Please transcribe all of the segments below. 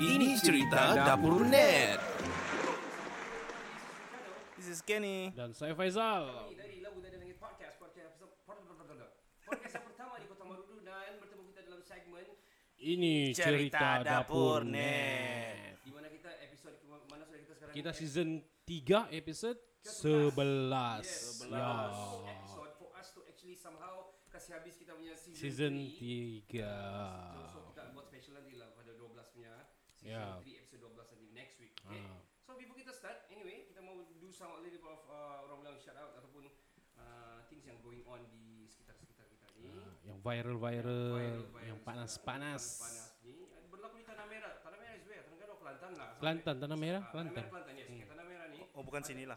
Ini cerita Dapur Net. This is Kenny. Dan saya Faizal. Dari lagu dan dengan podcast pertama di Kota Marudu dan bertemu kita dalam segmen Ini Cerita Dapur Net. Di mana kita episod mana sudah kita sekarang? Kita season 3 episod 11. Yes. 11 episode for us to actually somehow kasi habis kita punya season 3. So kita buat special nanti lah pada 12 punya season 3 episode 12 nanti next week. Okay. So before kita start, anyway kita mau do some a little bit of orang bilang shout out ataupun things yang going on di sekitar kita ni. Yang viral, yang panas-panas ni. Berlaku di Tanah Merah. Tanah Merah is where? Kelantan lah. Kelantan, Tanah Merah, Kelantan. Yes. Tanah Merah ni. Oh bukan sinilah.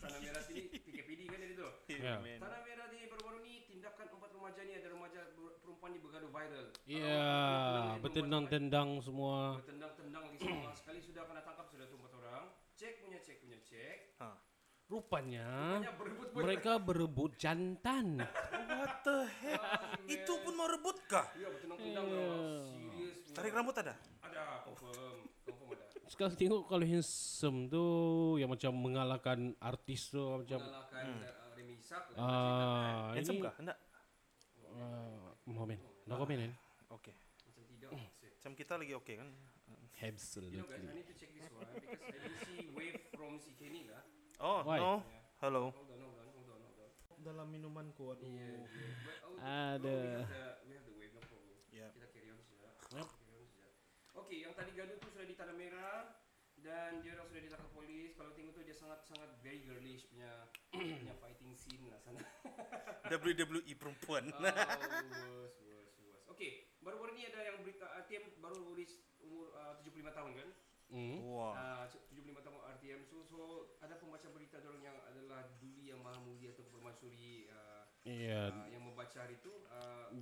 Tanah Merah sini PKPD kan itu. Yeah. Tanah Merah ni baru-baru ni tindakan empat remaja ni ada remaja perempuan ni bergaduh viral. Ya, bertendang-tendang semua. Bertendang-tendang lagi semua. Sekali sudah kena tangkap sudah tu empat orang. Cek punya cek. Ha. Rupanya mereka berebut jantan. What the heck? Itu pun mau rebut kah? Ya, bertendang-tendang. Serius. Tarik rambut ada? Ada, confirm ada. Sekarang tengok kalau handsome tu yang macam mengalahkan artis tu macam Remy Isaac lah. Handsome kah? Hendak? Moment. No comment kan? Okay. Macam tidak. Macam kita lagi okay kan? Absolutely. You know guys, I need to check this one because I didn't see wave from si Kenny lah. Oh, why? No. Yeah. Hello. Hold on. Dalam minuman ku aduh. Ada. We have the wave, no problem. Yeah. Kita carry on saja. Okay, yang tadi gaduh tu sudah di Tanah Merah dan dia orang sudah ditangkap polis. Kalau tengok tu dia sangat very girlish punya fighting scene lah sana. WWE perempuan. Oh, worse. Okay, baru-baru ni ada yang berita ATM baru berusia umur 75 tahun kan? Wow. 75 tahun RTM. So ada pembaca berita orang yang adalah Duli Yang Maha Mulia atau Permaisuri yang membaca hari tu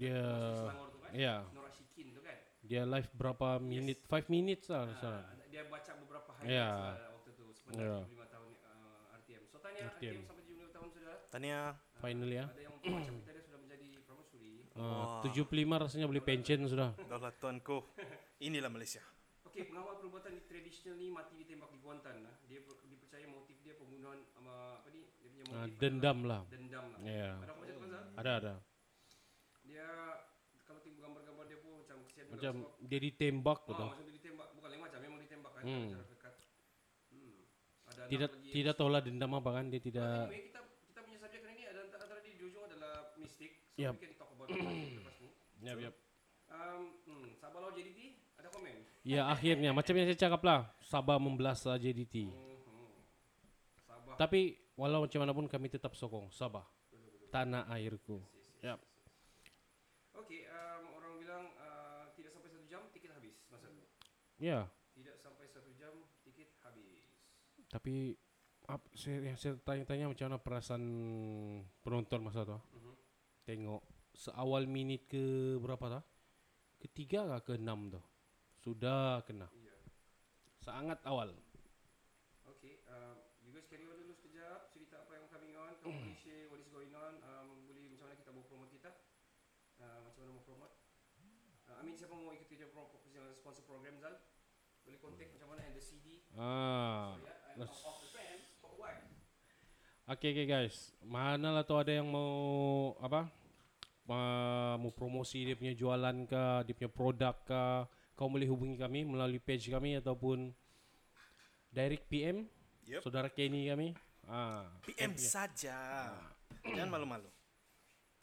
dia Selangor tu kan? Nur Ashikin tu kan? Dia live berapa minit? 5 minutes lah dia baca beberapa hari waktu tu sebenarnya 75 tahun RTM. So tanya RTM sampai 75 tahun sudah. Tanya finally ada yang baca berita dia sudah menjadi permaisuri. 75 rasanya boleh pencen sudah. Daulah tuanku. Inilah Malaysia. Okay, pengawal perubatan tradisional ni mati ditembak di Kuantan lah. Dia dipercaya motif dia pembunuhan apa ni? Dia punya motif dendam lah. Yeah. Ada macam tu kan? Ada. Dia kalau tengok gambar-gambar dia pun macam kesian macam dia ditembak tu. Macam dia ditembak, bukan lain macam memang ditembak kan secara dekat. Tidak tahulah dendam apa kan dia tidak. Anyway, kita punya subjek kali ni ada antara di Jojo adalah mistik. So we can talk about lepas ni. Yap. Sabah lawan JDT ada komen? Ya, akhirnya macam yang saya cakap lah, Sabah membelas JDT. Sabah. Tapi walau macam mana pun kami tetap sokong Sabah, tanah airku. Yes. Okay, orang bilang tidak sampai 1 jam tiket habis masa tu. Ya. Tidak sampai 1 jam tiket habis. Tapi saya tanya-tanya macam mana perasaan penonton masa tu? Tengok seawal minit ke berapa dah? Ketiga ke enam tu sudah kena. Sangat awal. Okay, you guys carry on dulu sekejap. Cerita apa yang coming on. Kamu boleh share what is going on. Boleh macam mana kita mau promote kita. Macam mana mau promote. Amin, siapa mau ikut kerja sponsor program Zal? Boleh kontak macam mana and the CD. I'm off the fan. But why? Okay guys. Mana lah tu ada yang mau apa? Mau promosi dia punya jualan ke, dia punya produk ke, kau boleh hubungi kami melalui page kami ataupun direct PM saudara Kenny kami. PM saja. Jangan malu-malu.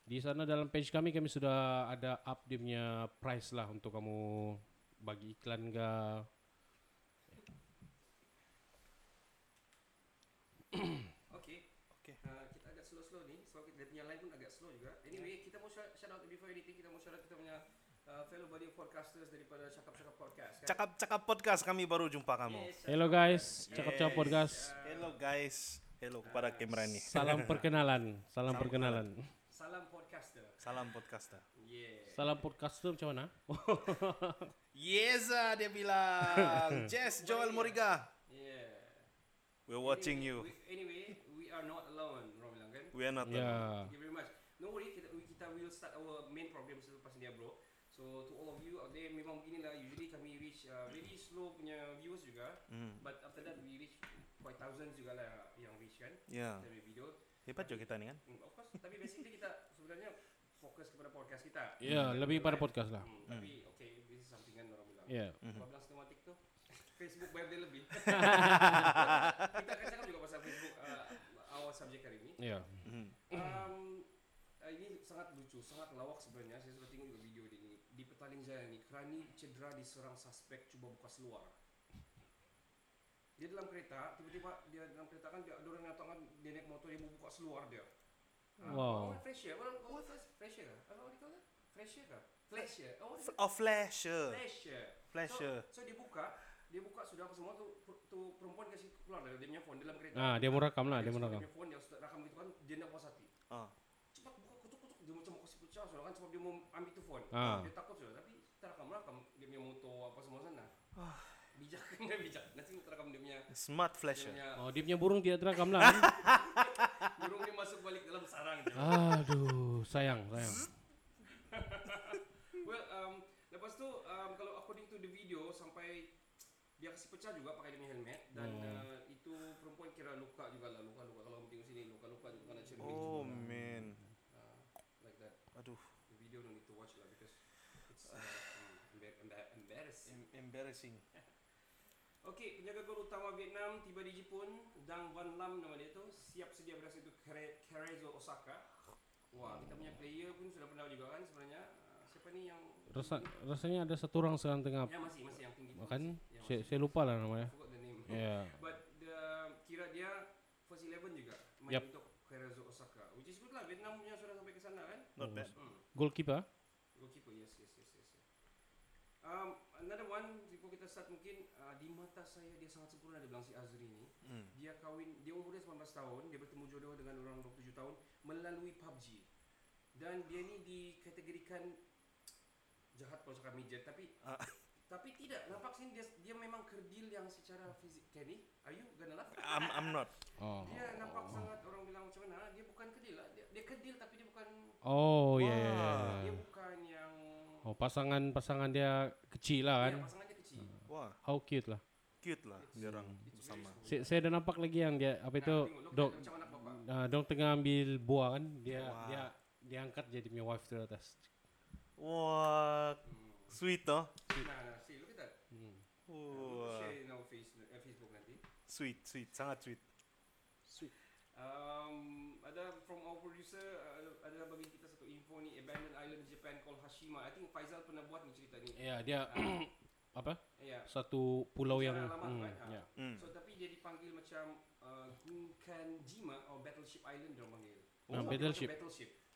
Di sana dalam page kami sudah ada up dia punya price lah untuk kamu bagi iklan ke. Okay. Kita agak slow-slow ni. So dia punya line pun agak slow juga. Anyway, kita mau shout out before editing. Kita mau shout out kita punya fellow body podcasters daripada Cakap-Cakap Podcast kan? Cakap-Cakap Podcast, kami baru jumpa kamu. Yes, hello guys, Cakap-Cakap Podcast. Hello guys. Hello kepada kamera ni. Salam perkenalan. Salam podcaster. Yeah. Salam podcaster macam mana? Yes, dia bilang. Jess Joel Moriga. Yeah. We're watching you. Anyway, we are not alone, Romilang kan? We are not alone. Thank you very much. No worry, kita will start our main program selepas ni, bro. So So to all of you out there, memang beginilah usually kami reach very slow punya viewers juga. But after that we reach quite thousands jugalah yang reach kan. Yeah. Dari video. Hebat juga kita ni kan. Of course, tapi basically kita sebenarnya fokus kepada podcast kita. Ya, yeah, lebih pada podcast lah. Tapi okay, this is something kan orang bilang. Ya. Orang sinematik tu Facebook bayar dia lebih. Kita akan cakap juga pasal Facebook awal subjek hari ini. Ya. Ini sangat lucu, sangat lawak sebenarnya. Saya sudah tengok juga video dia ni. Di Petaling Jaya ni, kerani cedera diserang suspek cuba buka seluar. Dia dalam kereta, tiba-tiba dia dalam kereta kan, dia ada orang datang kan, dia naik motor, dia buka seluar dia. Wow. Flasher, orang kau flasher ke? Apa orang kata? Flasher ke? Flasher. Oh, flasher. Flasher. So dia buka sudah apa semua tu perempuan kasi keluar dia punya phone dalam kereta. Ah, dia merekam lah, dia merekam. Dia phone dia rakam gitu kan, dia nak puas hati. Cepat buka kutuk-kutuk, dia macam kasi pecah sudah kan sebab dia mau ambil tu phone. Dia takut sudah, tapi terakam dia punya motor apa semua sana. Bijak kena bijak. Nanti terakam dia punya smart flasher. Dia punya burung dia terakam lah. Burung dia masuk balik dalam sarang dia. Aduh, sayang. Well, lepas tu kalau according to the video sampai dia kasi pecah juga pakai dia punya helmet dan itu perempuan kira luka juga lah, luka-luka kalau tengok sini luka-luka tu kena cemburu. Oh man. Like that. Aduh. The video don't need to watch lah because it's embarrassing. Okey, penjaga gol utama Vietnam tiba di Jepun, Dang Van Lam nama dia tu, siap sedia berhasil itu Cerezo Osaka. Wah, kita punya player pun sudah pernah juga kan sebenarnya. Siapa ni yang rasanya ada satu orang sekarang tengah. Ya, masih yang tinggi. Makan, saya lupalah namanya. Yeah. But kira dia first 11 juga main untuk Cerezo Osaka. Which is good lah, Vietnam punya sudah sampai ke sana kan? Not bad. Goalkeeper, yes. Another one, before kita start mungkin di mata saya dia sangat sempurna, dia bilang si Azri ni. Dia umurnya 19 tahun, dia bertemu jodoh dengan orang 27 tahun melalui PUBG. Dan dia ni dikategorikan jahat kalau cakap mijat, tapi tidak, nampak sini dia memang kerdil yang secara fizik. Kenny, are you gonna laugh? I'm not. Dia nampak sangat, orang bilang macam mana, dia bukan kerdil lah. Dia kerdil tapi dia bukan. Oh ya. Yeah. Dia bukan yang. Oh, pasangan dia kecil lah kan? Ya, pasangan dia kecil. Wah. How cute lah. Dia orang bersama. Saya dah nampak lagi yang dia apa itu dong tengah ambil buah kan? Dia angkat jadi punya wife tu atas. Wah. Sweet toh. Nah, see, look at that. Share in our Facebook nanti. Sweet, sangat sweet. Ada from our producer ada bagi kita satu info ni, abandoned island Japan called Hashima. I think Faizal pernah buat ni cerita ni. Ya, dia apa? Yeah. Satu pulau yang kan? So tapi dia dipanggil macam Gunkanjima or Battleship Island dia panggil. Battleship.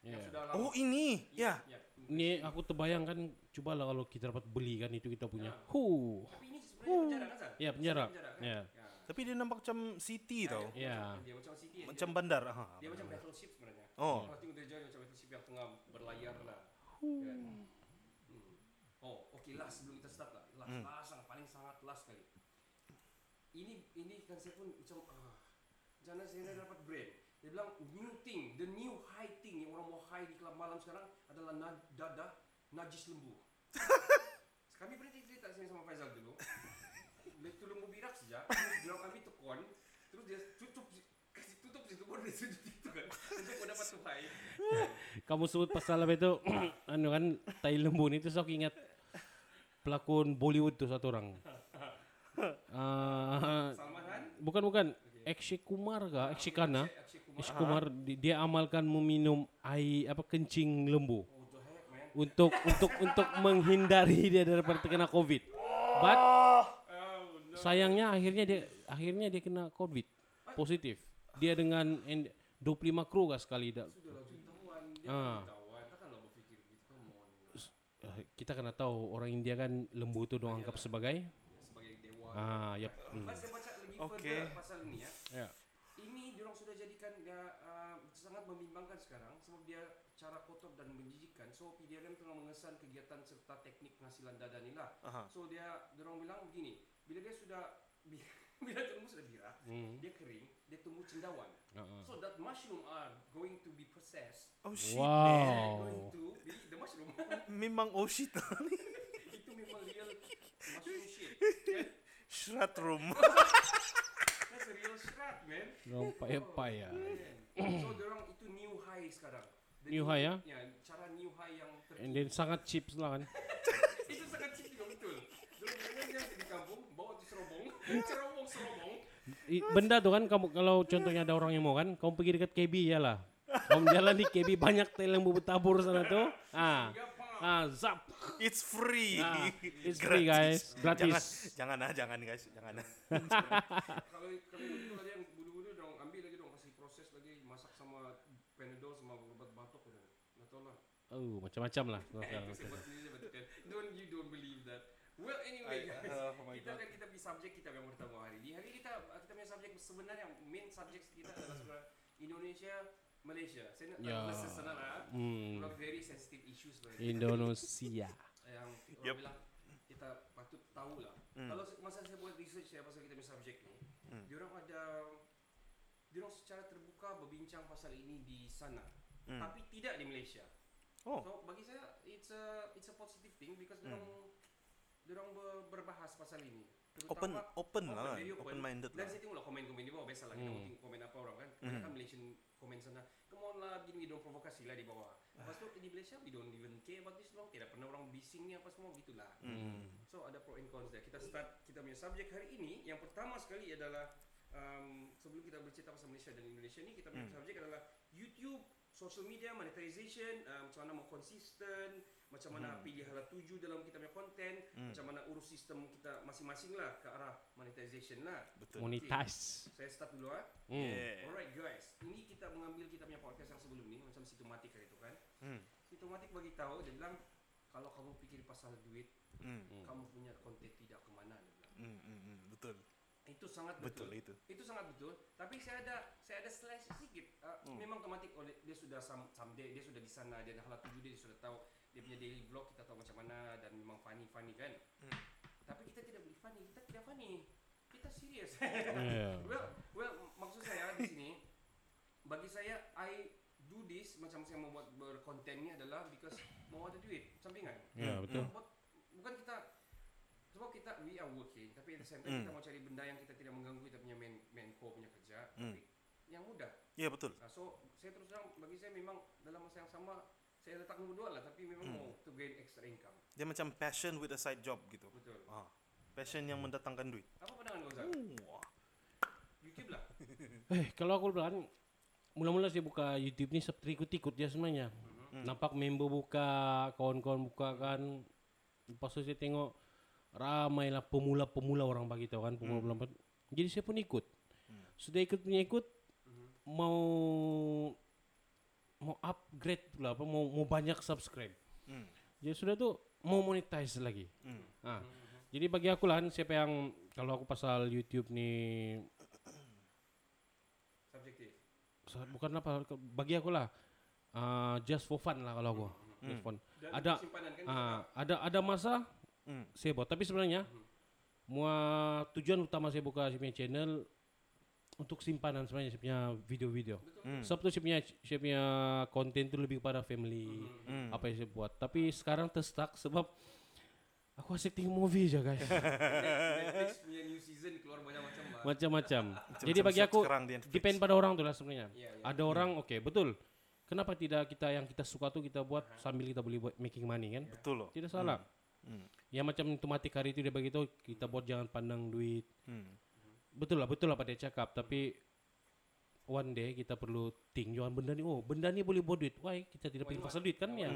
Yeah. Oh ini, ya. Ni aku terbayangkan, cubalah kalau kita dapat beli kan itu kita punya. Tapi ini sebenarnya penjara kan? Ya, penjara. Ya. Tapi dia nampak macam city tau. Ya. Dia macam city. Macam bandar. Dia macam battleship sebenarnya. Kalau tengok dia macam battleship yang tengah berlayar lah. Kan? Okay, last sebelum kita start lah. Paling sangat last kali. Ini kan saya pun macam jangan saya dapat brain. Dia bilang the new high thing yang orang mau high di kelab malam sekarang adalah dadah najis lembu. Kami berhenti cerita sini sama Faizal dulu. Letu lembu birak saja, dia kami tekon, terus dia tutup situ pun dia sujud itu kan. Untuk dapat tu high. Kamu sebut pasal apa itu? Anu kan tai lembu ni tu saya ingat pelakon Bollywood tu satu orang. Salman Khan? Bukan. Akshay Kumar ke? Akshay Kumar dia amalkan meminum air kencing lembu untuk menghindari dia daripada terkena COVID. But sayangnya akhirnya dia kena COVID positif. Dia dengan 25 kru gas sekali dah. Kita kena tahu orang India kan lembu tu dianggap anggap sebagai dewa. Okay. Pasal ni ya. Ini diorang sudah jadikan sangat membimbangkan sekarang sebab dia cara kotor dan menjijikan. So PDRM tengah mengesan kegiatan serta teknik penghasilan dadah ni lah. So diorang bilang begini, bila dia sudah bila lembu sudah birak, dia kering. dia tumbuh cendawan. So that mushroom are going to be processed. Oh shit. Wow. And going to be the mushroom. Memang oh shit. Itu memang real mushroom shit. Shrat room. That's a real shrat, man. Rompai-pai. So dorang itu new high sekarang. New high, ya? Ya, cara new high yang terkini. And then sangat cheap lah kan? Itu sangat cheap juga, betul. Dulu dia di kampung, bawa tu serobong. Benda tu kan, kamu, kalau contohnya ada orang yang mau kan, kamu pergi dekat KB, iyalah. Kamu jalan di KB, banyak tel yang bertabur sana tu. Zap. It's free. It's free guys. Gratis. Jangan guys. Kalau itu ada yang bulu-bulu, dong ambil lagi dong kasih proses lagi masak sama Panadol sama obat batuk tu. Nggak tahu lah. Oh macam-macam lah. Don't believe that. Well anyway guys, kita punya subjek kita yang pertama hari ini. Hari ini kita punya subjek sebenarnya main subjek kita adalah soal Indonesia. Malaysia, saya nak bahasa sebenarnya, very sensitive issues sebenarnya. Indonesia. Yang orang bilang kita patut tahu lah. Kalau masa saya buat research saya pasal kita punya subjek ni, diorang secara terbuka berbincang pasal ini di sana, tapi tidak di Malaysia. Oh. So bagi saya it's a positive thing because diorang berbahas pasal ini. Open minded lah. Dan saya tengoklah komen di bawah biasalah kita tengok komen apa orang kan. Kebanyakan Malaysian komen sana, come on lah, begini dong provokasi lah di bawah. Lepas tu di Malaysia we don't even care about this long. Tidak pernah orang bising ni apa semua gitulah. So ada pro and cons dia. Kita start kita punya subjek hari ini. Yang pertama sekali adalah sebelum kita bercerita pasal Malaysia dan Indonesia ni, kita punya subjek adalah YouTube, social media, monetization, macam mana mau konsisten, macam mana pilih hal tuju dalam kita punya konten, macam mana urus sistem kita masing-masing lah ke arah monetization lah. Betul. Monetize. Okay. Saya start dulu lah. Alright guys, ini kita mengambil kita punya podcast yang sebelum ni, macam sintomatik hari itu kan. Sintomatik bagi tahu, dia bilang, kalau kamu fikir pasal duit, kamu punya konten tidak ke mana, dia bilang. Betul. Itu sangat betul. Itu sangat betul. Tapi saya ada slash sedikit. Memang tematik oleh dia sudah someday dia sudah di sana, dia dah lah tuju, dia sudah tahu dia punya daily vlog, kita tahu macam mana dan memang funny kan. Tapi kita tidak boleh funny, kita tidak funny. Kita serius. Well, maksud saya di sini bagi saya I do this macam saya mau buat berkonten ni adalah because mau ada duit, sampingan. Ya, betul. Bukan kita sebab kita we are working, tapi at the same time kita mau cari benda yang kita tidak mengganggu kita punya main core punya kerja, tapi yang mudah. Ya, betul. So saya terus terang bagi saya memang dalam masa yang sama saya letak nombor 2 lah, tapi memang mau to gain extra income. Dia macam passion with a side job gitu. Betul. Passion yang mendatangkan duit. Apa pandangan kau, Zaf? YouTube lah. Kalau aku bilang mula-mula saya buka YouTube ni terikut-ikut dia sebenarnya. Nampak member buka, kawan-kawan buka kan. Lepas tu saya tengok ramailah pemula-pemula orang bagi tahu kan, pemula-pemula. Jadi saya pun ikut. Sudah ikut. Mau upgrade pula, mau banyak subscribe. Jadi sudah tu mau monetize lagi. Jadi bagi aku lah, siapa yang kalau aku pasal YouTube ni subjektif. Bukan apa, bagi aku lah just for fun lah kalau aku. Just fun. Ada masa saya buat, tapi sebenarnya tujuan utama saya buka saya punya channel untuk simpanan sebenarnya saya punya video-video. Sebab tu saya punya konten tu lebih kepada family, apa yang saya buat. Tapi sekarang terstuck sebab aku asyik tengok movie je guys. Netflix punya new season keluar banyak macam-macam. Jadi bagi aku depend pada orang tu lah sebenarnya. Ada orang okay, betul. Kenapa tidak kita yang kita suka tu kita buat sambil kita boleh buat making money kan? Betul loh. Tidak salah. Yang macam tematik hari itu dia bagi tahu kita buat jangan pandang duit. Betul lah pada dia cakap, tapi one day kita perlu think jangan benda ni boleh buat duit. Why kita tidak pilih pasal duit kan ya?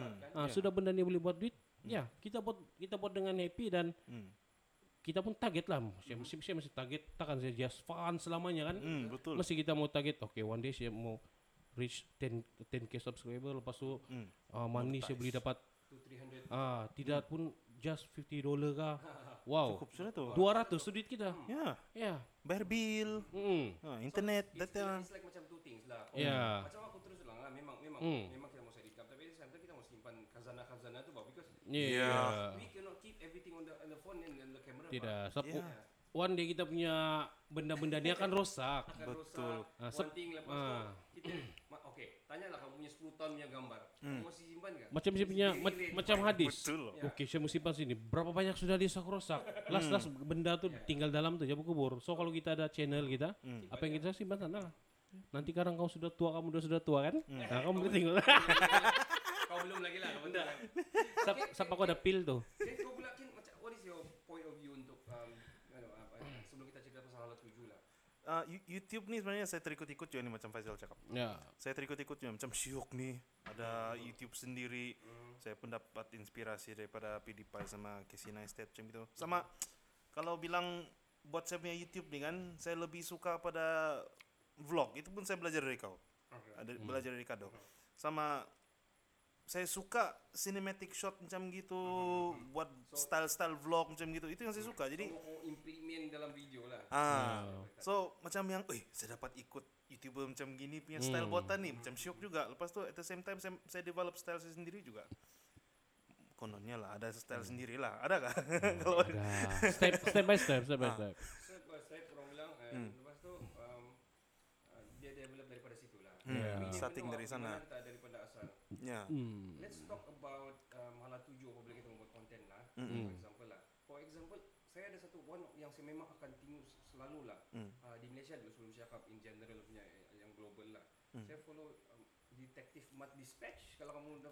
Sudah benda ni boleh buat duit. Ya, kita buat dengan happy dan kita pun target lah. Saya mesti target, takkan saya just fun selamanya kan? Betul. Mesti kita mau target. Okay, one day saya mau reach 10k subscriber, lepas tu money saya boleh dapat 200-300. Tidak pun just $50 kah. Wow. Cukup sudah tu. 200 duit kita. Ya. Bayar bil. Internet, data. It's like macam two things lah. Macam aku terus ulang lah, memang kita mau set income, tapi sebenarnya kita mau simpan khazanah tu, because we cannot keep everything on the phone and the camera. Tidak. Sebab one day kita punya benda-benda dia akan rosak. Betul. One thing lepas tu kita okey, tanyalah kamu punya 10 tahun punya gambar. Kamu masih simpan ke? Macam dia punya macam hadis. Betul. Yeah. Okey, saya mesti simpan sini. Berapa banyak sudah dirosak-rosak. Last benda tu tinggal dalam tu, dia kubur. So kalau kita ada channel kita, apa yang kita simpan sanalah. Nanti sekarang kau sudah tua, kan? Nah, kamu boleh tinggal. Kau belum lagi lah, benda. Siapa kau ada pil tu? Saya kau pula kan macam what is your point of view untuk sebelum kita cerita pasal hal tuju lah. YouTube ni sebenarnya saya terikut-ikut juga ni macam Faisal cakap. Yeah. Saya terikut-ikut juga macam syok ni. Ada YouTube sendiri. Saya pun dapat inspirasi daripada PewDiePie sama Casey Neistat macam gitu. Sama kalau bilang buat saya punya YouTube ni kan, saya lebih suka pada vlog, itu pun saya belajar dari kau. Belajar dari Kado. Sama saya suka cinematic shot macam gitu, buat style-style vlog macam gitu. Itu yang saya suka. Jadi mau implement dalam video lah. So macam yang saya dapat ikut YouTuber macam gini punya style buatan ni, macam syok juga. Lepas tu at the same time saya develop style saya sendiri juga. Kononnya lah ada style sendirilah. Ada enggak? Kalau ada. Step by step. Step by step orang bilang lepas tu dia develop daripada situlah. Starting dari sana. Daripada asal. Yeah. Let's talk about hal tuju apabila kita membuat konten lah. For example, saya ada satu one yang saya memang akan tinju selalu lah di Malaysia dulu sebelum saya cakap in general punya yang global lah. Saya follow Detektif Mat Dispatch kalau kamu dah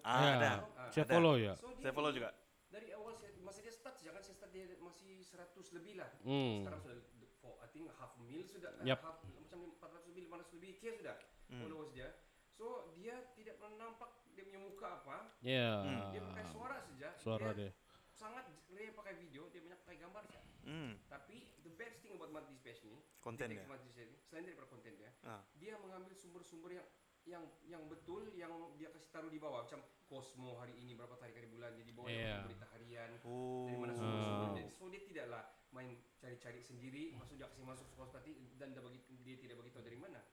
follow ya. So, saya follow juga. Dari awal saya masa dia start, jangan saya start dia masih 100 lebih lah. Sekarang sudah I think half a mil sudah. Half, macam 400 lebih, 500 lebih K sudah followers dia. So dia tidak pernah nampak dia punya muka apa. Dia pakai suara saja. Suara dia sangat rare pakai video, dia banyak pakai gambar saja. Tapi the best thing about Mat Dispatch ni, konten dia. Selain daripada konten dia, dia mengambil sumber-sumber yang betul yang dia kasih taruh di bawah macam Cosmo hari ini berapa tarikh hari bulan, jadi bawah berita harian dari mana sumber-sumber. So dia tidaklah main cari-cari sendiri, maksud dia kasih masuk sekolah tadi dan dia tidak beritahu dari mana.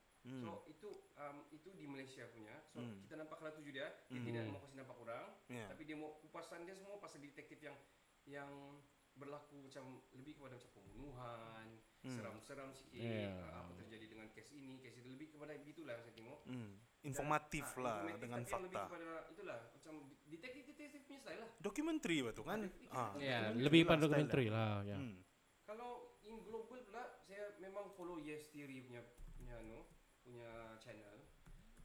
So itu di Malaysia punya. So kita nampak kalau tuju dia, dia tidak mau kasih nampak orang, tapi dia mau kupasan dia semua pasal detektif yang berlaku macam lebih kepada macam pembunuhan, seram-seram sikit, apa terjadi dengan kes ini, kes itu, lebih kepada itulah saya tengok. Informatif dan, lah dengan fakta. Lebih kepada itulah macam detektif punya style lah. Dokumentari betul kan? Lebih pada dokumentari lah. Kalau in global pula, saya memang follow Yes Theory punya channel.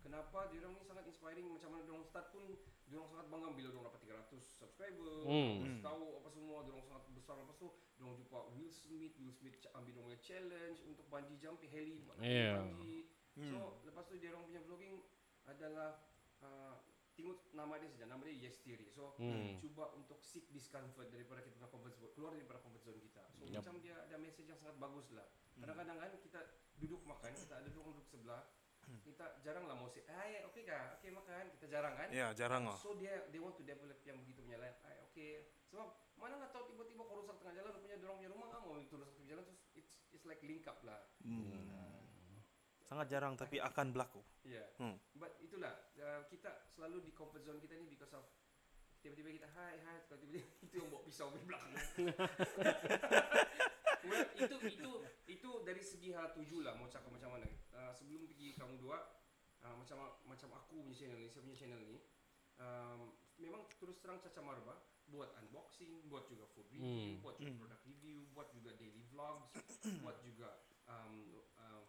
Kenapa diorang ni sangat inspiring, macam mana diorang start pun diorang sangat bangga bila diorang dapat 300 subscriber, tahu apa semua, diorang sangat besar. Lepas tu diorang jumpa Will Smith ambil diorang punya challenge untuk bungee jumping, heli bungee. So lepas tu diorang punya vlogging adalah tengok nama dia saja, nama dia Yes Theory. So cuba untuk seek discomfort daripada kita keluar daripada comfort zone kita. So macam dia ada message yang sangat bagus lah. Kadang-kadang kan kita duduk makan, kita ada duduk sebelah, kita jaranglah mau say, okey kah? Okey makan, kita jarang kan? Ya, jarang lah. So they want to develop yang begitu punya lah. Okey. Sebab mana enggak tahu tiba-tiba kau rusak tengah jalan, rupanya dorong punya rumah mau rusak tengah jalan, terus it's like link up lah. Sangat jarang tapi akan berlaku. Ya. But itulah kita selalu di comfort zone kita ni because of tiba-tiba kita hai, kalau tiba-tiba itu yang bawa pisau di belakang. Well, itu dari segi hal tuju lah, mau cakap macam mana. Sebelum pergi kamu dua, macam aku punya channel ni, saya punya channel ni memang terus terang caca marba, buat unboxing, buat juga food review, buat juga product review, buat juga daily vlogs, buat juga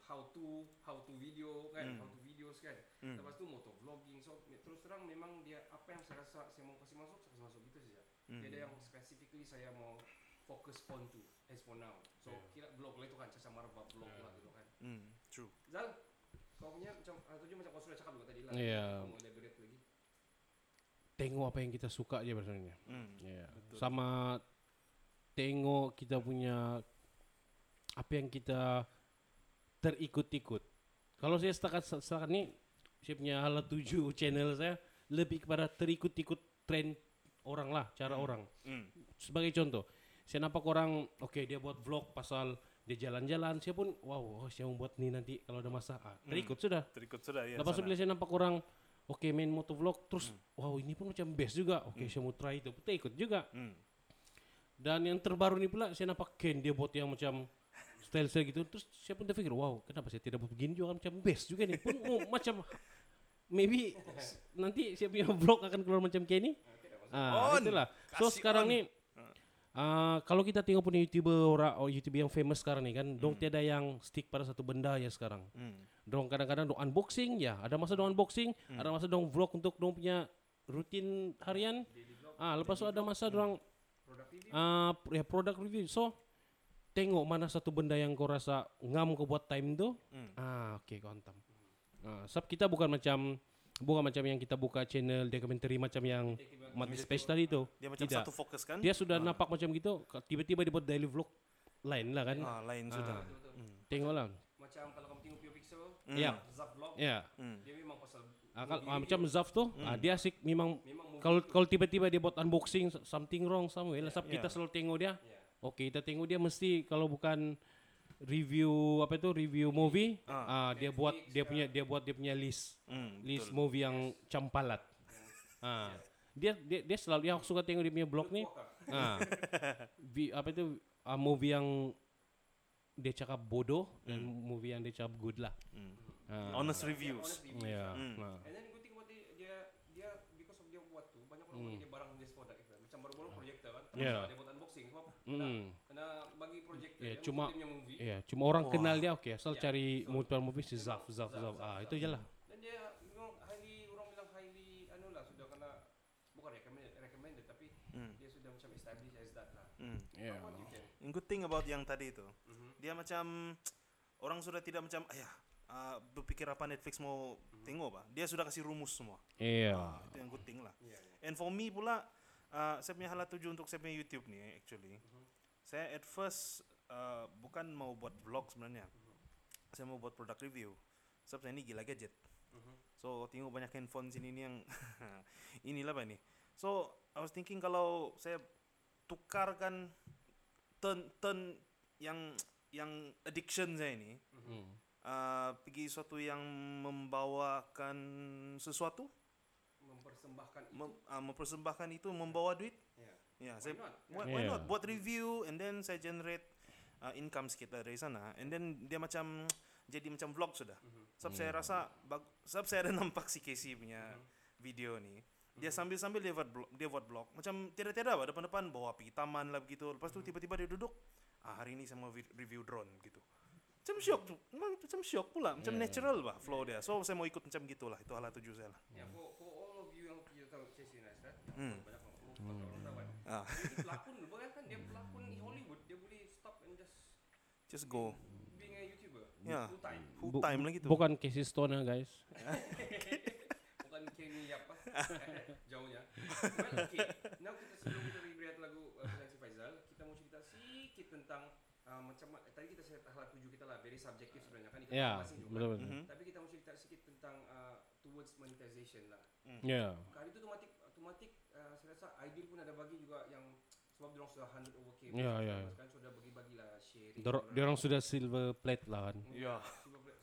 how to video kan, how to videos kan. Lepas tu motor vlogging. So terus terang memang dia apa yang saya rasa saya mau kasih masuk gitu saja. Dia ada yang specifically saya mau fokus on to as for now. So kira blog lah itu kan, caca marba blog lah gitu kan. True. Zal, kau punya macam kau sudah cakap juga tadi lah. Kamu elaborate lagi. Tengok apa yang kita suka aja sebenarnya. Sama tengok kita punya apa yang kita terikut-ikut. Kalau saya setakat ni, saya punya hal tuju channel saya lebih kepada terikut-ikut trend orang lah, cara orang. Sebagai contoh, saya nampak orang, dia buat vlog pasal dia jalan-jalan, saya pun saya mau buat ni nanti kalau ada masa. Terikut sudah. Ya, lepas bila saya nampak orang main motovlog, terus ini pun macam best juga. Saya mau try itu, terikut juga. Dan yang terbaru ni pula saya nampak Ken, dia buat yang macam style-style gitu. Terus saya pun terfikir, wow, kenapa saya tidak buat begini juga, macam best juga nih. Pun macam maybe nanti saya punya vlog akan keluar macam kayak ini. Itulah. So sekarang nih kalau kita tengok punya YouTuber orang YouTuber yang famous sekarang nih kan, dong tiada yang stick pada satu benda ya sekarang. Dong kadang-kadang dong unboxing ya, ada masa dong unboxing, ada masa dong vlog untuk dong punya rutin harian. Lepas tu ada masa dong produk review. So tengok mana satu benda yang kau rasa ngam kau buat time tu. Okay kau hantam. Sebab kita bukan macam yang kita buka channel dokumentari macam yang mati space tadi tu. Dia macam tidak. Satu fokus kan. Dia sudah nampak macam gitu. Tiba-tiba dia buat daily vlog lain lah kan. Lain sudah. Tengoklah. Macam kalau kamu tengok Pure Pixel, Zaf vlog. Dia memang pasal. Macam Zaf tu, dia asik memang kalau tiba-tiba dia buat unboxing something wrong somewhere. Sebab kita selalu tengok dia. Okay, kita tengok dia mesti kalau bukan review apa itu review movie, dia buat dia punya list betul. Movie yang campalat. Dia selalu yang suka tengok dia punya blog nih. Apa itu movie yang dia cakap bodoh dan movie yang dia cakap good lah. Honest reviews. Yeah. And then gue think buat dia because of dia buat tu banyak orang dia barang dia produk macam baru-baru projector kan. Dia buat unboxing. Karena bagi projek cuma orang kenal dia okey asal cari mutual movie si Zaf. Itu jelah. Dan dia highly anulah sudah kena bukan recommended tapi dia sudah macam established as that lah. Good thing about yang tadi itu. Dia macam orang sudah tidak macam berpikir apa Netflix mau tengok apa. Dia sudah kasih rumus semua. Itu yang good thing lah. And for me pula saya punya hala tuju untuk saya punya YouTube ni actually. Saya at first bukan mau buat vlog sebenarnya. Saya mau buat product review. Sebab saya ni gila gadget. So tengok banyak handphone sini ni yang inilah apa ni. So I was thinking kalau saya tukarkan turn yang addiction saya ni pergi sesuatu yang membawakan sesuatu. Mempersembahkan itu membawa duit. Why not? Buat review and then saya generate income sikit lah dari sana. And then dia macam jadi macam vlog sudah. Sebab saya rasa sebab saya ada nampak si Casey punya video ni. Dia sambil dia buat vlog. Macam tiada apa depan-depan bawa pergi taman lah begitu. Lepas tu tiba-tiba dia duduk. Hari ni saya mau review drone gitu. Macam syok pula. Macam natural lah flow dia. So saya mau ikut macam gitulah. Itu hala tuju saya lah. Dia pelakon di Hollywood, dia boleh stop and just go being a YouTuber full time lagi tu. Bukan Casey Stoner guys. Bukan Kenny apa jauhnya. Well, okay, now sebelum kita react lagu Seleksi Faizal, kita mau cerita sikit tentang macam tadi kita set hal tuju kita lah, very subjective sebenarnya kan. Tapi kita mau cerita sikit tentang towards monetization lah. Kali itu automatik saya rasa Aidil pun ada bagi juga yang sebab diorang sudah 100 over K. Kan sudah bagi-bagi lah share. Diorang sudah silver plate lah kan. Silver plate.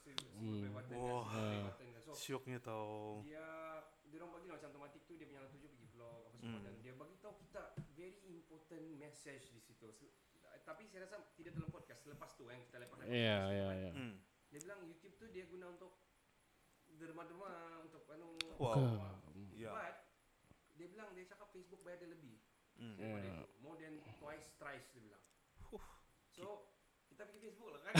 Syoknya tau. Diorang bagi macam automatik tu dia punya lah tuju pergi vlog apa semua dan dia bagi tahu kita very important message di situ. Tapi saya rasa tidak dalam podcast selepas tu yang kita lepas. Dia bilang YouTube tu dia guna untuk derma-derma untuk but dia bilang dia cakap Facebook bayar dia lebih more than twice dia bilang. So kita pergi Facebook lah kan.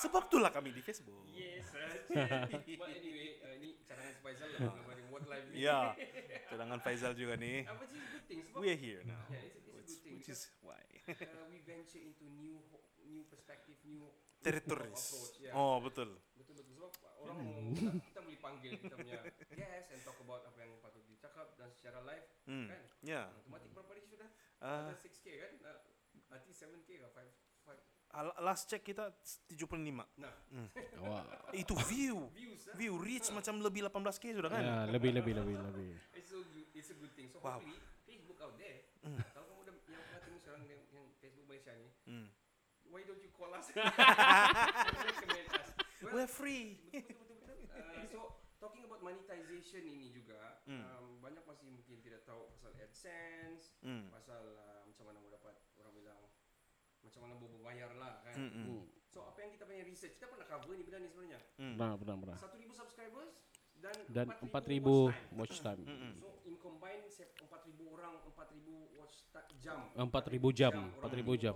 Sebab itulah kami di Facebook. Yes. But anyway ini cadangan Faizal lah bagi buat live ni. Cadangan Faizal juga ni. Which is good thing sebab we are here now. Which is why we venture into new perspective, new territories. Betul. Sebab orang kita boleh panggil kita punya guest and talk about apa yang patut dicakap dan secara live kan. Automatik berapa hari sudah? Ada 6K kan? Nanti 7K ke 5? Last check kita 75. Itu view reach macam lebih 18K sudah kan? Lebih. It's a good thing. So hopefully Facebook out there. Kalau kamu dah yang perhatikan sekarang yang Facebook Malaysia ni, why don't you call us? Well, we're free. So talking about monetization ini juga, banyak masih mungkin tidak tahu pasal AdSense, pasal macam mana mau dapat orang bilang macam mana berbayar lah kan. So apa yang kita punya research, kita pernah cover ni benda ni sebenarnya. Benar. 1,000 subscribers dan 4,000 watch time. So in combine 4,000 orang, 4,000 jam. 4,000 jam.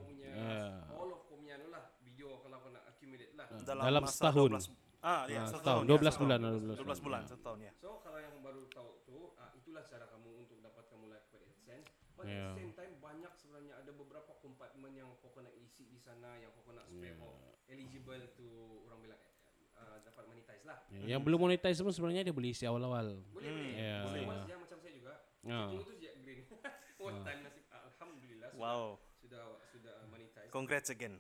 All of kau punya lah video kalau kau nak accumulate lah. Dalam setahun. 12 bulan. Setahun ya. So kalau yang baru tahu tu, itulah cara kamu untuk dapat kamu like pada AdSense. But at the same time banyak sebenarnya ada beberapa compartment yang kau kena isi di sana, yang kau kena spam eligible to orang bilang dapat monetize lah. Yang belum monetize pun sebenarnya dia boleh isi awal-awal. Boleh. Yang macam saya juga. Itu je green. One time nasib alhamdulillah. Wow. Sudah monetize. Congrats again.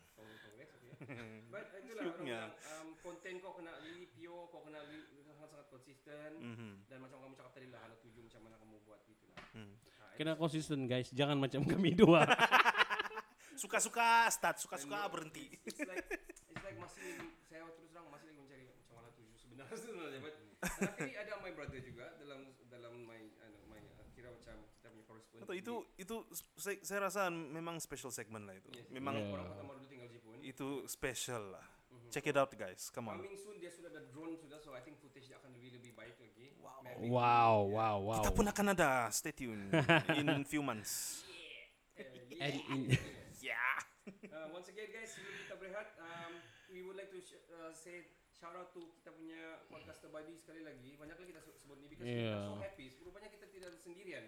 But itulah orang konten kau kena really pure, kau kena sangat konsisten dan macam kamu cakap tadi lah ada tuju macam mana kamu buat gitu lah. Kena konsisten guys, jangan macam kami dua. Suka-suka start, suka-suka berhenti. It's like masih saya terus terang masih lagi mencari macam mana tuju sebenarnya. Tapi ada my brother juga dalam my kira macam kita punya correspondent. Itu saya rasa memang special segment lah itu. Yes, memang orang pertama dulu tinggal Jepun. Itu special lah. Check it out guys. Come on. Coming soon dia sudah ada drone sudah, so I think footage dia akan lebih baik lagi. Wow. Kita pun akan ada, stay tune in few months. Once again guys, sebelum kita berehat, we would like to say shout out to kita punya podcaster buddy sekali lagi. Banyak lagi kita sebut ni because we are so happy. Rupanya kita tidak sendirian.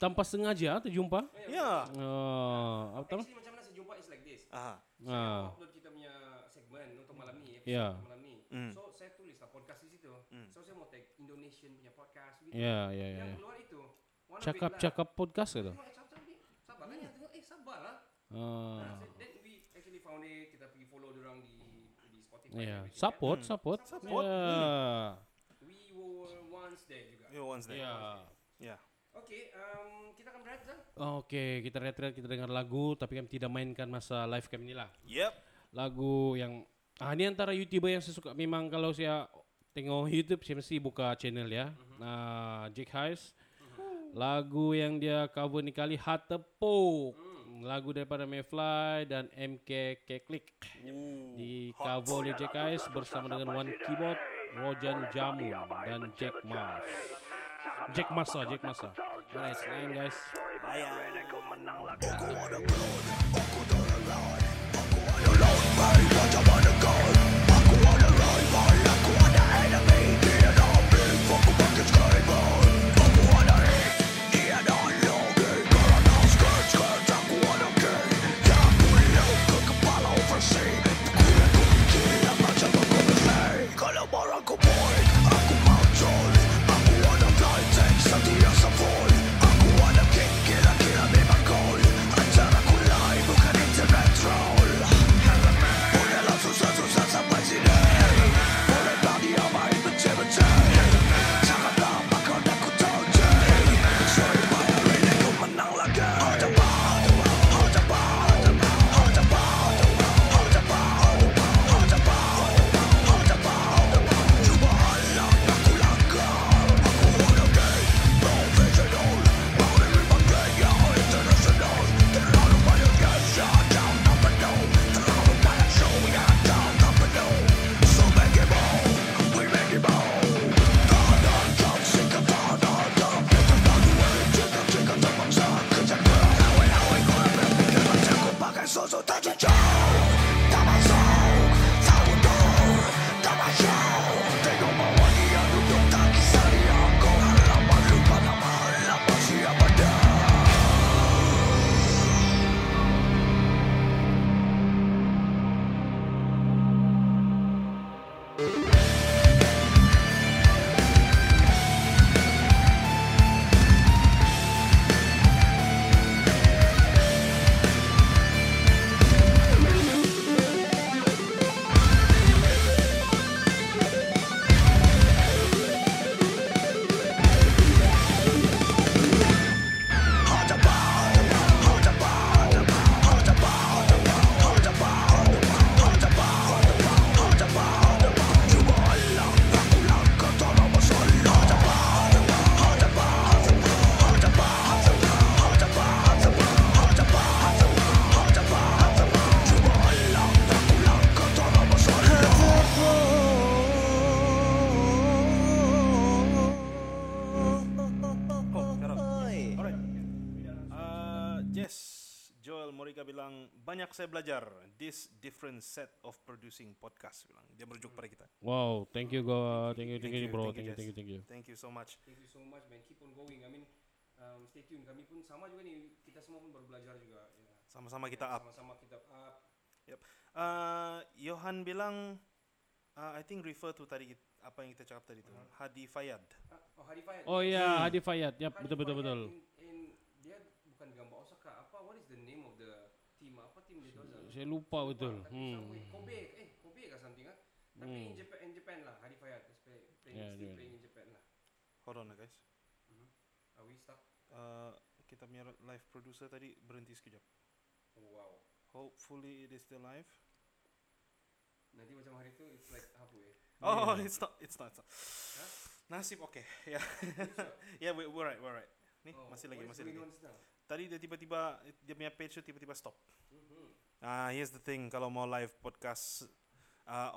Tanpa sengaja terjumpa. Actually macam mana saya jumpa is like this. Saya upload kita punya segmen untuk malam ni. Malam ni. So saya tulis lah podcast di situ. So saya mau tag Indonesian punya podcast gitu. Yang keluar itu cakap-cakap podcast ke tu? Sabah kan yang tengok, Sabah lah. So then we actually found it, kita pergi follow diorang di Spotify. Support. We were once there juga. Yeah. Okay, kita akan berat kan? Okay, kita rehat-rehat, kita dengar lagu tapi kami tidak mainkan masa live cam ni lah. Yep. Lagu yang, ini antara YouTuber yang saya suka memang kalau saya tengok YouTube, saya mesti buka channel ya. Jake Hayes. Lagu yang dia cover ni kali Hatepo. Lagu daripada Mayfly dan MK Keklik. Di cover oleh Jack Ice bersama dengan One Keyboard, Rojan Jamu dan Jack Masa. Nice name guys. Bye. Joel Morika bilang, banyak saya belajar this different set of producing podcast, bilang. Dia merujuk pada kita. Wow, thank you God. Thank you bro. Thank you so much. Thank you so much man. Keep on going. I mean, stay tuned. Kami pun sama juga nih. Kita semua pun baru belajar juga. Yeah. Sama-sama kita up. Yep. Johan bilang, I think refer to tadi apa yang kita cakap tadi tu. Hadi Fayyad. Hadi Fayyad. Yep, betul. Dia bukan gambar Osaka. Apa? What is the name of the team? Apa team dia tu? Saya lupa betul. Kobe ke something ah. Tapi in Japan lah. Hadi Fayyad. Playing in Japan lah. Hold on lah guys. Are we stuck? Kita punya live producer tadi berhenti sekejap. Oh, wow. Hopefully it is still live. Nanti macam hari tu it's like halfway. Oh, it's not. Huh? Nasib okay. Yeah. Yeah, we're right. Ni masih lagi. Tadi dia tiba-tiba dia punya page tu tiba-tiba stop. Here's the thing, kalau mau live podcast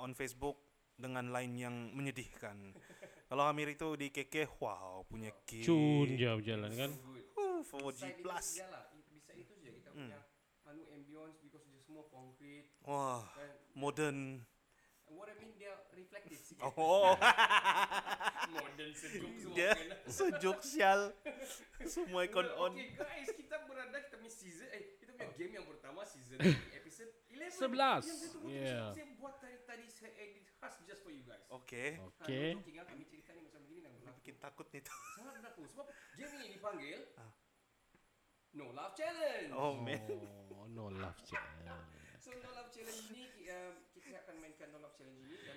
on Facebook dengan line yang menyedihkan. Kalau Amir itu di KK, wow, punya kick. Cun jauh jalan kan. 4G plus. Bisa itu saja kita punya. Anu ambience because dia semua concrete. Wah, modern. What I mean dia reflective sikit. Oh. Modern sejuk semua. Dia sejuk sial. Semua ikon on. Okay guys, kita berada kita punya game yang pertama season episode 11. Yeah. Saya buat tadi saya edit khas just for you guys. Okay. Tinggal kami cerita ni macam begini nak bikin takut ni tu. Sangat takut sebab game ini dipanggil No Laugh Challenge. Oh man. No Laugh Challenge. So No Laugh Challenge ini kita akan mainkan No Laugh Challenge ini dan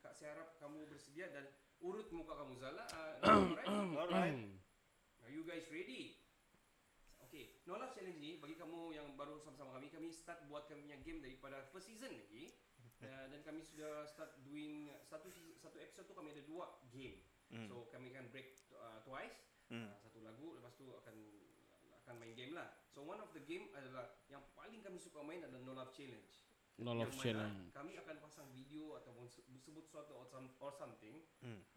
Kak saya harap kamu bersedia dan urut muka kamu Zala. Alright. Are you guys ready? Okay. No Laugh Challenge ini bagi kamu yang baru sama-sama kami start buat kami punya game daripada first season lagi. Dan kami sudah start doing satu episode tu kami ada 2 game. So kami akan break twice. Satu lagu lepas tu akan main game lah. So one of the game adalah yang paling kami suka main adalah No Love Challenge. No Love Challenge. Kami akan pasang video ataupun sebut sesuatu or something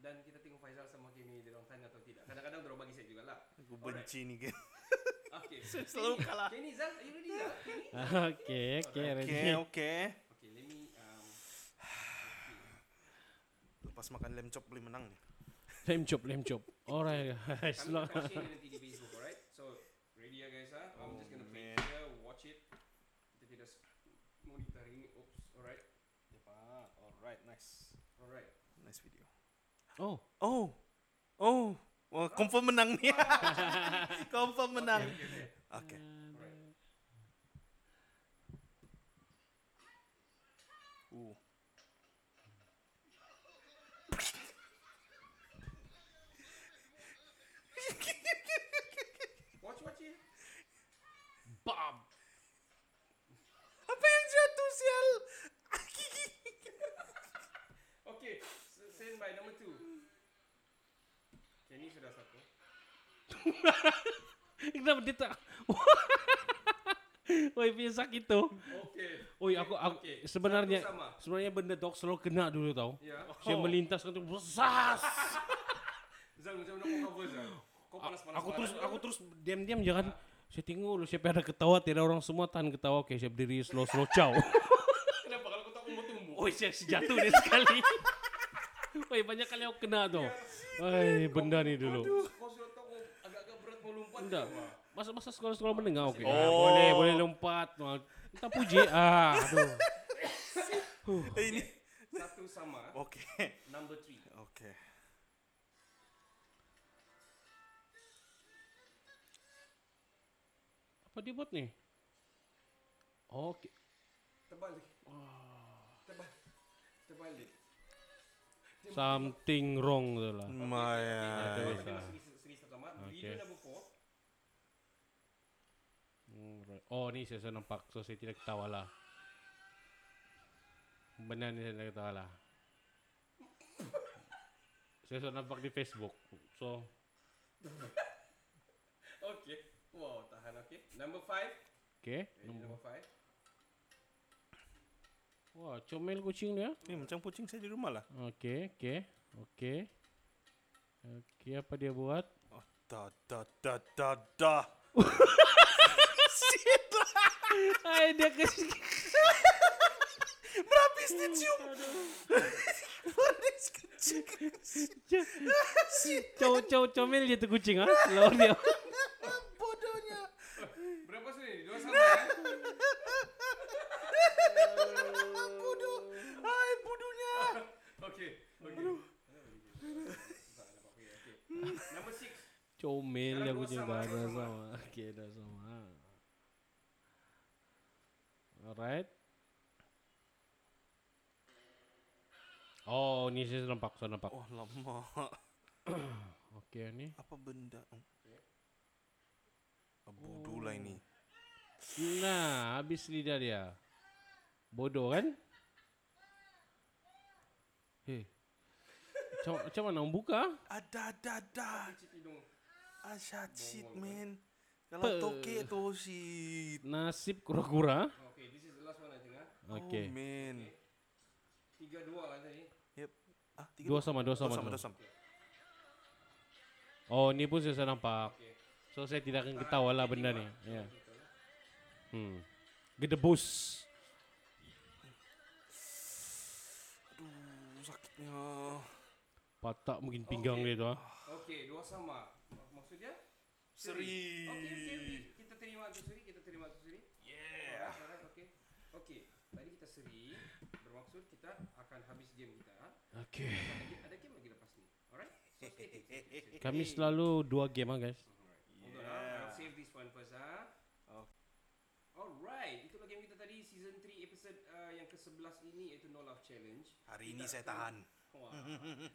dan kita tengok Faizal sama Kimi dia orang tanya atau tidak. Kadang-kadang dia bagi saya juga lah. Aku benci ni game. Okay. Selalu kalah. Kimi Zal, are you ready Zal? Okay. Okay, let me lepas makan lem chop boleh menang ni. Lem chop. Alright guys. Kami akan share nanti di Facebook, alright? So ready ya guys ha? I'm just gonna play it here, watch it. Kita tidak monitor ini. Oops, alright. Cepat, alright, nice. Alright, nice video. Oh. Wah, confirm menang nih. Confirm menang. Okay. Alright. Watch it. Bam. Apa yang jatuh sial? Okay, send by number 2. Kenny sudah satu. Kenapa dia tak? Oi, punya sakit tu. Okay. Oi, aku okay. Sebenarnya benda dog selalu kena dulu tau. Yeah. Saya melintas tu besar. Zang macam nak cover Zang. Aku terus diam-diam jangan. Saya tengok lu siapa ada ketawa, tiada orang semua tahan ketawa. Okay, saya berdiri slow ciao. Kenapa kalau aku tak mau tumbuh? Oi, saya jatuh dia sekali. Oi, banyak kali aku kena tu. Oi, benda ni dulu. Kau suruh aku agak-agak berat mau lompat. Enggak. Masa-masa sekolah-sekolah menengah okey. Boleh lompat. Entah puji. Aduh. Ini satu sama. Okay. Number 3. Okay. Apa dia buat ni? Okey. Terbalik. Something wrong tu lah. Seri pertama. Video number 4. Oh, ni saya nampak. So, saya tidak ketawa lah. Benar ni saya tidak ketawa lah. Saya nampak di Facebook. So. Okay. Wow, tahan okay. Number 5. Okay. Number 5. Wah, comel kucing dia. Ni macam kucing saya di rumah lah. Okay, apa dia buat? Oh, da da da da da. Shit lah. dia ke sini. Berhabis dia cium. Boris kecil. Comel dia tu kucing ah. Lawan dia. Bodohnya. Berapa sini? 2 sama ya. Bodoh. Hai bodohnya. Okey. Okey. Number 6. Comel dia kucing baru sama. Okey dah sama. Alright. Oh, ni saya nampak, saya nampak. Oh, lama. Okey ni. Apa benda? Bodoh lah ini. Nah, habis lidah dia. Bodoh kan? Hei. Macam mana buka? Ada. Asyik man. Kalau tokek tu si nasib kura-kura. Okey, this is the last one I think ah. Okey. Oh man. 3-2 lah tadi. Yep. Ah, 3-2. Dua sama. Oh, ni pun saya nampak. Okay. So saya tidak akan ketawa lah benda ni. Ya. Yeah. Gedebus. Aduh, sakitnya. Patah mungkin pinggang dia tu ah. Okey, dua sama. Maksud dia? Seri. Okey. Kita terima seri. Yeah. Okey. Tadi kita seri. Bermaksud kita akan habis game kita. Okey. Ada game lagi lepas ni. Alright. So stay. Kami selalu dua game ah guys. Alright. Yeah. I'll save this one first ah. Alright. Itulah game kita tadi season 3 episode yang ke-11 ini iaitu No Love Challenge. Hari ini saya tahan. Wah.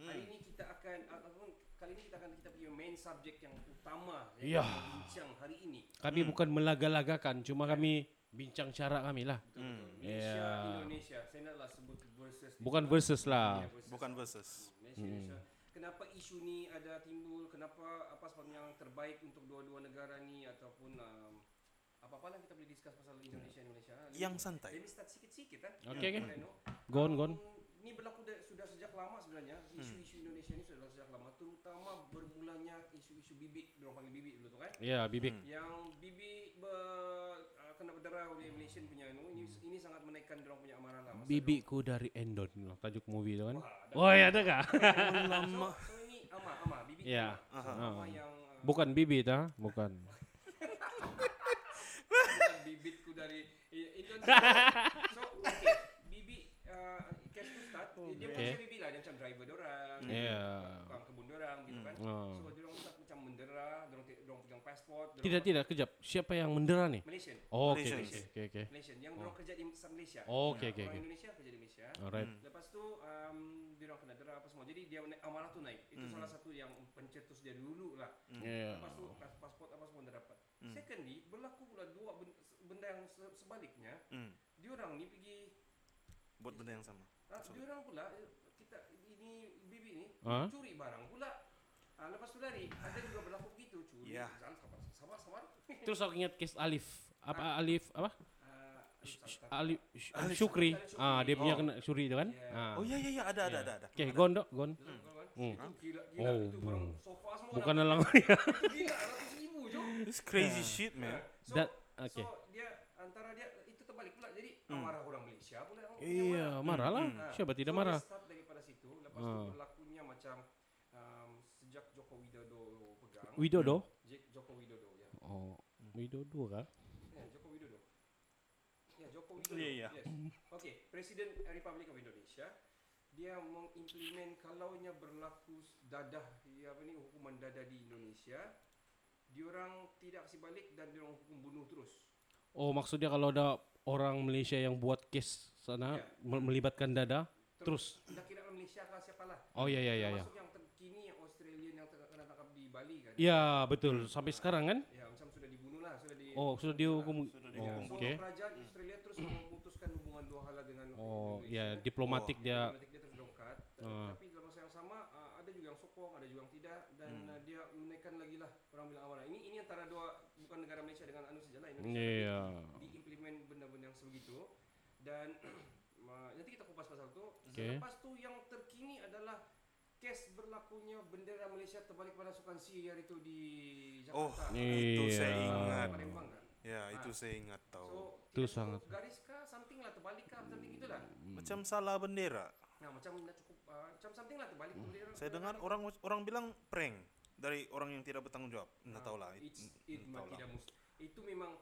Hari ini kita akan ataupun kali ini kita punya main subject yang utama yang kita bincang hari ini. Kami bukan melaga-lagakan, cuma kami bincang cara kami lah. Betul. Malaysia, Indonesia. Saya naklah sebut versus. Bukan versus lah. Bukan versus. Malaysia. Kenapa isu ni ada timbul? Kenapa apa sebab yang terbaik untuk dua-dua negara ni ataupun apa-apa lah kita boleh discuss pasal Indonesia dan Malaysia. Yang santai. Let me start sikit-sikit kan. Okay. Go on. Ini berlaku sudah sejak lama sebenarnya. Isu-isu Indonesia ni sudah sejak lama. Terutama bermulanya isu-isu bibik. Mereka panggil bibik dulu tu kan? Ya, bibik. Yang bibik kena berdarah oleh Malaysian punya. Ini sangat menaikkan mereka punya amarah lah. Bibikku dari Endon. Tajuk movie tu kan? Oh ya, ada kah? Lama. So ini ama. Bibik. Ya. Bukan bibit ah. Bukan. Bibitku dari Indonesia. So, okay. Bibi cash to start. Dia macam bibi lah. Dia macam driver dorang. Tukang kebun dorang gitu kan. So, dorang start macam mendera. Dorang pegang pasport. Tidak. Kejap. Siapa yang mendera ni? Malaysian. Oh, okay. Malaysian. Yang dorang kerja di Malaysia. Oh, okay. Orang Indonesia kerja di Malaysia. Alright. Lepas tu, dorang kena dera apa semua. Jadi, dia amarah tu naik. Itu salah satu yang pencetus dia dulu lah. Lepas tu, pasport apa semua dah dapat. Secondly, berlaku pula dua benda yang sebaliknya. Diorang ni pergi buat benda yang sama. Diorang pula bibi ni curi barang pula. Lepas tu lari. Ada juga berlaku begitu curi. Yeah. Sabar. Terus aku ingat kes Alif. Apa? Alif Syukri. Dia punya kena curi tu kan? Yeah. Oh ya ada. Okay, Gon. Gila itu barang sofa semua. Bukan dalam. Gila It's crazy shit man. So dia antara dia itu terbalik pula. Jadi marah orang Malaysia pula. Iya, marah lah. Siapa tidak marah. Start daripada situ. Lepas tu berlakunya macam sejak Joko Widodo pegang. Widodo? Joko Widodo ya. Oh, Widodo kah? Ya, Joko Widodo. Ya. Okey, Presiden Republik Indonesia. Dia mengimplement kalaunya berlaku hukuman dadah di Indonesia. Diorang tidak kasih balik dan diorang hukum bunuh terus. Oh, maksudnya kalau ada orang Malaysia yang buat kes sana melibatkan dada terus. Tidak kira orang Malaysia ke siapalah. Oh ya. Maksud yang terkini yang Australian yang kena tangkap di Bali kan. Ya betul sampai sekarang kan. Ya macam sudah dibunuh lah sudah dihukum. Okey. Kerajaan Australia terus memutuskan hubungan dua hala dengan Indonesia. Diplomatik dia. Diplomatik dia terdongkat. Tapi dalam masa yang sama ada juga yang sokong, ada juga yang tidak dan dia menaikkan lagi lah. Orang bilang awal ini antara dua bukan negara Malaysia dengan sajalah Indonesia diimplement benda-benda yang sebegitu dan nanti kita kupas pasal tu. Selepas tu yang terkini adalah kes berlakunya bendera Malaysia terbalik pada sukan siar itu di Jakarta. Itu saya ingat Palembang kan. Ya, itu saya ingat tahu. So, itu sangat garis kah, something lah, terbalik kah, something gitulah. Macam salah bendera. Nah, macam nak cukup macam something lah terbalik bendera. Saya dengar orang bilang prank dari orang yang tidak bertanggungjawab. Nah, tahulah. Itu memang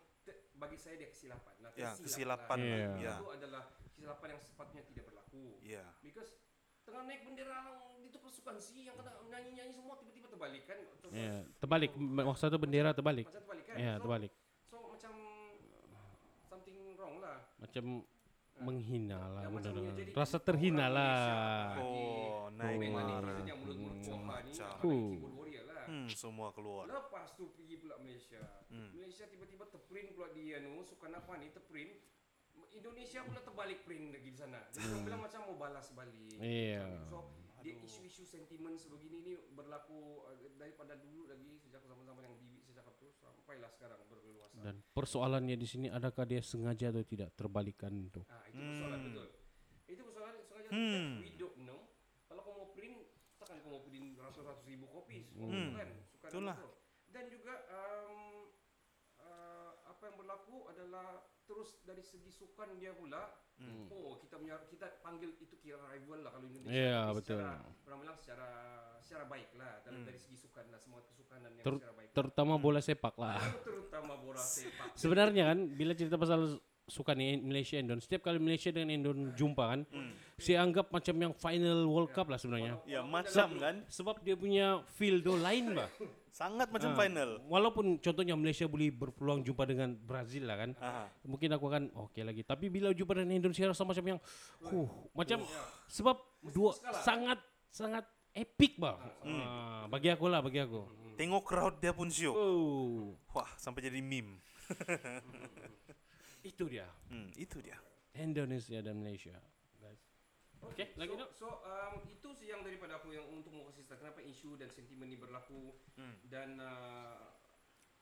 bagi saya dia kesilapan. Nah, kesilapan. Itu adalah kesilapan yang sepatutnya tidak berlaku. Yeah. Because tengah naik bendera itu pasukan si yang kena nyanyi-nyanyi semua tiba-tiba terbalik kan. Yeah. Terbalik. Maksud tu bendera terbalik. Macam terbalik kan? Yeah, so, terbalik. So macam something wrong lah. Macam menghina lah. Rasa terhina lah. Oh, naik marah. Semua keluar. Lepas tu pergi pula Malaysia. Malaysia tiba-tiba terprint pula di anu Soekarno ni terprint. Indonesia pula terbalik print lagi di sana. Jadi orang bilang macam mau balas balik. Yeah. So dia isu-isu sentimen sebegini ni berlaku daripada dulu lagi sejak zaman-zaman yang bibi sejak itu sampailah sekarang berluasan. Dan persoalannya di sini adakah dia sengaja atau tidak terbalikkan tu? Ah, itu persoalan betul. Itu persoalan sengaja atau tidak, we don't know. Kalau kau mau print, takkan kau mau print ratus-ratus ribu kopi semua kan? Itulah. Dan juga apa yang berlaku adalah terus dari segi sukan dia pula, oh kita panggil itu kira rival lah kalau Indonesia. Yeah, betul. Orang bilang secara baik lah dari segi sukan lah, semua kesukanan yang secara baik. Terutama bola sepak lah. Terutama bola sepak. Sebenarnya kan bila cerita pasal sukan Malaysia Indon, setiap kali Malaysia dengan Indon jumpa kan, saya anggap macam yang final World Cup lah sebenarnya. Ya macam kan, sebab dia punya feel do lain bah. Sangat macam final. Walaupun contohnya Malaysia boleh berpeluang jumpa dengan Brazil lah kan. Mungkin aku akan okey lagi. Tapi bila jumpa dengan Indonesia rasa macam yang macam sebab dua sangat epic bah. Bagi aku lah, bagi aku. Tengok crowd dia pun syok. Wah, sampai jadi meme. Itu dia. Itu dia. Indonesia dan Malaysia. Okay, lagi tu. So, itu yang daripada aku yang untuk mau kasih tahu kenapa isu dan sentimen ini berlaku. Dan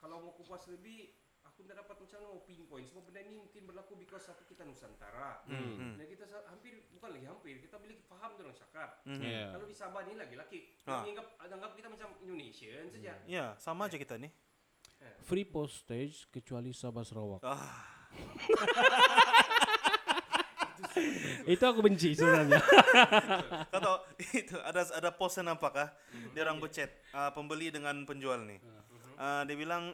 kalau mau kupas lebih, aku tak dapat macam mana pinpoint. Semua benda ini mungkin berlaku because satu kita Nusantara. Dan kita hampir, kita boleh faham dengan cakap. Kalau di Sabah ni lagi kita anggap kita macam Indonesian saja. Ya, sama aja kita ni. Free postage kecuali Sabah Sarawak. Itu aku benci sebenarnya. Kau tahu itu ada post yang nampak ah. Dia orang berchat pembeli dengan penjual ni. Dia bilang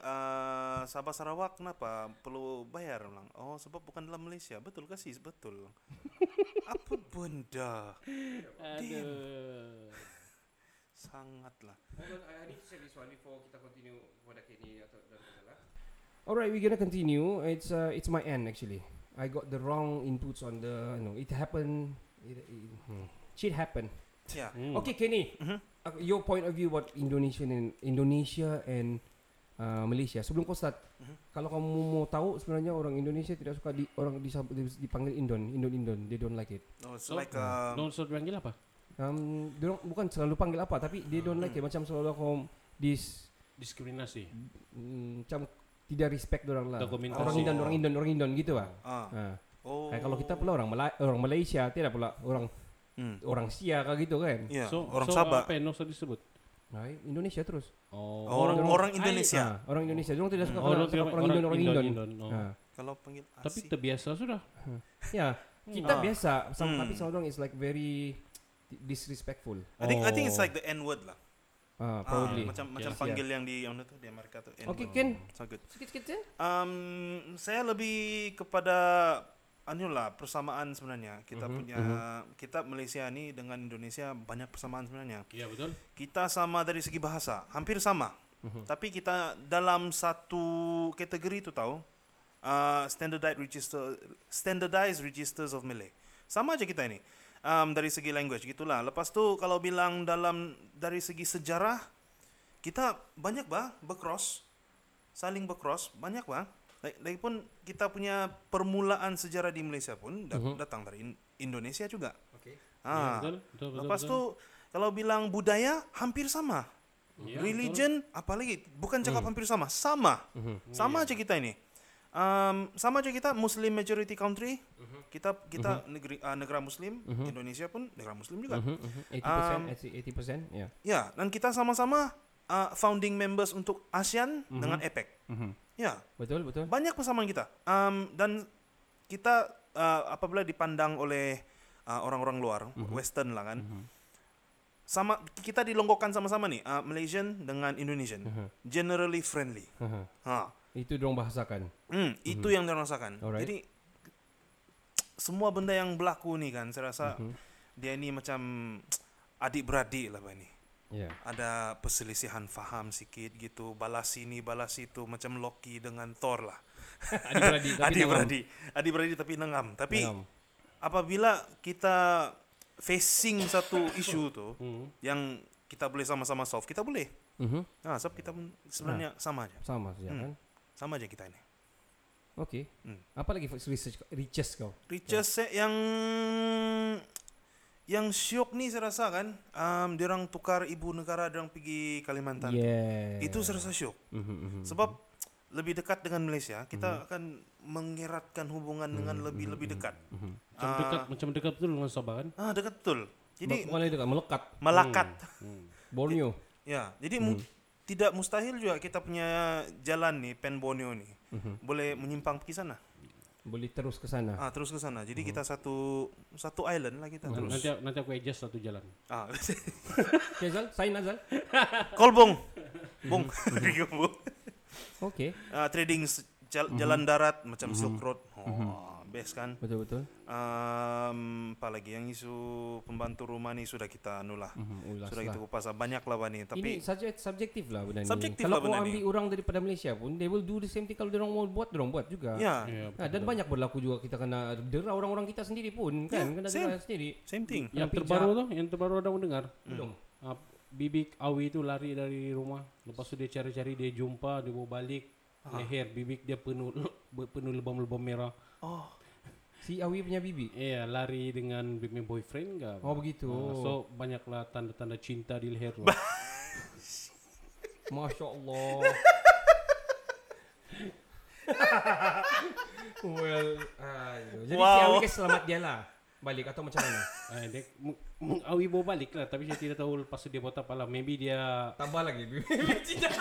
Sabah Sarawak kenapa perlu bayar ulang? Oh sebab bukan dalam Malaysia. Betul ke sih? Betul. Apa benda? Aduh. Sangatlah. Hari ini saya visual before kita continue pada kini atau dan segala. Alright, we're gonna continue. It's my end actually. I got the wrong inputs on the it happened. Shit happened. Yeah. Okay, Kenny. Your point of view about Indonesia and Malaysia. Sebelum kau start, kalau kamu mau tahu sebenarnya orang Indonesia tidak suka dipanggil Indon. They don't like it. No, it's like don't selalu panggil apa? Dorang bukan selalu panggil apa, tapi they don't like it. Macam selalu kaum diskriminasi. Macam tidak respect dorang lah. Orang Indon gitu lah. Kalau kita pula orang Malaysia, tidak pula orang Sia kayak gitu kan. Yeah. So orang Sabah. Apa yang disebut? Indonesia terus. Orang Indonesia. Orang Indonesia. Dorang tidak suka orang Indon. Kalau panggil Asi. Tapi terbiasa sudah. Ya, kita biasa. Tapi seorang is like very disrespectful. I think it's like the N-word lah. Probably. Macam panggil yang di Amerika tu. Okay, Ken. So good. Sikit-sikit. Saya lebih kepada persamaan sebenarnya. Kita punya kita Malaysia ni dengan Indonesia banyak persamaan sebenarnya. Ya, betul. Kita sama dari segi bahasa, hampir sama. Tapi kita dalam satu kategori tu tahu. Standardized registers of Malay. Sama aja kita ini. Dari segi language gitulah. Lepas tu kalau bilang dari segi sejarah kita banyak saling bercross banyak lagipun kita punya permulaan sejarah di Malaysia pun datang dari Indonesia juga. Okay. Betul, lepas tu kalau bilang budaya hampir sama. Yeah, religion betul. Apalagi bukan cakap hampir sama. Sama aja kita ini. Sama aja kita Muslim majority country. Kita negara Muslim, Indonesia pun negara Muslim juga. 80%, ya. Yeah. Dan kita sama-sama founding members untuk ASEAN dengan APEC. Ya. Betul, betul. Banyak persamaan kita. Dan kita apabila dipandang oleh orang-orang luar, mm-hmm. Western lah kan. Mm-hmm. Sama kita dilonggokkan sama-sama nih, Malaysian dengan Indonesian. Mm-hmm. Generally friendly. Mm-hmm. Ha. Itu diorang bahasakan. Itu yang diorang rasakan. Alright. Jadi semua benda yang berlaku ni kan, saya rasa dia ni macam adik-beradik lah ni. Yeah. Ada perselisihan faham sikit gitu, balas sini, balas situ, macam Loki dengan Thor lah. Adik-beradik tapi adik-beradik. Adik-beradik tapi nengam. Tapi apabila kita facing satu isu tu yang kita boleh sama-sama solve, kita boleh. Nah, sebab kita pun sebenarnya sama aja. Sama saja kan? Sama aja kita ini. Okey. Apa lagi riches kau? Riches yang syok ni saya rasa kan, diorang tukar ibu negara, diorang pergi Kalimantan. Yeah. Itu saya rasa syok. Sebab lebih dekat dengan Malaysia, kita akan mengeratkan hubungan dengan lebih dekat. Macam dekat betul dengan Sabah kan? Ah, dekat betul. Jadi melekat. Borneo. Ya, jadi tidak mustahil juga kita punya jalan ni, Pen Borneo ni, boleh menyimpang pergi sana. Boleh terus ke sana. Ah, terus ke sana. Jadi kita satu island lah kita terus. Nanti aku adjust satu jalan. Ah. Kezal, sign Azal. Kolbong. Bong. Okey. Trading jalan darat macam Silk Road. Best kan? Betul-betul. Apa lagi yang isu pembantu rumah ni sudah kita anulah. Sudah kita kupas banyak lah ni. Tapi ini subjektif lah benda ni. Kalau kau ambil orang daripada Malaysia pun, they will do the same thing. Kalau diorang mau buat, diorang buat juga. Dan banyak berlaku juga, kita kena dera orang-orang kita sendiri pun kan. Kena dera sendiri. Same thing. Yang terbaru ada mendengar. Belum. Bibik Awi tu lari dari rumah. Lepas tu dia cari-cari, dia jumpa, dia mau balik. Leher bibik dia penuh lebam-lebam merah. Oh. Si Awi punya bibi? Ya, lari dengan bibi boyfriend ke? Oh, begitu. So, banyaklah tanda-tanda cinta di leher tu. Masya Allah. Jadi si Awi kan selamat dia lah. Balik atau macam mana? Awi mau balik lah. Tapi saya tidak tahu lepas dia buat apa lah. Maybe dia... tambah lagi. Tidak.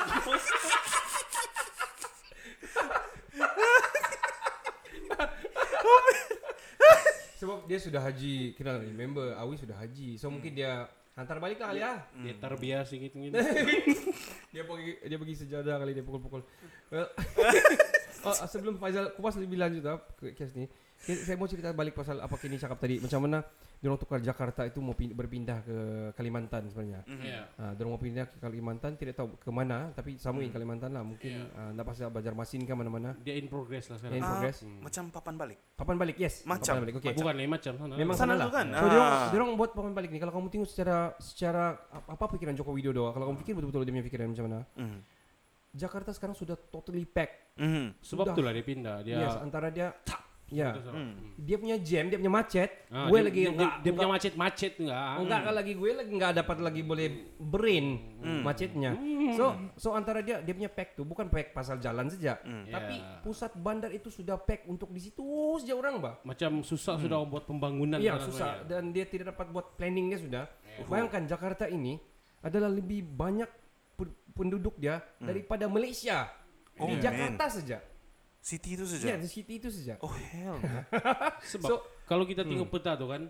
Sebab dia sudah haji, kira member Awi sudah haji. So mungkin dia hantar balik lah kali lah. Dia terbiasa gitu. dia pergi sejadah kali dia pukul-pukul. Well, sebelum Faizal kupas lebih lanjut lah kes ni. Saya mau cerita balik pasal apa Kenny cakap tadi. Macam mana diorang tukar Jakarta itu mau berpindah ke Kalimantan sebenarnya. Diorang mau pindah ke Kalimantan, tidak tahu ke mana. Tapi samain Kalimantan lah. Mungkin nak pasal belajar masin ke mana-mana. Dia in progress lah sekarang. Macam papan balik. Papan balik, yes. Macam. Balik. Okay. Bukan lain macam sana. Memang sana lah. Kan? So, diorang buat papan balik ni. Kalau kamu tengok secara apa pikiran Joko Widodo. Kalau kamu fikir betul-betul dia punya fikiran macam mana. Jakarta sekarang sudah totally packed. Sebab itulah dia pindah. Yes, antara dia... Dia punya jam, dia punya macet. Gue lagi dia punya macet enggak. Enggak kan lagi gue lagi enggak dapat lagi boleh brain macetnya. So antara dia punya pack tu bukan pack pasal jalan saja, tapi pusat bandar itu sudah pack untuk di situ saja orang bah. Macam susah sudah buat pembangunan. Iya, susah banyak. Dan dia tidak dapat buat planningnya sudah. Bayangkan Jakarta ini adalah lebih banyak penduduk dia daripada Malaysia. Di Jakarta saja. City itu saja? Ya, city itu saja. Oh, hell. Sebab kalau kita tengok peta tu kan,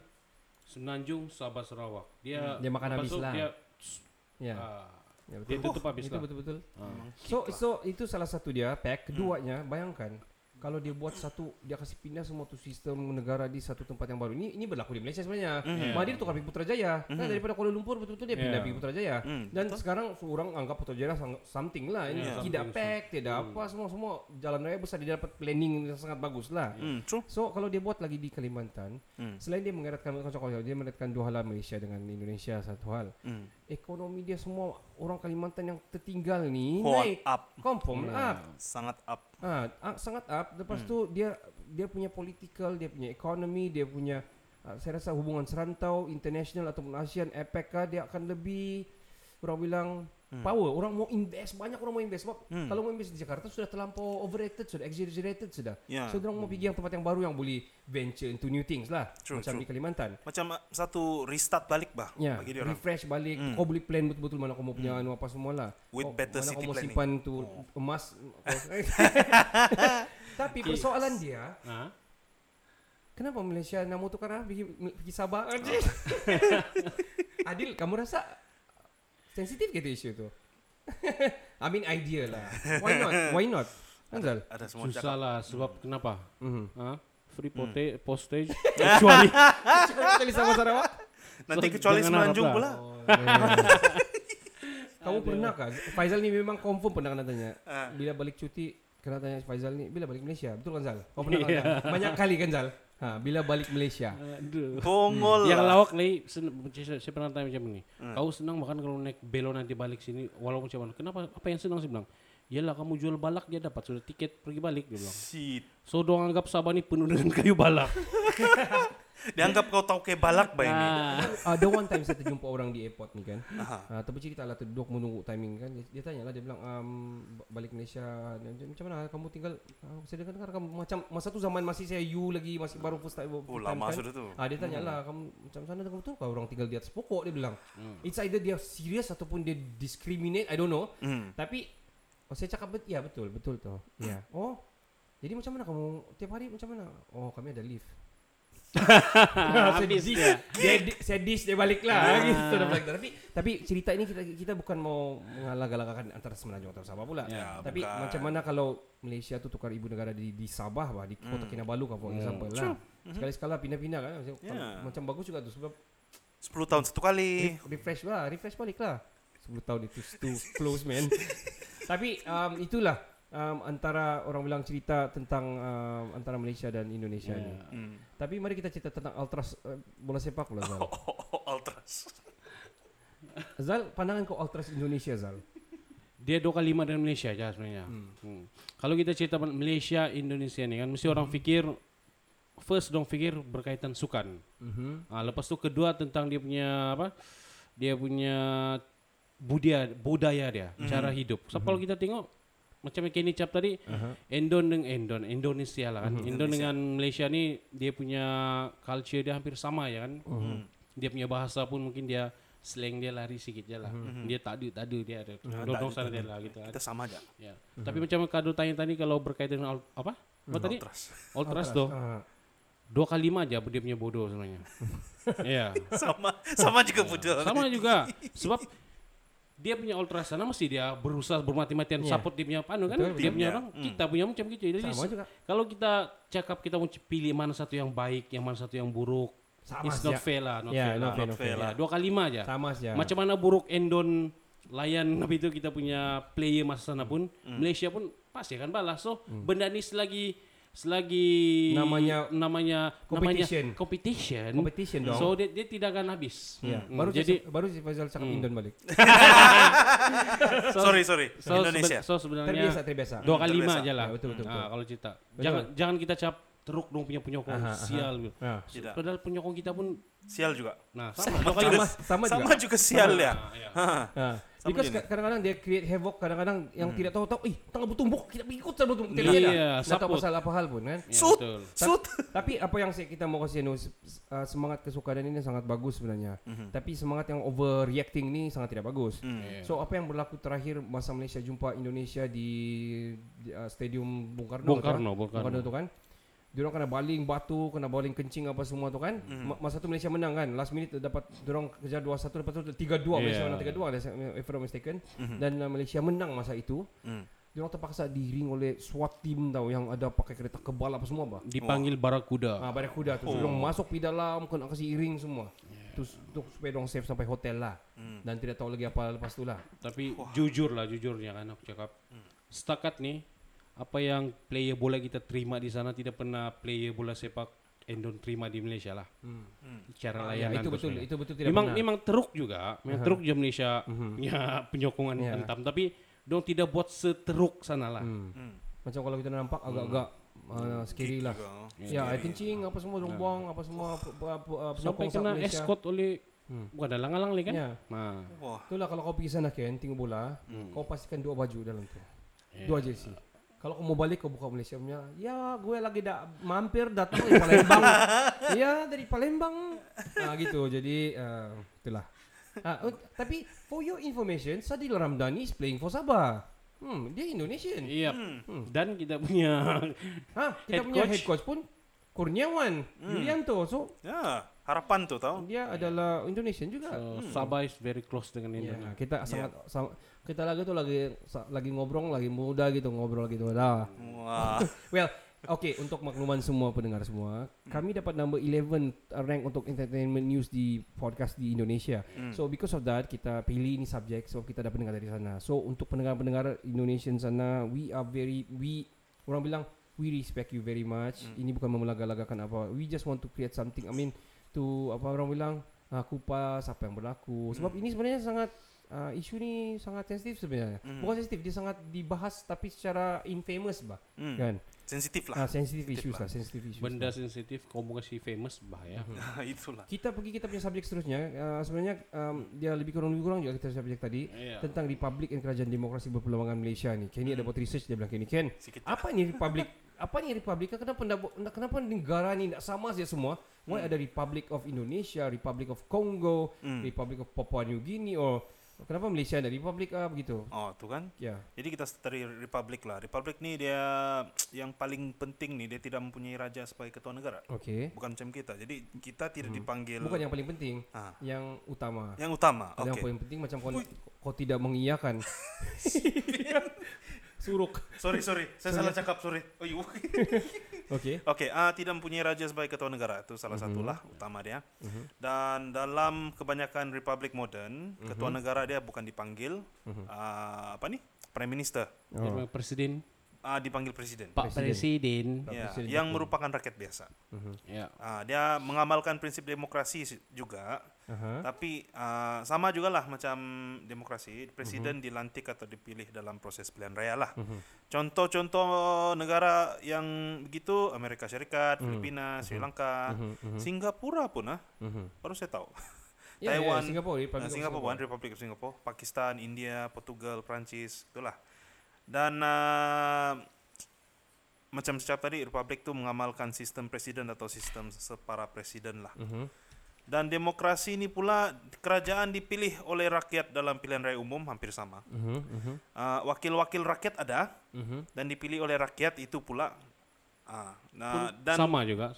Semenanjung, Sabah, Sarawak. Dia makan habis lah. Dia tutup habis lah. Itu betul-betul. So, itu salah satu dia, pack. Keduanya, bayangkan, kalau dia buat satu, dia kasih pindah semua tu sistem negara di satu tempat yang baru. Ini berlaku di Malaysia sebenarnya. Mahathir tukar pergi Putrajaya. Nah, daripada Kuala Lumpur, betul-betul dia pindah pergi Putrajaya. Dan sekarang orang anggap Putrajaya something lah. Ini tidak pack, tidak apa, semua jalan raya besar. Dia dapat planning yang sangat bagus lah. So, kalau dia buat lagi di Kalimantan, selain dia mengeratkan dua hal Malaysia dengan Indonesia, satu hal. Ekonomi dia semua orang Kalimantan yang tertinggal ni naik. Confirm up. Sangat up. Sangat up. Lepas tu dia punya political, dia punya ekonomi, dia punya saya rasa hubungan serantau international ataupun ASEAN, APEC dia akan lebih, orang bilang power. Orang mau invest, banyak orang mau invest sebab kalau mau invest di Jakarta sudah terlampau overrated, sudah exaggerated sudah. Yeah. So orang mau pergi yang tempat yang baru yang boleh venture into new things lah. True, macam true. Di Kalimantan. Macam satu restart balik bah bagi dia orang. Refresh balik. Kau boleh plan betul-betul mana kau mau punya anu apa semua lah. With better city planning. Mana kau mau simpan tu emas. Tapi persoalan dia kenapa Malaysia nak tukar arah pergi Sabah? Adil, kamu rasa sensitif ke isu tu? I mean idea lah. Why not? Anzal? Ada semua susah cakap. Lah sebab kenapa? Free postage kecuali sama Sarawak. Nanti kecuali Semenanjung pula. Oh, kamu pernah kah? Faizal ni memang confirm pernah kena tanya. Bila balik cuti kena tanya Faizal ni bila balik Malaysia. Betul kan Zal? Kau pernah kena tanya? Banyak kali kan Zal? Bila balik Malaysia. Bongol. Yang lawak ni saya pernah tanya macam ni. Kau senang makan kalau naik belo nanti balik sini walaupun macam mana. Kenapa? Apa yang senang saya bilang? Yalah kamu jual balak dia dapat sudah tiket pergi balik dia bilang. Shit. So dong anggap Sabah ni penuh dengan kayu balak. Dia anggap kau tahu kayak balak ini. Ada one time saya terjumpa orang di airport ni kan. Tapi cerita lah terduduk menunggu timing kan. Dia tanya lah dia bilang balik Malaysia macam mana kamu tinggal saya dengar kamu macam masa tu zaman masih saya masih baru first time. Oh lama sudah tu. Dia tanya lah kamu macam sana kamu tu kau orang tinggal di atas pokok dia bilang. It's either dia serious ataupun dia discriminate I don't know. Tapi saya cakap betul tu. Ya. Oh. Jadi macam mana kamu tiap hari macam mana? Oh kami ada lift. Sedih dia baliklah gitu dah balik. Tapi cerita ini kita bukan mau mengalah-galahkan antara Semenanjung atau Sabah pula. Yeah, tapi bukan. Macam mana kalau Malaysia tu tukar ibu negara di Sabah bah di Kota Kinabalu kan for example lah. Sekali-sekala pindah-pindah kan macam bagus juga tu sebab 10 tahun satu kali. Refresh baliklah. 10 tahun itu too close man. Tapi itulah antara orang bilang cerita tentang antara Malaysia dan Indonesia ni. Tapi mari kita cerita tentang ultras bola sepak pula Zal. Ultras. Zal, pandangan kau ultras Indonesia Zal? Dia 2x5 dengan Malaysia aja sebenarnya. Kalau kita cerita Malaysia Indonesia ni kan mesti orang fikir first dong fikir berkaitan sukan. Lepas tu kedua tentang dia punya apa? Dia punya budaya dia, cara hidup. So kalau kita tengok macam yang Kenny cap tadi Indonesia lah kan Indon dengan Malaysia ni dia punya culture dia hampir sama ya kan dia punya bahasa pun mungkin dia slang dia lari sikit je lah dia tak ada dia ada dorong sana dia lah gitu kita sama aja ya tapi macam kado tanya tadi kalau berkaitan dengan apa tadi ultras tu 2x5 aja dia punya bodoh sebenarnya ya sama juga bodoh sama juga sebab dia punya ultrasound mesti dia berusaha bermati-matian support dia punya panu kan betul, dia punya orang kita punya macam gitu jadi kalau kita cakap kita mau pilih mana satu yang baik yang mana satu yang buruk sama it's not fair lah not fair lah 2x5 aja sama saja macam mana buruk Endon layan tapi itu kita punya player masa sana pun Malaysia pun pasti akan balas so benda ni selagi namanya competition so dia tidak akan habis. Baru si Faizal cakap Indon balik. so Indonesia. So sebenarnya terbiasa. 2x5 ajalah. Betul. Kalau cerita. Jangan kita cap teruk dong punya sial. Padahal penyokong kita pun sial juga. Nah, sama juga sial ya. Because kadang-kadang dia create havoc, kadang-kadang yang tidak tahu-tahu, tengah bertumbuk, kita pergi ikut tengah bertumbuk. Tidak tahu pasal apa hal pun kan. Shoot. Tapi apa yang kita mau kasih semangat kesukaan ini sangat bagus sebenarnya. Tapi semangat yang overreacting ini sangat tidak bagus. So apa yang berlaku terakhir masa Malaysia jumpa Indonesia di Stadium Bung Karno tu kan. Diorang kena baling batu, kena baling kencing apa semua tu kan. Masa tu Malaysia menang kan. Last minute dapat diorang kejar 2-1 lepas tu 3-2 Malaysia menang 3-2 if I'm mistaken. Dan Malaysia menang masa itu. Diorang terpaksa diiring oleh SWAT team tau yang ada pakai kereta kebal apa semua bah. Dipanggil barakuda. Barakuda tu diorang masuk pi dalam kena kasih iring semua. Tu supaya diorang safe sampai hotel lah. Dan tidak tahu lagi apa lepas tu lah. Tapi jujurnya kan aku cakap. Setakat ni apa yang player bola kita terima di sana tidak pernah player bola sepak Endon terima di Malaysia lah. Cara layanan itu betul tidak memang benar. Memang teruk juga, memang teruk juga Malaysia punya penyokongan hentam tapi dong tidak buat seteruk sanalah. Macam kalau kita nampak agak-agak scary lah. I think apa semua dong buang apa semua sampai kena escort oleh Bukan dalang alang ni kan? Ya. Ha. Wah. Itulah kalau kau pergi sana kan, tengok bola, kau pastikan dua baju dalam tu. Yeah. Dua jersey. Kalau kau mau balik kau buka Malaysia punya. Ya, gue lagi dah mampir datang dari Palembang. Ya, dari Palembang. Ah gitu. Jadi itulah. Tapi for your information, Sadil Ramdhani is playing for Sabah. Dia Indonesian. Yep. Dan kita punya head coach pun Kurniawan Yulianto. So, yeah, harapan tu tahu. Dia adalah Indonesian juga. So, Sabah is very close dengan Indonesia. Yeah, kita sangat kita lagi ngobrol, lagi muda gitu ngobrol gitu lah. Wow. Well, okay, untuk makluman semua pendengar semua, kami dapat number 11 rank untuk entertainment news di podcast di Indonesia. So because of that, kita pilih ini subjek, so kita dapat dengar dari sana. So untuk pendengar-pendengar Indonesian sana, orang bilang we respect you very much. Ini bukan memelaga-lagakan apa. We just want to create something. I mean, to apa orang bilang, kupas apa yang berlaku. Sebab ini sebenarnya sangat isu ni sangat sensitif sebenarnya. Bukan sensitif, dia sangat dibahas tapi secara infamous bah. Kan? Sensitif lah. Sensitif isu. Benda sensitif kau kasih famous bah ya. Itulah. Kita punya subjek seterusnya. Sebenarnya dia lebih kurang juga kita subjek tadi tentang Republik dan Kerajaan Demokrasi Berpeluangan Malaysia ni. Kenny ada buat research, dia bilang Kenny, Ken, apa ni Republik? Apa ni Republik? Kenapa negara ni tak sama saja semua? Why ada Republic of Indonesia, Republic of Congo, Republic of Papua New Guinea, or kenapa Malaysia ada Republik begitu? Oh, tu kan? Ya. Yeah. Jadi kita dari Republik lah. Republik ni dia yang paling penting ni, dia tidak mempunyai raja sebagai ketua negara. Okey. Bukan macam kita. Jadi kita tidak dipanggil. Bukan yang paling penting. Yang utama. Yang utama. Okey. Yang paling penting macam kau tidak mengiyakan. Suruk. Sorry. Saya salah cakap. Sorry. Okey. Tidak mempunyai raja sebagai ketua negara. Itu salah satulah utama dia. Dan dalam kebanyakan republik moden, ketua negara dia bukan dipanggil Prime Minister. Presiden. Dipanggil Presiden. Pak Presiden. Ya, yang merupakan rakyat biasa. Dia mengamalkan prinsip demokrasi juga. Tapi sama jugalah macam demokrasi. Presiden dilantik atau dipilih dalam proses pilihan raya lah. Contoh-contoh negara yang begitu, Amerika Syarikat, Filipina, Sri Lanka, Singapura pun baru saya tahu. Taiwan, Singapura, Republik of Singapore, Pakistan, India, Portugal, Perancis, itulah. Dan macam saya cakap tadi, Republik itu mengamalkan sistem presiden atau sistem separa presiden lah. Dan demokrasi ini pula, kerajaan dipilih oleh rakyat dalam pilihan raya umum, hampir sama. Wakil-wakil rakyat ada dan dipilih oleh rakyat itu pula. Dan sama juga.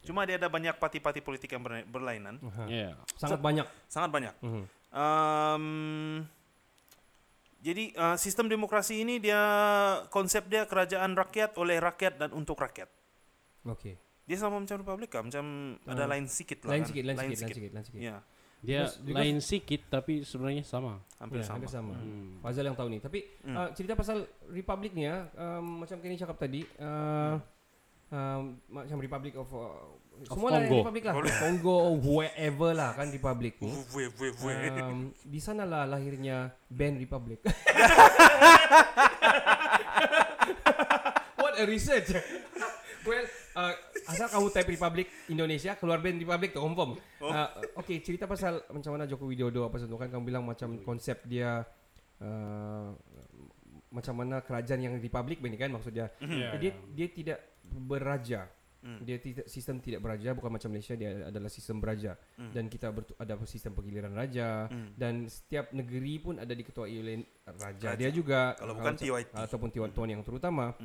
Cuma dia ada banyak parti-parti politik yang berlainan. Sangat banyak. Jadi sistem demokrasi ini dia konsep dia kerajaan rakyat oleh rakyat dan untuk rakyat. Okey. Dia sama macam Republik lah, macam ada lain sikit lah. Lain sikit. Ya. Dia lain sikit tapi sebenarnya sama. Hampir sama. Fazal yang tahu ni. Tapi cerita pasal Republik ni ya, macam Kenny cakap tadi, macam Republic of semua lah Republik lah, Kongo, wherever lah kan Republik ni. Di sana lah lahirnya band Republik. What a research. Well, asal kamu type Republik Indonesia keluar band Republik tu confirm. Okay, cerita pasal macam mana Joko Widodo apa sebab kan kamu bilang macam konsep dia. Macam mana kerajaan yang republik ni kan maksudnya dia tidak beraja. Dia sistem tidak beraja, bukan macam Malaysia dia adalah sistem beraja. Dan kita ada sistem pegiliran raja dan setiap negeri pun ada diketuai oleh raja dia juga. Kalau bukan TYT ataupun tuan yang terutama.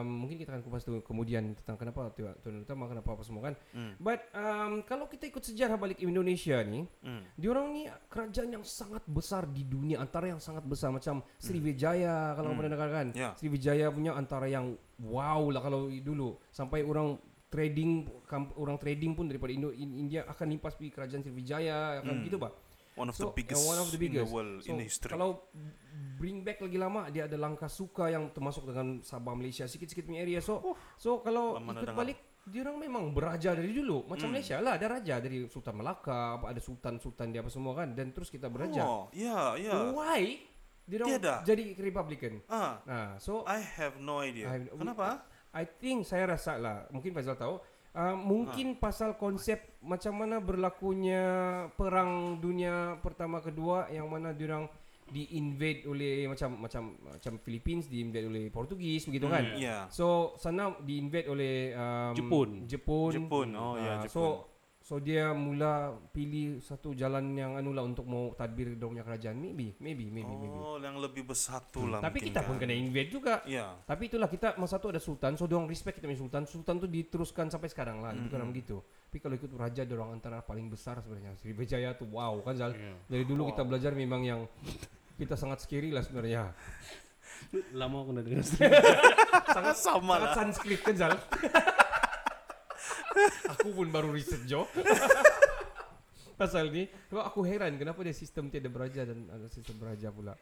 Mungkin kita akan kupas tu kemudian tentang kenapa tuan utama, kenapa apa semua kan. But kalau kita ikut sejarah balik Indonesia ni, diorang ni kerajaan yang sangat besar di dunia, antara yang sangat besar macam Sriwijaya kalau pernah dengar kan. Yeah. Sriwijaya punya antara yang wow lah kalau dulu sampai orang trading pun daripada India akan nimpas pergi kerajaan Sriwijaya akan gitu bah. One of the biggest in the world, in the history. Kalau bring back lagi lama dia ada Langkasuka yang termasuk dengan Sabah Malaysia sikit-sikit punya area. So kalau ikut balik diorang memang beraja dari dulu macam Malaysia lah, ada raja dari Sultan Melaka, ada sultan-sultan dia apa semua kan, dan terus kita beraja. Why? Dia jadi Republican. So I have no idea. Kenapa? I think saya rasa lah, mungkin Fazal tahu. Mungkin pasal konsep macam mana berlakunya Perang Dunia Pertama Kedua, yang mana diorang diinvade oleh macam Philippines diinvade oleh Portugis begitu kan. Yeah. So sana diinvade oleh Jepun. Oh ya, Jepun. So dia mula pilih satu jalan yang anulah untuk mau tadbir dia punya kerajaan. Maybe. Oh, yang lebih bersatu lah. Tapi kita pun kena invade juga. Yeah. Tapi itulah, kita masa tu ada sultan, so diorang respect kita punya sultan. Sultan tu diteruskan sampai sekarang lah, itu kan begitu. Tapi kalau ikut raja, diorang antara paling besar sebenarnya. Sriwijaya tu wow kan Zal. Yeah. Dari dulu kita belajar memang yang kita sangat scary lah sebenarnya. Lama aku nak dengar. Sangat sama sangat lah. Sangat Sanskrit kan Zal. Aku pun baru research pasal ni. Sebab aku heran kenapa dia sistem tiada beraja dan ada sistem beraja pula.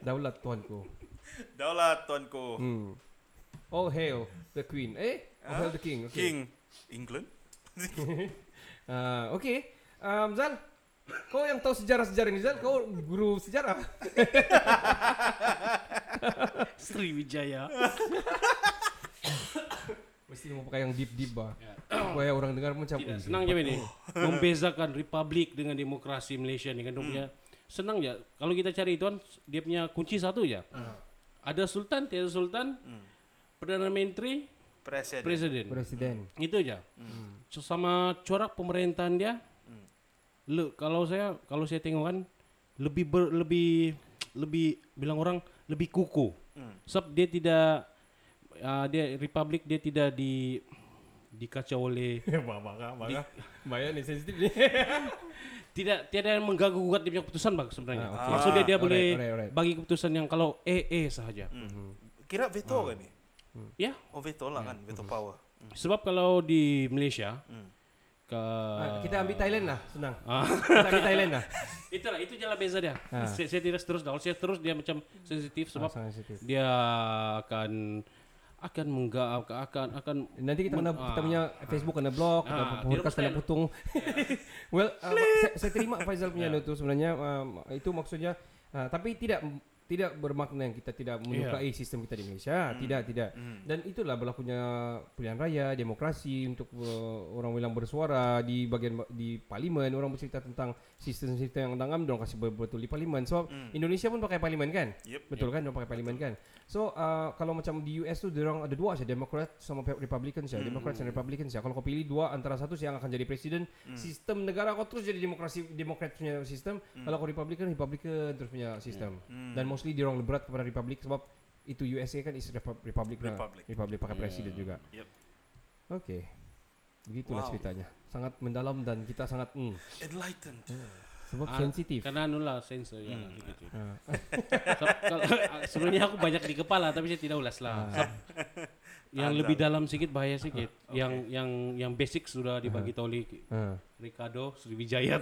Daulat tuanku. All hail the queen. All hail the king. Okay. King England. Okay. Zal, kau yang tahu sejarah ni Zal, kau guru sejarah. Sriwijaya. Mesti mau pakai yang deep bah. Supaya orang dengar macam senang je ni. Membezakan republik dengan demokrasi Malaysia ni kan dia punya. Senang je. Kalau kita cari tuan, dia punya kunci satu je. Ada sultan, tiada sultan. Perdana Menteri, presiden. Itu je. So, sama corak pemerintahan dia. Kalau saya tengok kan lebih bilang orang lebih kukuh. Sebab dia tidak dia republik, dia tidak dikacau oleh bahaya ni, sensitif ni. Tiada yang mengganggu-gugat dia punya keputusan bang sebenarnya. Maksudnya dia boleh bagi keputusan yang kalau sahaja. Kira veto kan ni? Ya. Oh, veto lah kan, veto power. Sebab kalau di Malaysia kita ambil Thailand lah, senang. Kita ambil Thailand lah. Itulah, itu jelah beza dia. Saya tidak terus dah. Saya terus dia macam sensitif sebab dia akan menggap, akan nanti kita punya Facebook kena blok, podcast kena putung. Well, saya terima Faizal punya itu sebenarnya. Itu maksudnya, tapi tidak bermakna yang kita tidak menyukai sistem kita di Malaysia. Tidak. Dan itulah berlakunya pilihan raya, demokrasi untuk orang bilang bersuara di bahagian di parlimen. Orang bercerita tentang sistem-sistem yang dangam, mereka kasih betul di parlimen. So Indonesia pun pakai parlimen kan? Yep. Betul kan? Mereka pakai parlimen kan? So kalau macam di US tu mereka ada dua saja, Democrat sama Republican saja. Democrat dan Republican saja. Kalau kau pilih dua antara satu yang akan jadi presiden, sistem negara kau terus jadi demokrasi, Democrat punya sistem. Kalau kau Republican terus punya sistem. Dan mostly dia orang berat kepada republik sebab itu USA kan is republik pakai presiden juga. Yep. Okay. Begitulah ceritanya. Sangat mendalam dan kita sangat enlightened. Sebab sensitif. Karena anulah sensor yang gitu. Sebenarnya aku banyak di kepala tapi saya tidak ulaslah. Yang lebih dalam sikit, bahaya sikit. Okay. Yang basic sudah dibagi tahu oleh Ricardo Sriwijaya.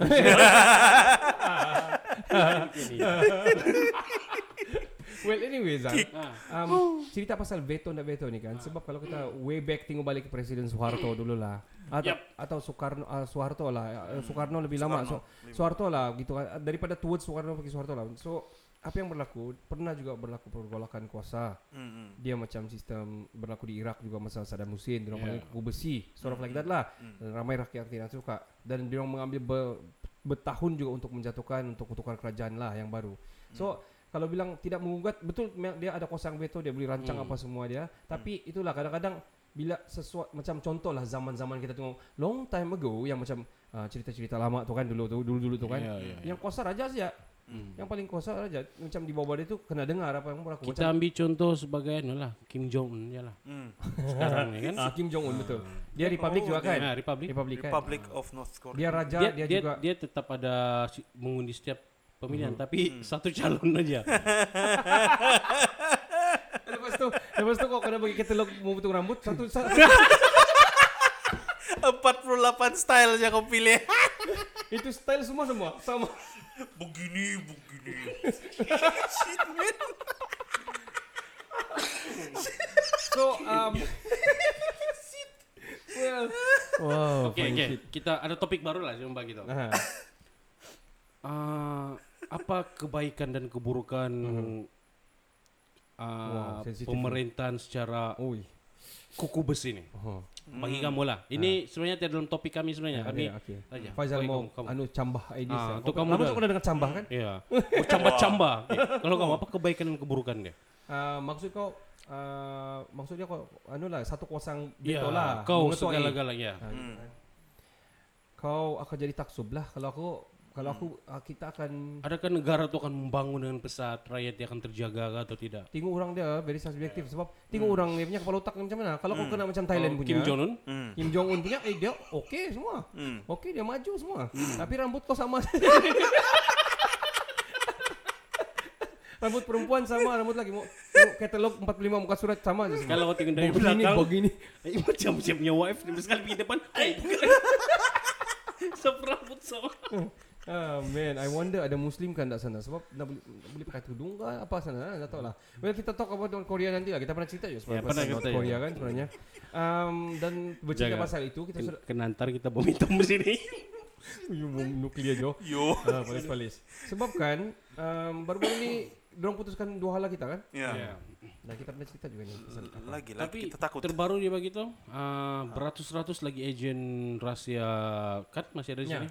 Well anyway Zan, cerita pasal veto dan veto ni kan, sebab kalau kita way back tengok balik ke Presiden Soeharto dulu lah, atau Soekarno, Soeharto lah, Soekarno lebih lama, Soeharto lah gitu kan, daripada towards Soekarno pergi Soeharto lah. So apa yang berlaku, pernah juga berlaku pergolakan kuasa. Dia macam sistem berlaku di Iraq juga masa Saddam Hussein, dia panggil kuku besi, sort of like that lah. Ramai rakyat tidak suka dan dia mengambil bertahun juga untuk menjatuhkan, untuk tukar kerajaan lah yang baru. So kalau bilang tidak menggugat, betul dia ada kuasa veto, dia boleh rancang apa semua dia. Tapi itulah kadang-kadang bila sesuatu macam contoh lah zaman-zaman kita tengok long time ago yang macam cerita-cerita lama tu kan, dulu tu kan, yang kuasa raja saja, yang paling kuasa raja macam di bawah dia tu kena dengar apa yang berlaku. Kita ambil contoh sebagai lah Kim Jong Un je lah. Sekarang ni kan Kim Jong Un betul. Dia republik juga kan? Republic of North Korea. Dia raja, dia juga dia tetap ada mengundi setiap pemilihan, tapi satu calon aja. Lepas tu kau kena bagi katalog mau potong rambut satu. 48 style aja kau pilih. Itu style semua sama. Begini. Shit man. So shit. Well. Wow. Okay. Kita ada topik baru lah jumpa kita. Apa kebaikan dan keburukan pemerintahan secara kuku besi ni. Oh. Bagi kamu lah. Ini sebenarnya tiada dalam topik kami sebenarnya. Kami saja. Faizal mau cambah idea. Untuk kamu lama sudah dengar cambah kan? Iya. Oh, cambah. Kalau kamu apa kebaikan dan keburukan dia? Maksud kau maksudnya kau anulah satu kosong betolah. Kau segala-gala ya. Kau akan jadi taksub lah. Kalau aku kita akan adakah negara tu akan membangun dengan pesat, rakyat dia akan terjaga atau tidak? Tengok orang dia very subjektif sebab tengok orang dia punya kepala otak macam mana. Kalau kau kena macam Thailand punya Kim Jong Un punya dia okey semua. Okey dia maju semua. Tapi rambut kau sama. Rambut perempuan sama, rambut lagi mau katalog 45 muka surat sama aja. Kalau kau tengok dari belakang begini macam siap punya wife sekali pergi depan. Serabut sama. Ah man, I wonder ada Muslim kan tak sana sebab nak boleh pakai tudung ke apa sana tak tahu lah. Well, kita talk about Korea nanti lah. Kita pernah cerita juga sebab pasal Korea kan sebenarnya. Dan bercerita pasal itu kita kenantar kita bom hitam di sini. Bom nuklear jo. Yo. Palis-palis. Sebab kan baru-baru ni dorang putuskan dua hala kita kan? Ya. Nah kita pernah cerita juga ni. Lagi tapi kita takut. Terbaru dia bagi tu beratus-ratus lagi ejen rahsia kat masih ada di sini.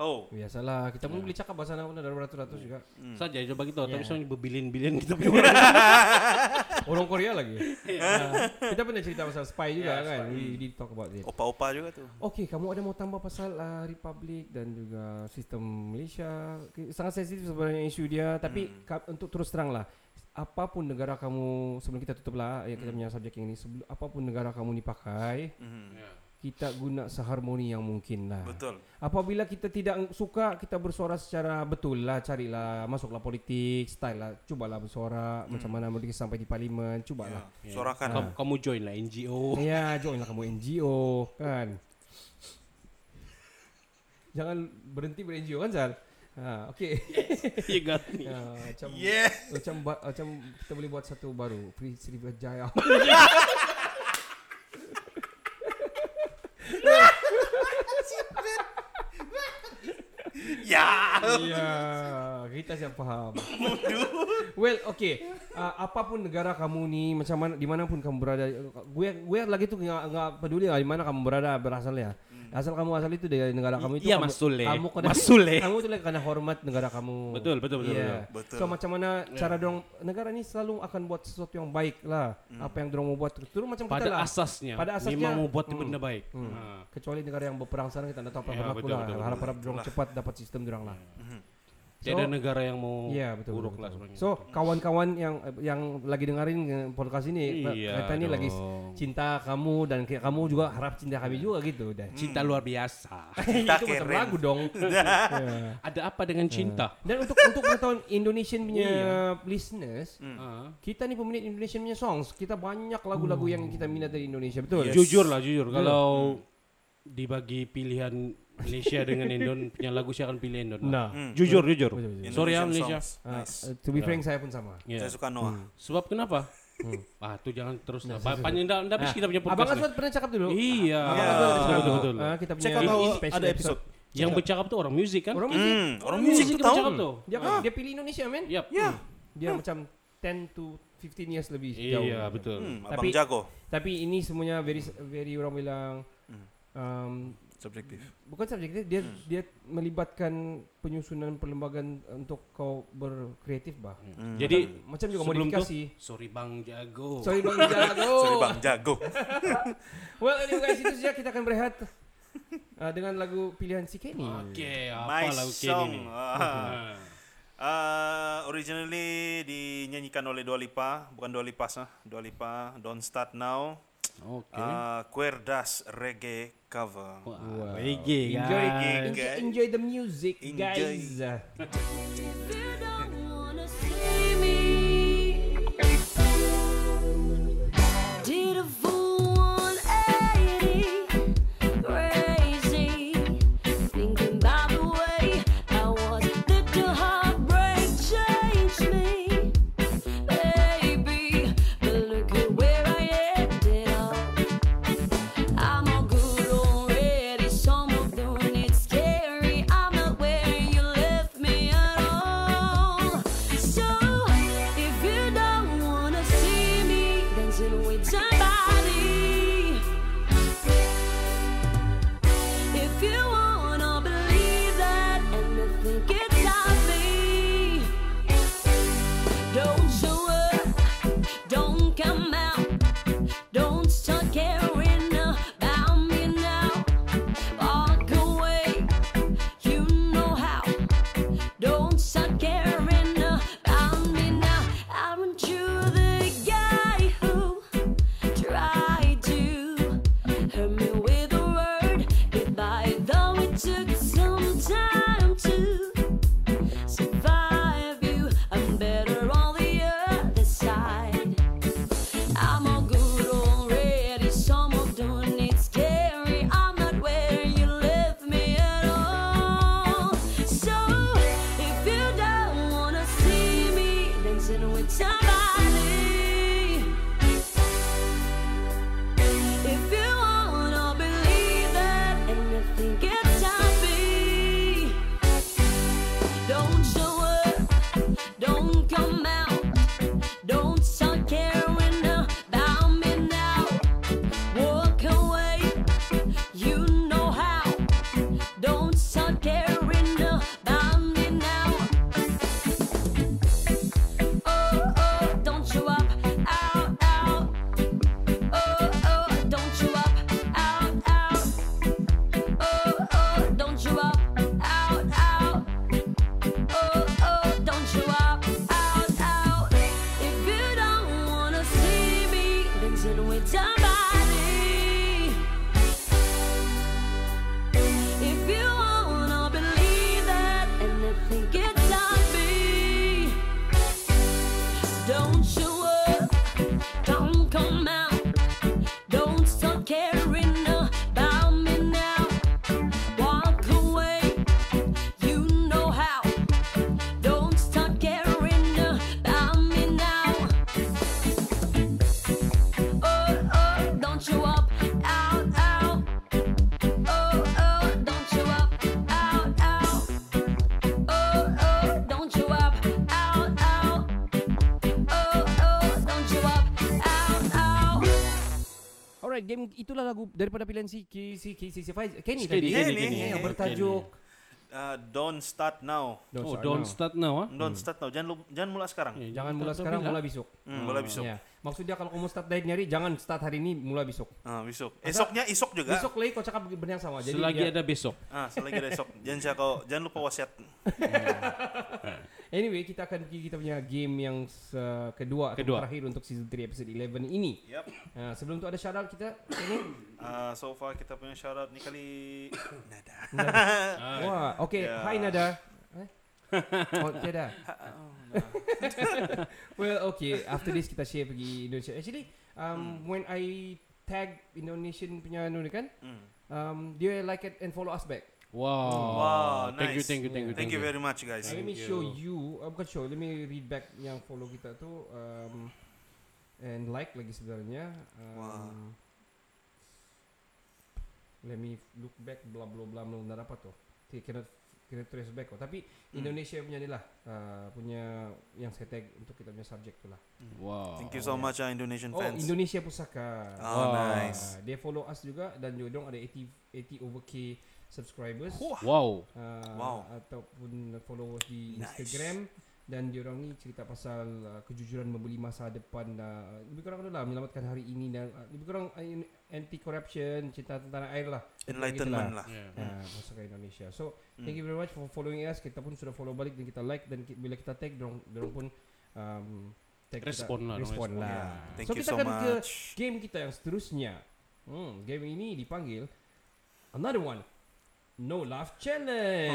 Oh, biasalah kita pun boleh cakap bahasa nak ada beratus-ratus juga. Saja je bagi tu tapi seorang berbilion-bilion kita punya orang. Orang Korea lagi. Kita pernah cerita pasal spy juga kan. We did talk about it. Opa-opa juga tu. Okey, kamu ada mau tambah pasal Republic dan juga sistem Malaysia? Sangat sensitif sebenarnya isu dia tapi untuk terus terang lah. Apapun negara kamu, sebelum kita tutup lah kita punya subjek yang ini, apapun negara kamu ni pakai kita guna seharmoni yang mungkin lah. Betul. Apabila kita tidak suka, kita bersuara secara betul lah. Carilah, masuklah politik, style lah, cubalah bersuara macam mana boleh sampai di parlimen, cubalah suarakan. Kamu join lah NGO. Ya, join lah kamu NGO kan. Jangan berhenti ber-NGO kan Zal. Okay. You got me. Macam kita boleh buat satu baru, Free Sriwijaya. Ya, kita siap faham. Well, okay. Apapun negara kamu ni, macam mana, di mana pun kamu berada, gue lagi tu enggak peduli lah di mana kamu berada berasalnya. Asal kamu itu dari negara kamu itu, kamu tu lagi kena hormat negara kamu. Betul. So macam mana cara dorong negara ni selalu akan buat sesuatu yang baik lah. Apa yang dorong mau buat terus macam kita lah. Pada asasnya memang mau buat benda baik. Kecuali negara yang berperang sana kita tak tahu apa berlaku lah. Harap-harap dorong cepat dapat sistem dorong lah. Tiada negara yang mau buruk lah sebenarnya. So kawan-kawan yang lagi dengerin podcast ini, kita ni lagi cinta kamu dan kamu juga harap cinta kami juga gitu. Cinta luar biasa. Cinta itu macam lagu dong. Ada apa dengan cinta? Dan untuk pengetahuan Indonesian punya listeners, kita ni peminat Indonesian punya songs. Kita banyak lagu-lagu yang kita minat dari Indonesia, betul? Jujur. Kalau dibagi pilihan Malaysia dengan Indon punya lagu, saya akan pilih Indon. Jujur. Sorry ya Malaysia. To be frank, saya pun sama. Saya suka Noah. Sebab kenapa? Tu jangan terus. Panjang dah habis kita punya podcast. Abang Aswad pernah cakap dulu. Iya. Betul. Kita punya ada episode. Yang bercakap tu orang muzik kan? Orang muzik tahu. Dia pilih Indonesia men. Ya. Dia macam 10 to 15 years lebih jauh. Iya betul. Abang jago. Tapi ini semuanya very very orang bilang subjektif. Bukan subjektif, dia melibatkan penyusunan perlembagaan untuk kau berkreatif bah. Jadi macam juga modifikasi. Sorry bang jago. Well, anyway guys, itu saja kita akan berehat dengan lagu pilihan si Kenny. Okey, apa lagu Kenny ni? Originally dinyanyikan oleh Dua Lipa, Don't Start Now. Okay. Cuerdas reggae cover. Wow. Reggae, guys. Enjoy the music, guys. If you don't wanna see me, did a full 180, crazy, thinking about the way I was. Did your heartbreak change me? So Game itulah lagu daripada pilihan si Kenny tadi yang bertajuk Don't Start Now. Oh, Don't Start Now. Don't Start Now. Jangan mula sekarang. Jangan mula sekarang, mula besok. Mula besok. Maksudnya kalau kamu start diet nyari, jangan start hari ini, mula besok. Besok. Esoknya esok juga. Esok lagi kau cakap benar yang sama. Jadi selagi ada besok. Selagi ada esok. Jangan lupa wasiat. Anyway, kita akan pergi kita punya game yang kedua. Terakhir untuk season 3 episode 11 ini. Yep. Sebelum tu ada shout out kita. So far kita punya shout out ni kali Nada. Wah, okay. Yeah. Hi Nada. Oh, tiada. Oh, no. Well, okay. After this kita share pergi Indonesia. Actually, when I tag Indonesian punya ni kan, dia like it and follow us back. Wow. Thank you very much guys. Let me read back yang follow kita tu and like lagi sebenarnya. Let me look back bla bla bla apa tu. Kita trace back tapi Indonesia punya ni lah punya yang saya tag untuk kita punya subject tu lah. Wow. Thank you so much Indonesian fans. Oh, Indonesia Pusaka. Oh, nice. Dia follow us juga dan diorang ada 80 over K subscribers. Wow. Ataupun followers di Instagram. Dan diorang ni cerita pasal kejujuran membeli masa depan, lebih kurang adalah menyelamatkan hari ini dan lebih kurang anti-corruption, cerita tentang tanah air lah, enlightenment lah masakan Indonesia. So thank you very much for following us. Kita pun sudah follow balik dan kita like. Dan bila kita tag, diorang pun tag respon lah. Yeah. Thank you so much. So kita akan ke game kita yang seterusnya. Game ini dipanggil Another One No Laugh Challenge.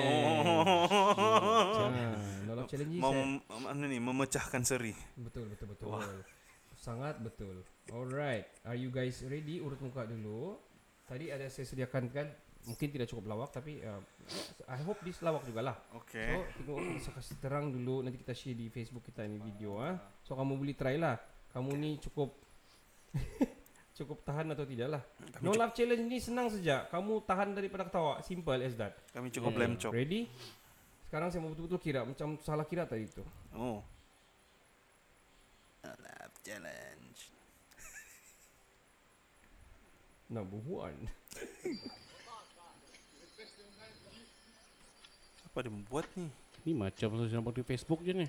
No Laugh Challenge ni memecahkan seri. Betul. Wah. Sangat betul. Alright, are you guys ready? Urut muka dulu. Tadi ada saya sediakan kan, mungkin tidak cukup lawak tapi I hope this lawak jugalah. Okay. So tengok saya kasih terang dulu, nanti kita share di Facebook kita ni video So kamu boleh try lah. Kamu ni cukup tahan atau tidaklah. No Laugh Challenge ni senang saja. Kamu tahan daripada ketawa. Simple as that. Kami cukup lem chop. Ready? Sekarang saya mau betul-betul kira. Macam salah kira tadi tu. Oh. No Laugh Challenge. Number 1. Apa dia membuat ni? Ni macam saya nampak di Facebook je ni.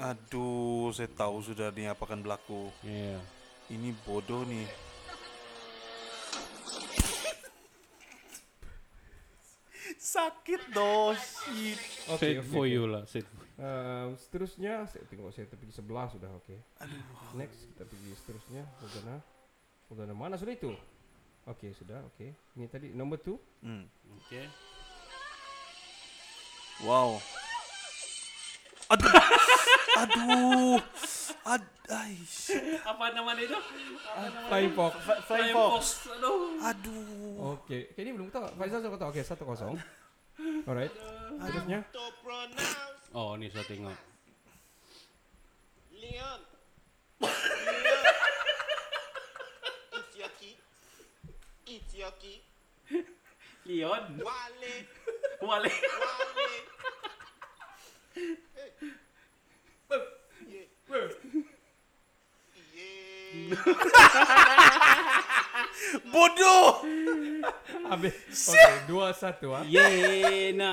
Aduh, saya tahu sudah ni apa akan berlaku. Yeah. Ini bodoh nih. Sakit dosis. Okay, for you lah. Seterusnya, saya tengok saya pergi sebelah sudah, okay. Next kita pergi seterusnya. Organa mana sudah itu? Okay, sudah, okay. Ini tadi number 2. Okay. Wow. Aduh. Apa nama dia tu? Flying Fox. Aduh. Okey. Kini belum tahu. Faizal sudah tahu. Okey, 1-0. Alright. Terusnya. Oh, ni saya tengok. Leon. It's Yoki. Leon. Wale. Bodoh. Habis. Okay, 2-1 ah. Yena.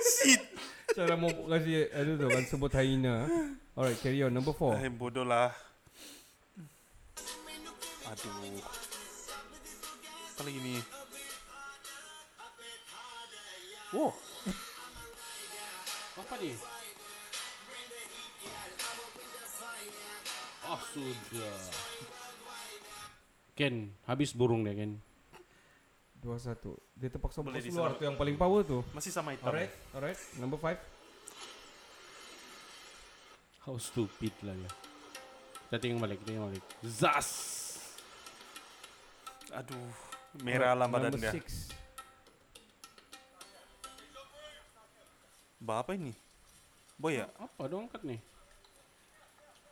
Shit. Cara mau kasih aduh tu kan sebut Haina. Alright, carry on number 4. Bodoh lah. Aduh. Apa lagi ni? Wow. Apa ni? Oh, sudah. Ken, habis burung dia, Ken. 2-1. Dia terpaksa boleh keluar tu yang paling power tu. Masih sama hitam. Alright. Number 5. How stupid lah ya. Kita tengok balik. Zas. Aduh, merah lah badan dia. Bah apa ini? Boya? Apa dia angkat ni?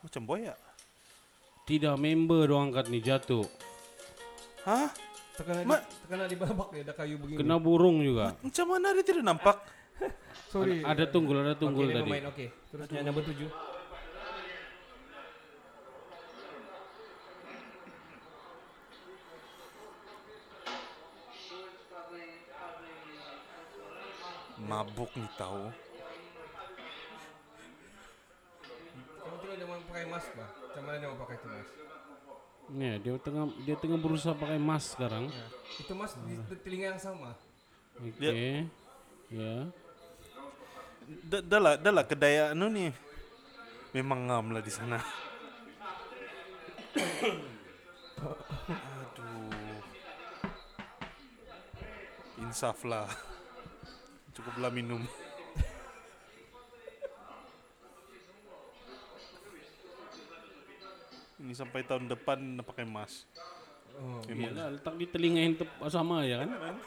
Macam boya. Tidak, member dia angkat ni jatuh. Hah? Terkena di babak dia, ada kayu begini. Kena burung juga. Macam mana dia tidak nampak? Sorry. Ada tunggul okay, tadi. Okay. Terus nombor 7. Mabuk ni tahu. Kamu tengok dia pakai mask bah. Macam mana dia pakai tu mask? Ya, dia tengah berusaha pakai mask sekarang. Ya. Itu mask di telinga yang sama. Okey. Ya. Dah lah kedaya anu ni. Memang ngam lah di sana. Aduh. Insaf lah. Cukuplah minum. Ini sampai tahun depan nak pakai mask. Oh, iyalah, letak di telinga yang sama ya kan?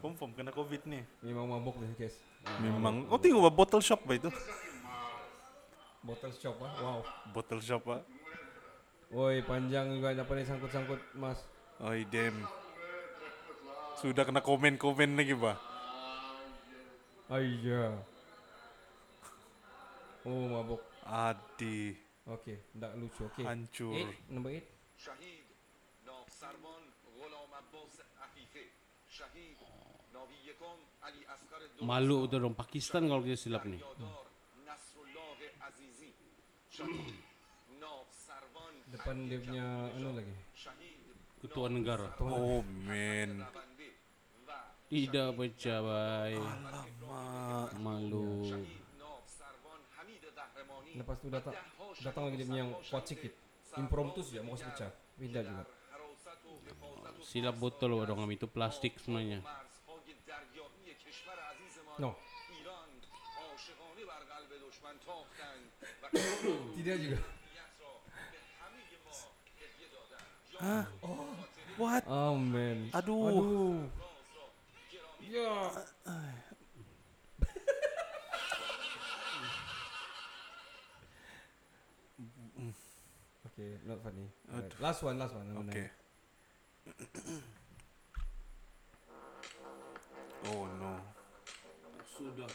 Confirm kena COVID ni. Memang mabuk ni guys. Memang. Oh tengok bottle shop bah itu. Bottle shop ah. Wow. Bottle shop ah. Oi, panjang juga apa ni sangkut-sangkut mas. Oi, damn. Sudah kena komen lagi bah. Ayah. Oh mabuk. Adi. Okey, tak lucu. Okey. Hancur. Nombor 8. Shahid Nav Sarwan Ghulam Abbas Afifi. Shahid Navi Yakon Ali Asghar. Malu tu orang Pakistan kalau dia silap ni. Nasrullah Azizi. Shahid Nav Sarwan. Depan dia punya anu lagi. Ketua negara. Oh man. Tidak pecah baik. Alamak. Malu. Lepas tu datang lagi dia yang kuat sikit. Impromptu saja mau pecah. Pindah juga. Silap botol orang kami itu plastik semuanya. No. Tidak juga. Hah? Oh. What? Oh man. Aduh. Ya. Okay, not funny. Right. Last one. Okay. Oh no. Sudah.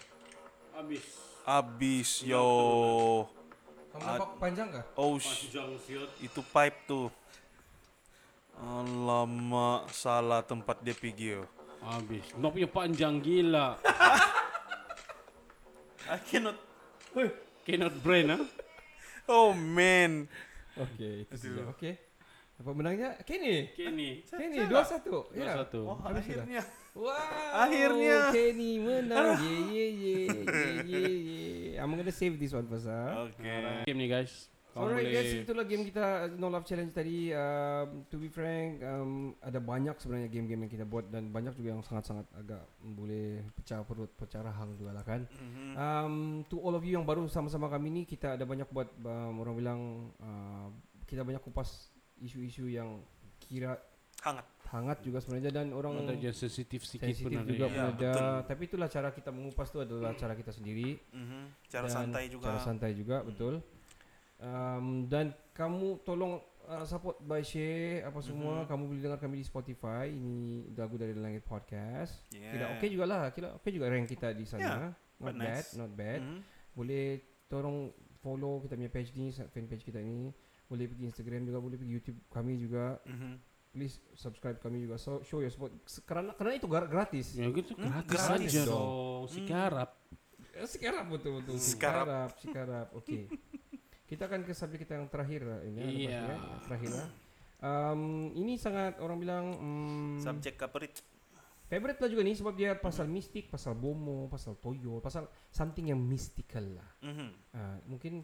Habis yo. Kamu nampak panjang kah? Oh shit. Itu pipe tuh. Alamak, salah tempat dia pergi yo. Habis. Nak punya panjang gila. I cannot brain ah. Oh man. Okay, itu dia. Okay. Apa menangnya? Kenny. 2-1. Ya. 2-1. Oh, akhirnya. Wow. Akhirnya Kenny menang. Yeah. I'm going to save this one first. Okay. Game ni guys. Alright guys, itulah game kita No Love Challenge tadi. To be frank, ada banyak sebenarnya game-game yang kita buat dan banyak juga yang sangat-sangat agak boleh pecah perut, pecah rahang juga lah kan. To all of you yang baru sama-sama kami ni, kita ada banyak buat orang bilang kita banyak kupas isu-isu yang kira hangat juga sebenarnya dan orang ada sensitif juga pun ada. Tapi itulah cara kita mengupas tu adalah cara kita sendiri. Cara dan santai juga betul. Dan kamu tolong support by share apa semua. Kamu boleh dengar kami di Spotify. Ini lagu dari Langit Podcast. Kira okay juga lah. Kira okay juga rank kita di sana. Not bad. Boleh tolong follow kita punya page ni, fan page kita ni. Boleh pergi Instagram juga, boleh pergi YouTube kami juga. Please subscribe kami juga. So, show your support. Kerana itu gratis. Ya gitu. Gratis aja dong. Sikarap. Okay. Kita akan ke subjek kita yang terakhir ini. Iya. Terakhir lah. Ini sangat orang bilang subjek favorite lah juga ni sebab dia pasal mistik, pasal bomo, pasal toyo, pasal something yang mystical lah. Mungkin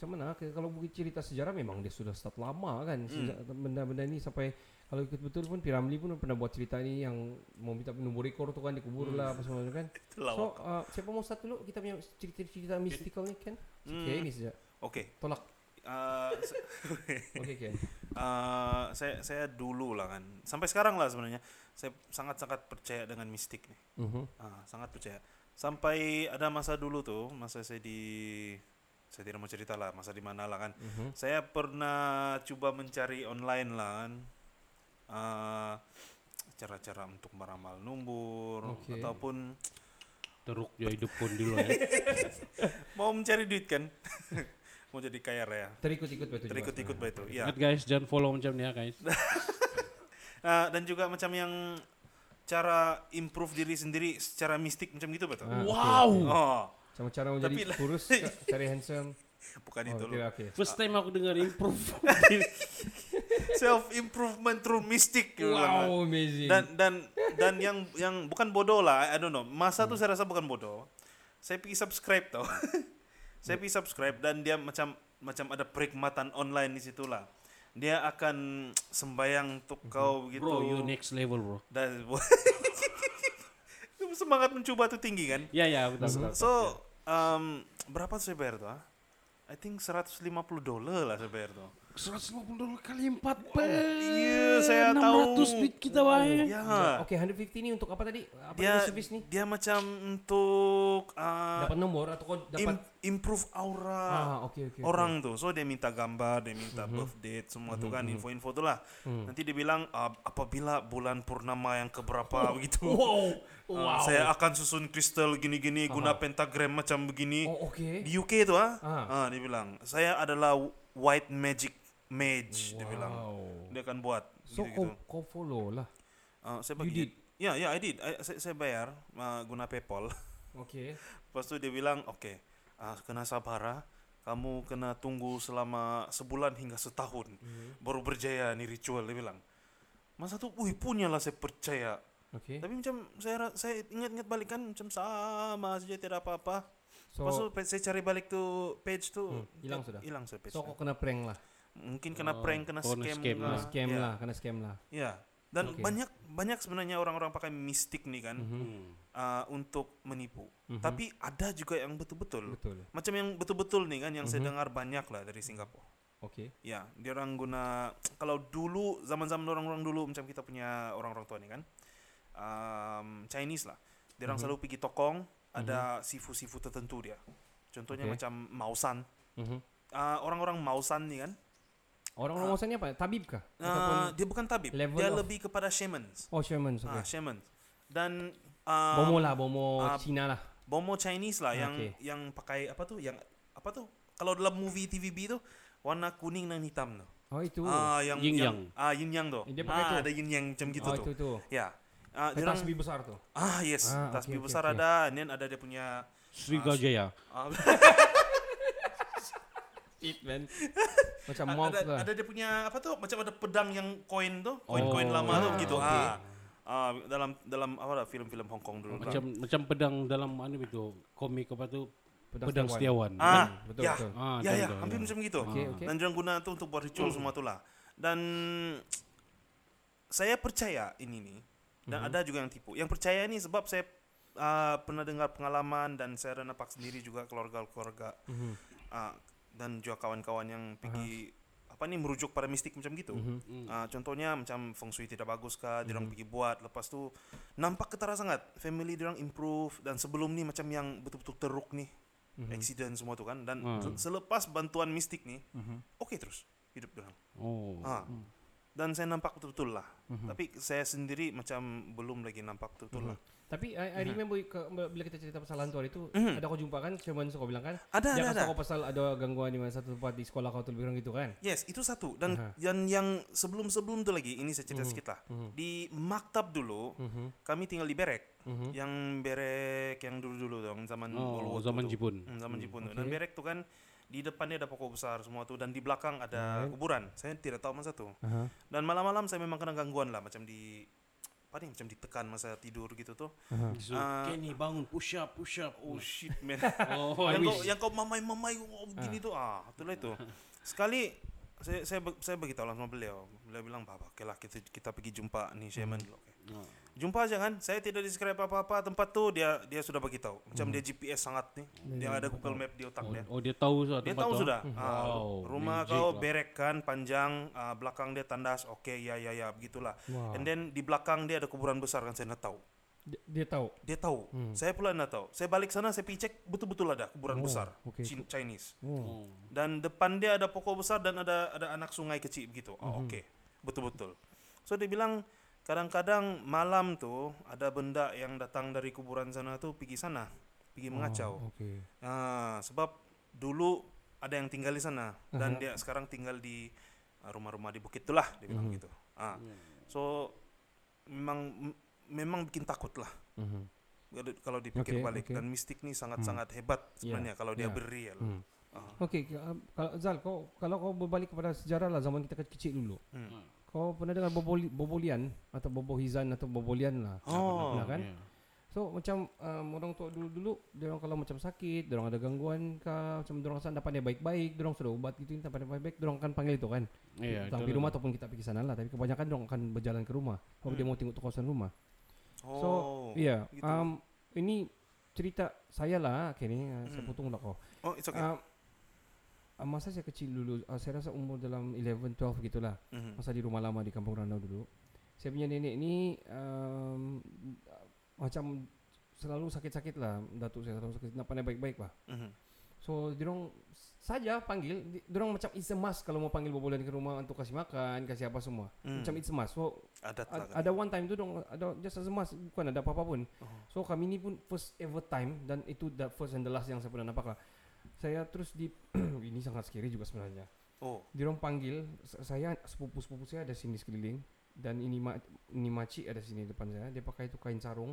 macam mana kalau buku cerita sejarah memang dia sudah start lama kan. Benda-benda ni sampai kalau ikut betul pun Piramli pun pernah buat cerita ni yang mau minta nombor rekor tu kan dikubur lah apa semua tu kan. So siapa mau start dulu kita punya cerita-cerita mystical ni kan? Okay, ini saja. Okey. Tolak. Okay. Saya dulu lah kan, sampai sekarang lah sebenarnya, saya sangat-sangat percaya dengan mistik nih. Sangat percaya. Sampai ada masa dulu tuh, masa saya tidak mau cerita lah masa di mana lah kan. Saya pernah coba mencari online lah kan, cara-cara untuk meramal lumbur, ataupun teruk ya hidup pun dulu ya. Mau mencari duit kan. Mau jadi kaya raya. Terikut-ikut betul. Iya. Ingat guys, jangan follow macam ni ya guys. Dan juga macam yang cara improve diri sendiri secara mistik macam gitu betul. Wow. Okay. Oh. Macam cara mau jadi kurus, cari handsome. Bukan itu loh. Okay. First time aku dengar improve. Self improvement through mystic. Wow, amazing. Dan yang bukan bodoh lah, I don't know. Masa tu saya rasa bukan bodoh. Saya pergi subscribe tau. Saya pergi subscribe dan dia macam ada perkhidmatan online di situ lah. Dia akan sembayang untuk kau gitu. Bro, you next level bro. Dan semangat mencuba tu tinggi kan? Ya, betul. So, berapa tu saya bayar tu? I think $150 lah saya bayar tu. $150 kali 4 per. Iya, saya tahu. 600 bit kita bayar. Ya. Okey, 150 ni untuk apa tadi? Apa dia, service ni? Dia macam untuk dapat nombor atau kau dapat improve aura orang tu. So dia minta gambar, dia minta birth date, semua tu kan info-info tu lah. Nanti dia bilang apabila bulan purnama yang keberapa begitu. Wow. Saya akan susun kristal gini-gini, guna pentagram macam begini. Di UK tu dia bilang, saya adalah white mage. Dia bilang dia akan buat. So gitu. Kau follow lah. Saya bagi. You did? Yeah, I did. Saya bayar guna PayPal. Okay. Lepas tu dia bilang kena sabar. Kamu kena tunggu selama sebulan hingga setahun baru berjaya ni ritual, dia bilang. Masa tu punyalah saya percaya. Okay. Tapi macam saya ingat-ingat balik kan macam sama saja tidak apa-apa. So, lepas tu saya cari balik tu page tu hilang sudah. Hilang saya page. So kau kena prank lah. Mungkin kena prank, kena scam lah. Ya. Dan banyak sebenarnya orang-orang pakai mistik ni kan untuk menipu. Tapi ada juga yang betul-betul. Macam yang betul-betul ni kan yang saya dengar banyak lah dari Singapura. Okay. Ya, dia orang guna kalau dulu zaman-zaman orang-orang dulu macam kita punya orang-orang tua ni kan. Chinese lah. Dia orang selalu pergi tokong, ada sifu-sifu tertentu dia. Contohnya macam mausan. Orang-orang mausan ni kan. Orang-orang mausan ni apa? Tabib kah? Dia bukan tabib. Dia lebih kepada shamans. Oh, shamans. Shamans. Dan bomo Cina lah. Bomo Chinese lah yang pakai apa tu? Yang apa tu? Kalau dalam movie TVB tu warna kuning dan hitam tu. Oh, itu. Yang yin yang. Yin yang tu. Ada yin yang macam gitu tu. Itu tu. Ya. Tasbih besar tu. Yes, tasbih besar ada. And then ada dia punya Sriwijaya. Macam mop tu. Ada dia punya apa tu? Macam ada pedang yang koin tu, koin-koin lama tu gitu. Dalam apa film-film Hong Kong dulu. Macam pedang dalam mana itu? Komik apa tu? Pedang setiawan. Betul. Ya, hampir macam gitu. Dan dia guna tu untuk buat ritual semua tu lah. Dan saya percaya ini ni. Dan ada juga yang tipu. Yang percaya ni sebab saya pernah dengar pengalaman dan saya nampak sendiri juga keluarga-keluarga dan juga kawan-kawan yang pergi merujuk pada mistik macam gitu. Contohnya macam feng shui tidak bagus kah, dia orang pergi buat, lepas tu nampak ketara sangat. Family dia orang improve dan sebelum ni macam yang betul-betul teruk ni, accident semua tu kan dan selepas bantuan mistik ni, terus hidup dia orang. Dan saya nampak betul-betul lah. Tapi saya sendiri macam belum lagi nampak betul-betul lah. Tapi I remember bila kita cerita pasal hantu hari itu, ada kau jumpa kan, cuman kau bilang kan, dia kata kau pasal ada gangguan di mana satu tempat di sekolah kau tu lebih kurang gitu kan. Yes, itu satu. Dan yang sebelum-sebelum tu lagi, ini saya cerita sikit lah. Di maktab dulu, kami tinggal di berek. Yang berek yang dulu-dulu tu, zaman zaman Jepun. Zaman Jepun tu. Dan berek tu kan, di depannya ada pokok besar semua tu dan di belakang ada kuburan. Saya tidak tahu masa tu. Dan malam-malam saya memang kena gangguan lah macam di apa ni, macam ditekan masa tidur gitu tu. So, Kenny bangun push up. Oh shit man. Yang kau mamai-mamai gini tu. Itulah itu. Sekali Saya bagi tahu lah sama beliau. Beliau bilang, "Bapak, okeylah kita pergi jumpa ni Sherman dulu." Okay. Jumpa aja kan? Saya tidak describe apa-apa tempat tu, dia sudah bagi tahu. Macam dia GPS sangat ni. Dia ada Google Map di otak dia. Oh, dia tahu sudah tempat tu. Dia tahu sudah. Wow, rumah kau berek kan, panjang, belakang dia tandas. Okey, ya, begitulah. Wow. And then di belakang dia ada kuburan besar kan, saya nak tahu. Dia tahu. Saya pula nak tahu. Saya balik sana, saya pergi cek, betul-betul ada kuburan besar, okay. Chinese. Dan depan dia ada pokok besar dan ada anak sungai kecil begitu. Okey. Betul-betul. So dia bilang kadang-kadang malam tu ada benda yang datang dari kuburan sana tu pergi sana, pergi mengacau. Okay. Sebab dulu ada yang tinggal di sana dan dia sekarang tinggal di rumah-rumah di bukit itulah dia bilang gitu. So memang bikin takut lah kalau dipikir balik. Dan mistik ni sangat-sangat hebat sebenarnya kalau dia beri ya. Okey, Zal, kalau kau berbalik kepada sejarah lah zaman kita kecil dulu, kau pernah dengar bobolian atau bobohizan atau bobolian lah, pernah kan? Yeah. So macam orang tua dulu dia orang kalau macam sakit, dia orang ada gangguan ke, macam dia orang rasa dapat dia baik-baik, dia orang sudah ubat gitu, dapat dia baik-baik, dia orang akan panggil itu kan. Yeah, sampai rumah ataupun kita pergi sana lah, tapi kebanyakan dia orang akan berjalan ke rumah kalau dia mau tengok kawasan rumah. So, ya, yeah, ini cerita saya lah, akhirnya saya potong lah kau. Oh, it's okay. Masa saya kecil dulu, saya rasa umur dalam 11-12 gitulah. Masa di rumah lama di Kampung Ranau dulu, saya punya nenek ni macam selalu sakit-sakit lah. Datuk saya selalu sakit, nak pandai baik-baik lah. So, diorang saja panggil, diorang macam it's a must kalau mau panggil bobolan ke rumah untuk kasih makan, kasih apa semua. Macam it's a must. So, ada one time tu diorang ada just as a must, bukan ada apa-apa pun. So, kami ni pun first ever time dan itu the first and the last yang saya pernah nampak lah. Saya terus ini sangat scary juga sebenarnya. Diorang panggil, saya sepupu-sepupu saya ada sini sekeliling dan ini makcik ada sini depan saya, dia pakai tu kain sarung.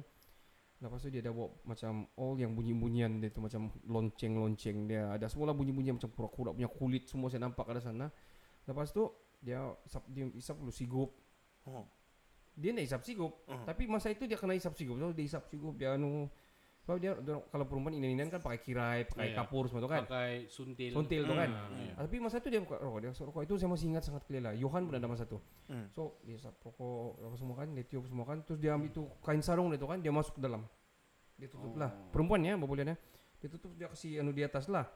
Lepas tu dia ada bawa macam all yang bunyi-bunyian dia tu, macam lonceng-lonceng dia ada semua lah, bunyi-bunyian macam kura-kura punya kulit semua saya nampak ada sana. Lepas tu dia isap dulu sigup. Dia nak isap sigup, tapi masa itu dia kena isap sigup. So, dia isap sigup dia sebab dia kalau perempuan ini kan pakai kirai, pakai kapur semua tu kan, pakai suntil tu kan. Tapi masa itu dia buka rokok, dia rokok itu saya masih ingat sangat clear lah. Johan pun ada masa tu. So dia isap rokok apa semua kan, dia tiup semua kan, terus dia ambil tu kain sarung dia tu kan, dia masuk ke dalam, dia tutup lah perempuan ya, bobolannya dia tutup, dia kasih anu di atas lah,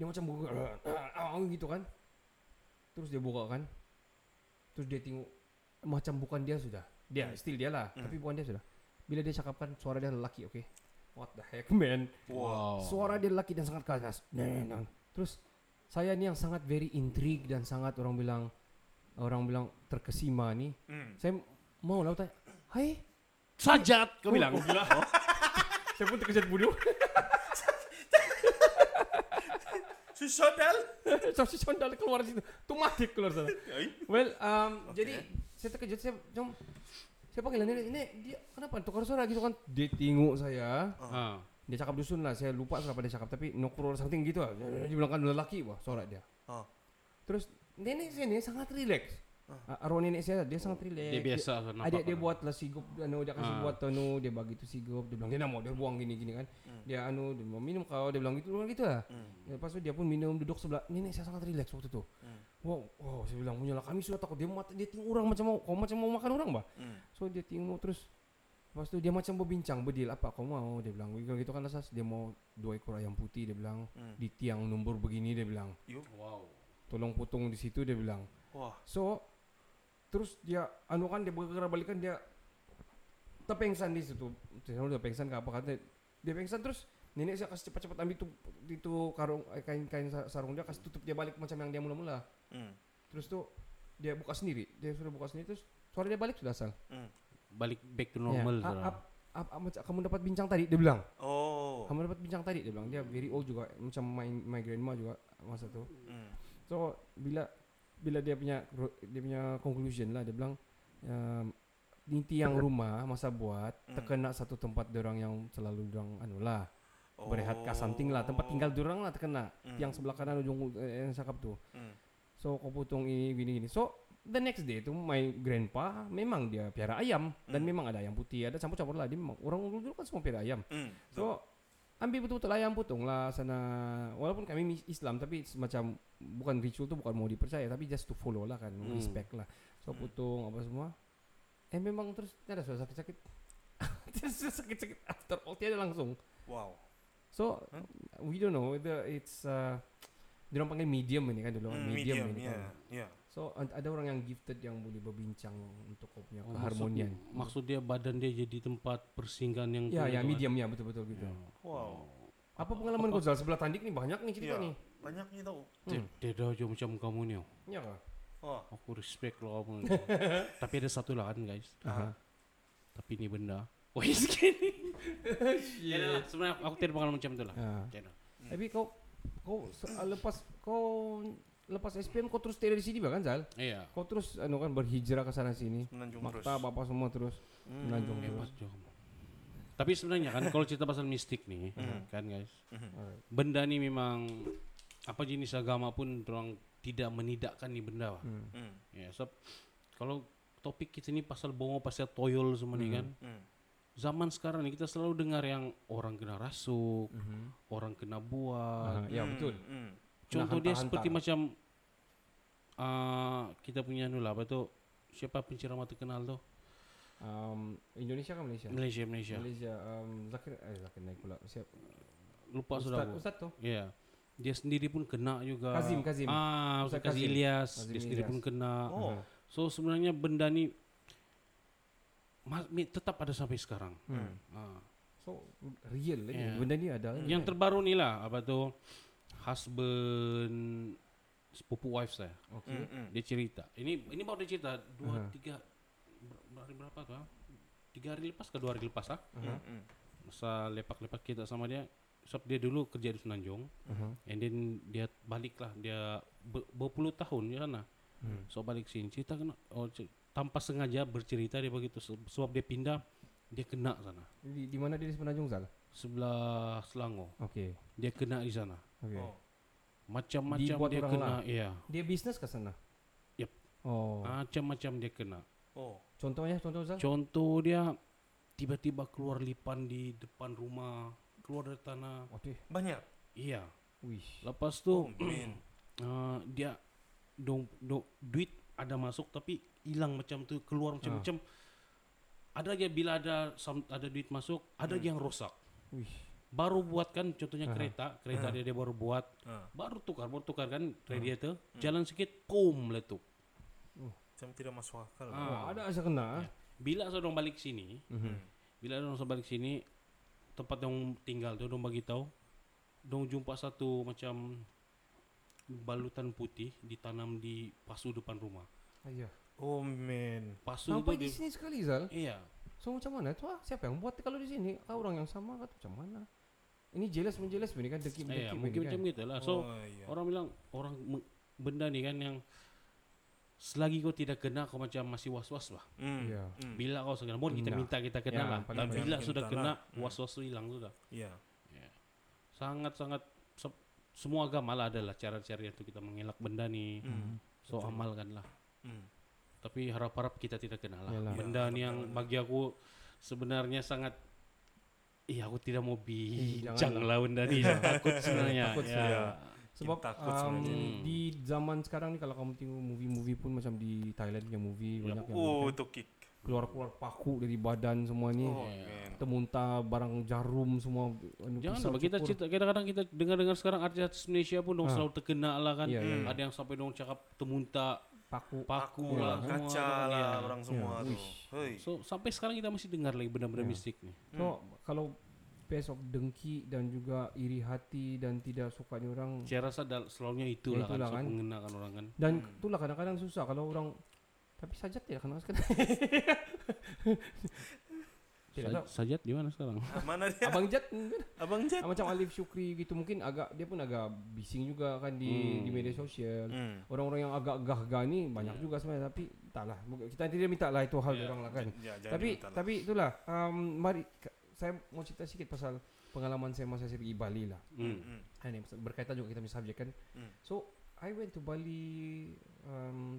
dia macam gitu kan. Terus dia buka kan, terus dia tengok macam bukan dia sudah, dia still dia lah, tapi bukan dia sudah. Bila dia cakapkan, suara dia lelaki, okay? What the heck, man? Wow. Suara dia lelaki dan sangat keras. Terus saya ni yang sangat very intrigue dan sangat orang bilang terkesima ni. Saya mau lah tanya, "Hai, sajat," kau bilang. Saya pun terkejut bodoh. Si Sondal keluar situ. Tumatik keluar sana. Well, okay. Jadi saya terkejut, saya macam saya panggil nenek, dia kenapa tukar suara gitu kan? Dia tengok saya. Dia cakap dusun lah, saya lupa siapa dia cakap, tapi nokrol something gitu lah. Dia bilang kan lelaki, wah suara dia. Terus nenek saya ni sangat relax. Arwah nenek saya, dia sangat relax. Dia biasa nampak. Dia buat lah sigup, dia kasih buat dia bagi tu sigup. Dia bilang dia nak mau, dia buang gini-gini kan. Dia dia mau minum kau, dia bilang gitu lah. Lepas tu dia pun minum, duduk sebelah. Nenek saya sangat relax waktu tu. Wow, saya bilang punyalah kami sudah takut. Dia tengok orang macam mau makan orang bah. So dia tengok terus. Lepas tu dia macam berbincang, bedil apa kau mau, dia bilang. Gitu kan asas dia mau 2 ekor ayam putih, dia bilang. Di tiang nombor begini dia bilang. Wow. Tolong potong di situ dia bilang. Wah. So terus dia kan dia bergerak balikan, dia terpengsan di situ. Dia pengsan ke apa kata. Dia pengsan terus. Nenek saya kasih cepat-cepat ambil itu kain sarung dia, kasih tutup dia balik macam yang dia mula-mula. Terus tu dia buka sendiri. Dia sudah buka sendiri terus suara dia balik sudah asal. Balik back to normal. Kamu dapat bincang tadi dia bilang. Kamu dapat bincang tadi dia bilang. Dia very old juga, macam my grandma juga masa tu. So bila dia punya conclusion lah, dia bilang inti yang rumah masa buat terkena satu tempat dorang yang selalu dorang berehat ke something lah, tempat tinggal dorang lah terkena yang sebelah kanan ujung yang cakap tu. So kau potong ini gini-gini. So the next day tu my grandpa memang dia piara ayam dan memang ada ayam putih, ada campur-campur lah, dia memang orang dulu kan semua piara ayam. So ambil betul-betul ayam potong lah sana. Walaupun kami Islam, tapi macam bukan ritual tu, bukan mau dipercaya, tapi just to follow lah kan, respect lah. So potong apa semua. Eh memang terus ada suara sakit-sakit. Terus sakit-sakit after all tiada langsung. Wow. So we don't know whether it's diorang panggil medium ni kan dulu. Medium ni kan. Yeah. So ada orang yang gifted yang boleh berbincang untuk kau punya keharmonian. Maksud dia badan dia jadi tempat persinggahan yang medium ya, betul-betul gitu. Wow. Apa pengalaman kau Zal sebelah tandik ni? Banyak nih cerita ni. Banyak ni tau. Tidak jauh macam kamu ni. Ya kah? Oh. Aku respect lo kamu. Tapi ada satu lahan guys. Tapi ni benda. Wah gini. Ya sebenarnya aku tidak pengalaman macam tu lah. Tapi kau lepas SPM kau terus stay di sini bahkan Zal. Iya. Kau terus kan berhijrah ke sana sini. Maktab apa semua terus Semenanjung terus. Tapi sebenarnya kan kalau cerita pasal mistik nih kan guys. Benda ni memang apa jenis agama pun orang tidak menidakkan ni benda. Ya sebab kalau topik kita ni pasal bongo pasal toyol semua ni kan. Zaman sekarang ni kita selalu dengar yang orang kena rasuk, orang kena buat. Ya betul. Contoh dia seperti macam kita punya nula, apa tu? Siapa penceramah terkenal tu? Indonesia ke Malaysia? Malaysia. Zakir naik pula. Siap. Lupa sudah. Ustaz tu. Ya. Dia sendiri pun kena juga. Kazim. Ustaz Kazim Ilyas. Dia sendiri pun kena. Oh. So sebenarnya benda ni tetap ada sampai sekarang. So real lagi benda ni ada. Yang terbaru ni lah apa tu, husband sepupu wife saya. Okay. Dia cerita. Ini baru dia cerita 3 hari lepas ke 2 hari lepas lah. Masa lepak-lepak kita sama dia. Sebab dia dulu kerja di Semenanjung. And then dia balik lah. Dia berpuluh tahun di sana. So balik sini cerita kena. Tanpa sengaja bercerita dia begitu sebab dia pindah, dia kena sana. Di mana dia di Semenanjung Zal? Sebelah Selangor. Okey. Dia kena di sana. Okey. Oh. Macam-macam dia kena. Iya. Dia bisnes ke sana? Yep. Oh. Macam-macam dia kena. Oh. Contoh Zal? Contoh dia tiba-tiba keluar lipan di depan rumah, keluar dari tanah. Waduh. Banyak. Iya. Wih. Lepas tu dia duit ada masuk tapi hilang macam tu, keluar macam-macam. Ada aja bila ada duit masuk, ada yang rosak. Wih. Baru buat kan, contohnya kereta dia baru buat. Baru tukar kan radiator. Jalan sikit, pum letup. Macam tidak masuk akal. Ada asal kena. Ya. Bila saya dong balik sini, tempat dong tinggal tu dong bagi tahu, dong jumpa satu macam balutan putih ditanam di pasu depan rumah. Ayah. Oh man. Pasu sampai di sini sekali Zal. Iya. So macam mana tu? Siapa yang buat kalau di sini? Orang yang sama kata macam mana? Ini jelas ni kan dekik-dekik. Iya, mungkin macam gitulah. So orang bilang benda ni kan yang selagi kau tidak kena kau macam masih was-was lah. Yeah. Bila kau sudah kena, kita minta kita kena lah. Dan bila sudah kena was-was tu hilang sudah. Iya. Yeah. Sangat-sangat semua agama lah adalah cara-cara itu kita mengelak benda ni. So amalkanlah. Tapi harap-harap kita tidak kenal lah. Benda ni yang bagi aku sebenarnya sangat, aku tidak mau bincang lah benda ni. Takut sebenarnya. Sebab di zaman sekarang ni kalau kamu tengok movie-movie pun macam di Thailand punya movie banyak yang keluar paku dari badan semua ni. Termuntah barang jarum semua. Jangan sebab kita cerita, kadang-kadang kita dengar-dengar sekarang artis Malaysia pun dong selalu terkena lah kan. Ada yang sampai dong cakap termuntah paku lah, kaca lah, orang semua tu. So sampai sekarang kita masih dengar lagi benda-benda mistik ni. So kalau besok dengki dan juga iri hati dan tidak sukanya orang, saya rasa selalunya itulah kan mengenakan orang kan. Dan itulah kadang-kadang susah kalau orang tapi sajat tidak kena. Sajat di mana sekarang? Mana dia? Abang Jat. Macam Alif Syukri gitu mungkin dia pun agak bising juga kan di media sosial. Orang-orang yang agak gah-gah ni banyak juga sebenarnya, tapi taklah. Kita tidak minta lah itu hal orang lah kan. Tapi itulah. Mari saya mau cerita sikit pasal pengalaman saya masa saya pergi Bali lah. Ini berkaitan juga kita punya subjek kan. So I went to Bali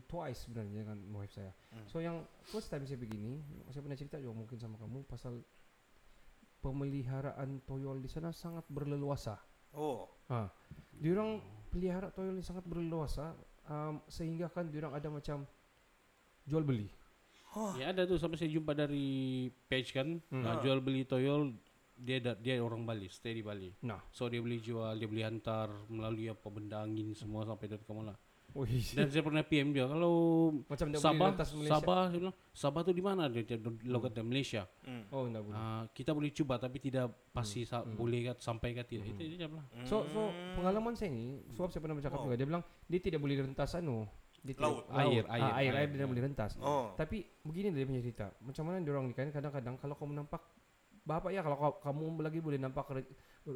twice sebenarnya dengan wife saya. So yang first time saya pergi ni, saya pernah cerita juga mungkin sama kamu pasal pemeliharaan toyol di sana sangat berleluasa. Oh. Ha. Diorang pelihara toyol yang sangat berleluasa, sehingga kan diorang ada macam jual beli. Oh. Ya ada tu, sampai saya jumpa dari page kan, jual beli toyol. Dia orang Bali, stay di Bali. Nah. So dia boleh jual, dia boleh hantar melalui apa benda angin semua sampai dekat kamu lah. Dan saya pernah PM dia kalau macam dia Sabah, dia bilang, Sabah tu di mana? Dia logat dari Malaysia. Oh, tak boleh. Kita boleh cuba tapi tidak pasti boleh kat sampai kat tidak. Itu dia bilang. So pengalaman saya ni, sebab saya pernah bercakap juga, dia bilang dia tidak boleh rentas air dia boleh rentas. Tapi begini dia punya cerita. Macam mana dia orang ni kan kadang-kadang kalau kamu nampak bapak ya, kalau kamu lagi boleh nampak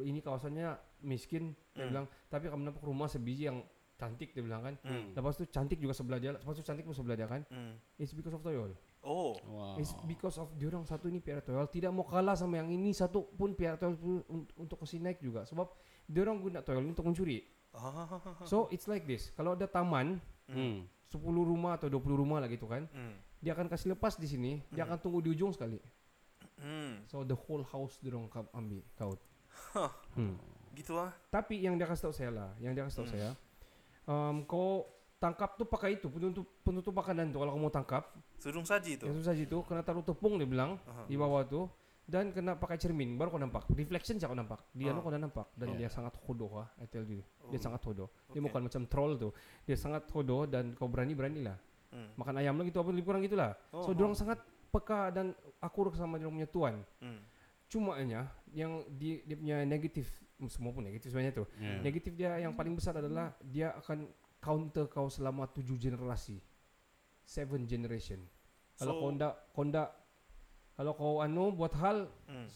ini kawasannya miskin, dia bilang, tapi kamu nampak rumah sebiji yang cantik, dia bilang kan. Lepas tu cantik juga sebelah jalan, lepas tu cantik pun sebelah jalan kan. It's because of toyol. Oh, wow. It's because of diorang satu ini piara toyol, tidak mau kalah sama yang ini satu pun piara toyol untuk kasih naik juga, sebab diorang guna toyol untuk mencuri. So it's like this, kalau ada taman 10 rumah atau 20 rumah lah gitu kan, dia akan kasih lepas di sini, dia akan tunggu di ujung sekali. So the whole house dorong ambil kaut. Gitu lah. Tapi yang dia kasih tahu saya lah, kau tangkap tu pakai itu penutup makanan tu, kalau kau mau tangkap. Surung saji tu kena taruh tepung, dia bilang, di bawah tu, dan kena pakai cermin baru kau nampak. Reflection saja kau nampak. Dia kau dah nampak dan dia sangat hodoh lah, I tell you. Dia sangat hodoh. Dia bukan macam troll tu. Dia sangat hodoh dan kau beranilah. Makan ayam lah gitu apa lebih kurang gitulah. So dorong sangat peka dan akur sama dia punya tuan. Cumanya yang dia punya negatif, semua pun negatif sebenarnya tu. Negatif dia yang paling besar adalah dia akan counter kau selama 7 generasi. 7 generation. So, kalau kau buat hal,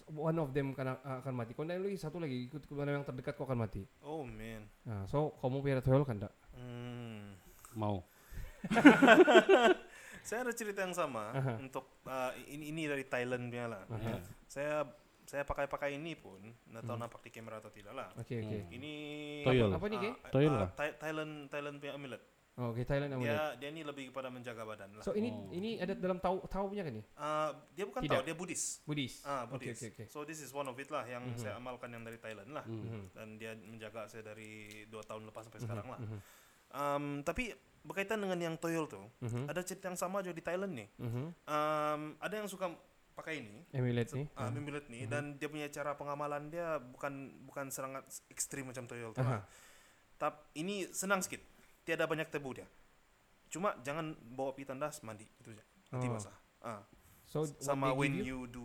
one of them akan mati. Kau nak lagi satu lagi ikut kepada yang terdekat, kau akan mati. Oh man. Nah, so kau mau piara toyol kan tak? Mau. Saya ada cerita yang sama untuk ini dari Thailand punya lah. Saya pakai ini pun, nggak tahu nampak di kamera atau tidak lah. Okay. Ini toyol. Apa ni? Thailand punya amulet. Oh, okay, Thailand amulet. Dia ini lebih kepada menjaga badan lah. So ini ada dalam tau punya kan ni? Dia bukan tau, dia Buddhis. Buddhis. Okay. So this is one of it lah yang saya amalkan yang dari Thailand lah. Dan dia menjaga saya dari 2 tahun lepas sampai sekarang lah. Tapi berkaitan dengan yang toyol tu, ada cerita yang sama juga di Thailand ni. Ada yang suka pakai ini amulet ni. Amulet ni dan dia punya cara pengamalan dia bukan sangat ekstrim macam toyol tu. Tapi ini senang sikit. Tiada banyak tebu dia. Cuma jangan bawa pi tandas, mandi itu saja. Nanti basah. So sama when you do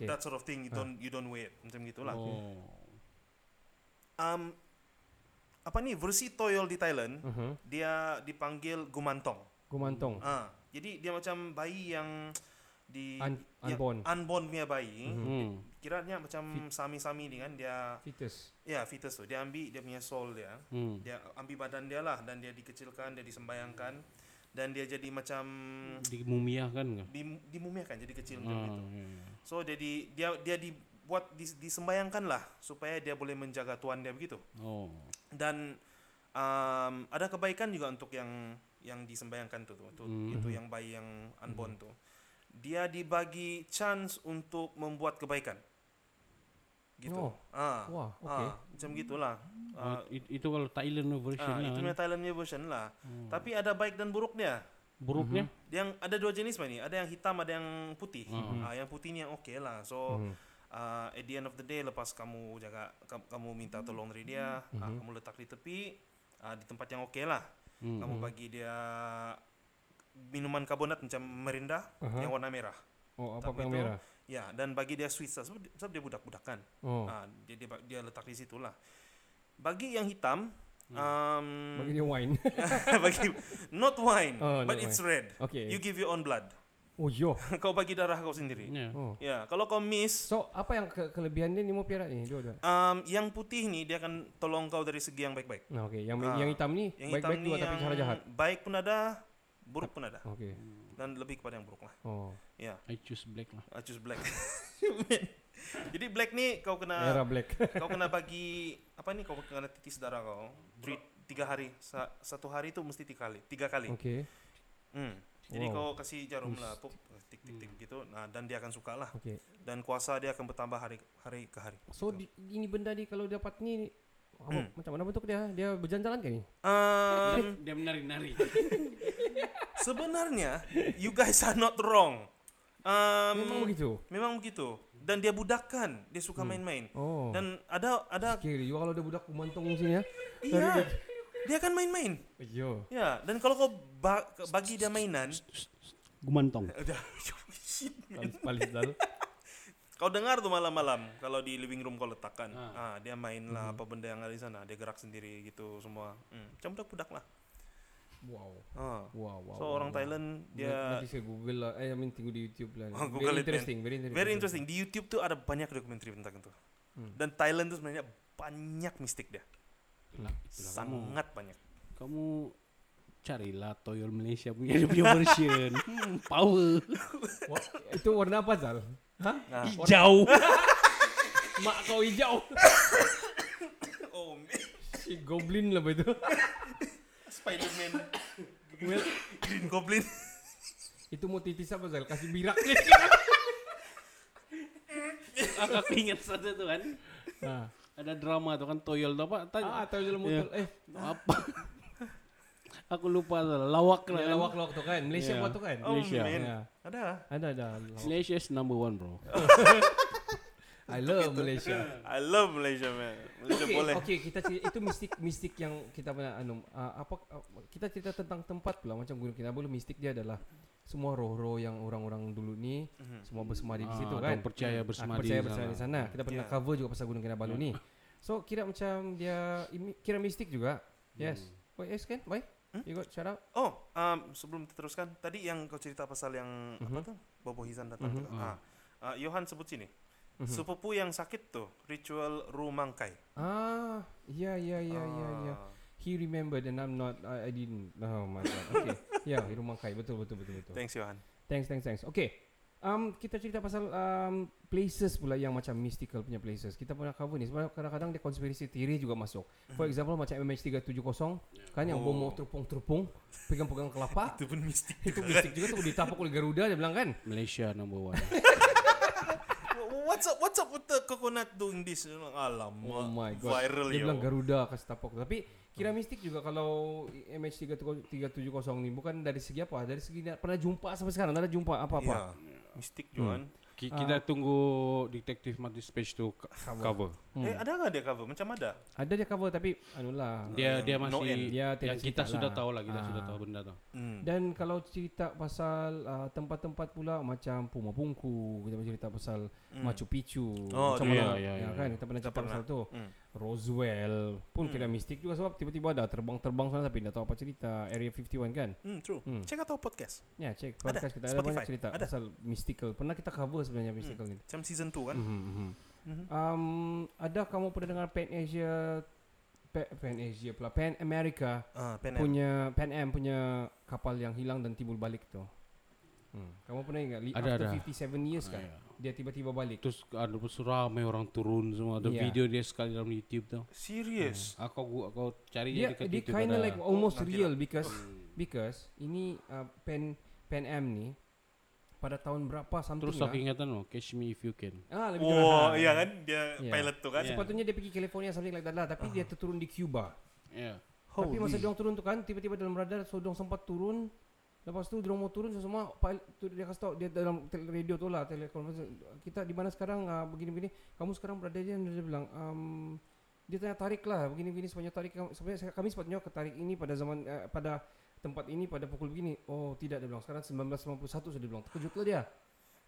that sort of thing, you don't wait macam gitulah. Apa ni versi toyol di Thailand, dia dipanggil gumantong. Jadi dia macam bayi yang di unborn punya bayi, kiranya macam sami-sami ni kan, dia fetus. Ya, fetus tu dia ambil dia punya soul dia. Dia ambil badan dia lah dan dia dikecilkan, dia disembayangkan dan dia jadi macam dimumiakan ke? Dimumiakan jadi kecil macam gitu. So jadi dia buat disembayangkan lah supaya dia boleh menjaga tuan dia begitu. Dan ada kebaikan juga untuk yang disembayangkan tu itu yang bayi yang unborn tu. Dia dibagi chance untuk membuat kebaikan. Gitu. Wah, okay. Macam gitulah. Itu kalau Thailand version lah. Itu kan? Thailand version lah. Tapi ada baik dan buruknya. Buruknya? Yang ada 2 jenis ni. Ada yang hitam, ada yang putih. Yang putih ni yang okey lah. So at the end of the day, lepas kamu jaga, kamu minta tolong dari dia, kamu letak di tepi, di tempat yang okey lah. Kamu bagi dia minuman karbonat macam merinda yang warna merah. Apa yang merah? Ya, dan bagi dia sweets lah, sebab dia budak-budak kan. Dia letak di situ lah. Bagi yang hitam, bagi dia wine. Not wine, but it's wine. Red. Okay. You give your own blood. Oh yo, kau bagi darah kau sendiri. Ya. Kalau kau miss, so apa yang kelebihannya ni mau piara ni? Yang putih ni dia akan tolong kau dari segi yang baik-baik. Nah, okey. Yang hitam ni baik-baik juga tapi cara jahat. Baik pun ada, buruk pun ada. Okey. Dan lebih kepada yang buruk lah. Ya. I choose black. Jadi black ni kau kena merah black. Kau kena bagi apa ni? Kau kena titis darah kau. 3 hari. Satu hari tu mesti 3 kali. Okay. Jadi kau kasih jarum lah, pop, tik tik tik gitu. Nah, dan dia akan suka lah. Okay. Dan kuasa dia akan bertambah hari ke hari. So gitu. Ini benda ni kalau dapat ni macam mana bentuk dia? Dia berjalan-jalan ke ni? Dia menari-nari. Sebenarnya you guys are not wrong. Memang begitu. Memang begitu. Dan dia budakan, dia suka main-main. Oh. Dan ada sekali juga kalau dia budak kumantong sini ya. Iya. Dia akan main-main. Yo. Ya, dan kalau kau bagi dia mainan gumantong. Kau dengar tu malam-malam kalau di living room kau letakkan. Dia mainlah apa benda yang ada di sana, dia gerak sendiri gitu semua. Macam budak-budak lah. Wow. Wow. So orang Thailand dia nanti saya Google lah. I mean tengok di YouTube lah. Very interesting, very interesting. Very interesting. Di YouTube tu ada banyak dokumenter tentang itu. Dan Thailand tu sebenarnya banyak mistik dia. Sangat banyak. Kamu carilah toyol Malaysia punya version. Power. Itu warna apa Zal? Hah? Nah, hijau. Mak kau hijau. Oh man. Si goblin lah itu. Spiderman. Green Goblin. Itu mau titis apa Zal? Kasih birak ni. Aku ingat saja tu kan. Nah. Ada drama tu kan, toyol tu apa? Toyol motor. Yeah. Apa? Aku lupa tu. Lawak tu kan. Malaysia buat tu kan. Malaysia. Yeah. Ada. Malaysia is number one bro. I love Malaysia. I love Malaysia man. Malaysia boleh. Okay, kita cerita, itu mistik yang kita punya kita cerita tentang tempat pula macam Gunung Kinabalu. Mistik dia adalah semua roh-roh yang orang-orang dulu ni semua bersemadi di situ kan. Percaya bersemadi di sana. Kita pernah cover juga pasal Gunung Kinabalu ni. So kira macam dia kira mistik juga. Yes. Wait, yes kan? Why? You got shout out? Sebelum teruskan, tadi yang kau cerita pasal yang apa tu? Bobo Hizan datang tu. Johan sebut sini. Sepupu yang sakit tu, ritual rumangkai. Yeah. He remembered and I'm not. I didn't. Oh my god. Okay. Ya, rumangkai. Betul. Thanks Johan. Thanks. Okay. Kita cerita pasal places pula yang macam mystical punya places. Kita pernah cover ni. Sebenarnya kadang-kadang dia conspiracy theory juga masuk. For example macam MH370 kan yang bom terpung-terpung, pegang-pegang kelapa. Itu pun mistik. Itu mistik juga tu, ditapak oleh Garuda dia bilang kan. Malaysia number 1. What's up with the coconut doing this? Alamak. Oh my god. Viral dia yo. Bilang Garuda kasih tapak. Tapi kira mistik juga kalau MH370 ni bukan dari segi apa? Dari segi pernah jumpa sampai sekarang, ada jumpa apa-apa. Yeah. Mistik Johan. Kita tunggu Detektif Mati Space tu cover. Ada enggak dia cover? Macam ada. Ada dia cover tapi anulah. Dia masih yang kita sudah tahu lah, kita sudah tahu benda tu. Dan kalau cerita pasal tempat-tempat pula macam Puma Pungku, kita cerita pasal Machu Picchu, macam mana kan kita pernah cerita pasal tu. Roswell pun kira mistik juga sebab tiba-tiba ada terbang-terbang sana tapi tak tahu apa cerita. Area 51 kan. True. Cek atau podcast. Ya, cek podcast kita ada banyak cerita pasal mystical. Pernah kita cover sebenarnya mystical ni. Macam season 2 kan. Ada kamu pernah dengar Pan America punya Pan Am punya kapal yang hilang dan timbul balik tu. Kamu pernah ingat after 57 years kan? Yeah. Dia tiba-tiba balik. Terus ada ramai orang turun semua. Ada video dia sekali dalam YouTube tu. Serious? Aku cari dekat dia YouTube. Dia kinda like almost real because ini Pan Am ni pada tahun berapa something terus lah. Terus aku ingatan Catch Me If You Can. Lebih kurang. Iya kan? Dia pilot tu kan? Sepatutnya dia pergi California something like that lah. Tapi dia terturun di Cuba. Yeah. Tapi masa dia turun tu kan tiba-tiba dalam radar dia sempat turun. Lepas tu dia mau turun semua dia kasih tahu dia dalam radio tu lah telekonferensi kita di mana sekarang begini-begini kamu sekarang berada dia bilang dia tanya tarik lah begini-begini semuanya tarik sebenarnya kami sepatutnya ketarik ini pada zaman pada tempat ini pada pukul begini tidak dia bilang sekarang 1991 sudah dia bilang terkejutlah dia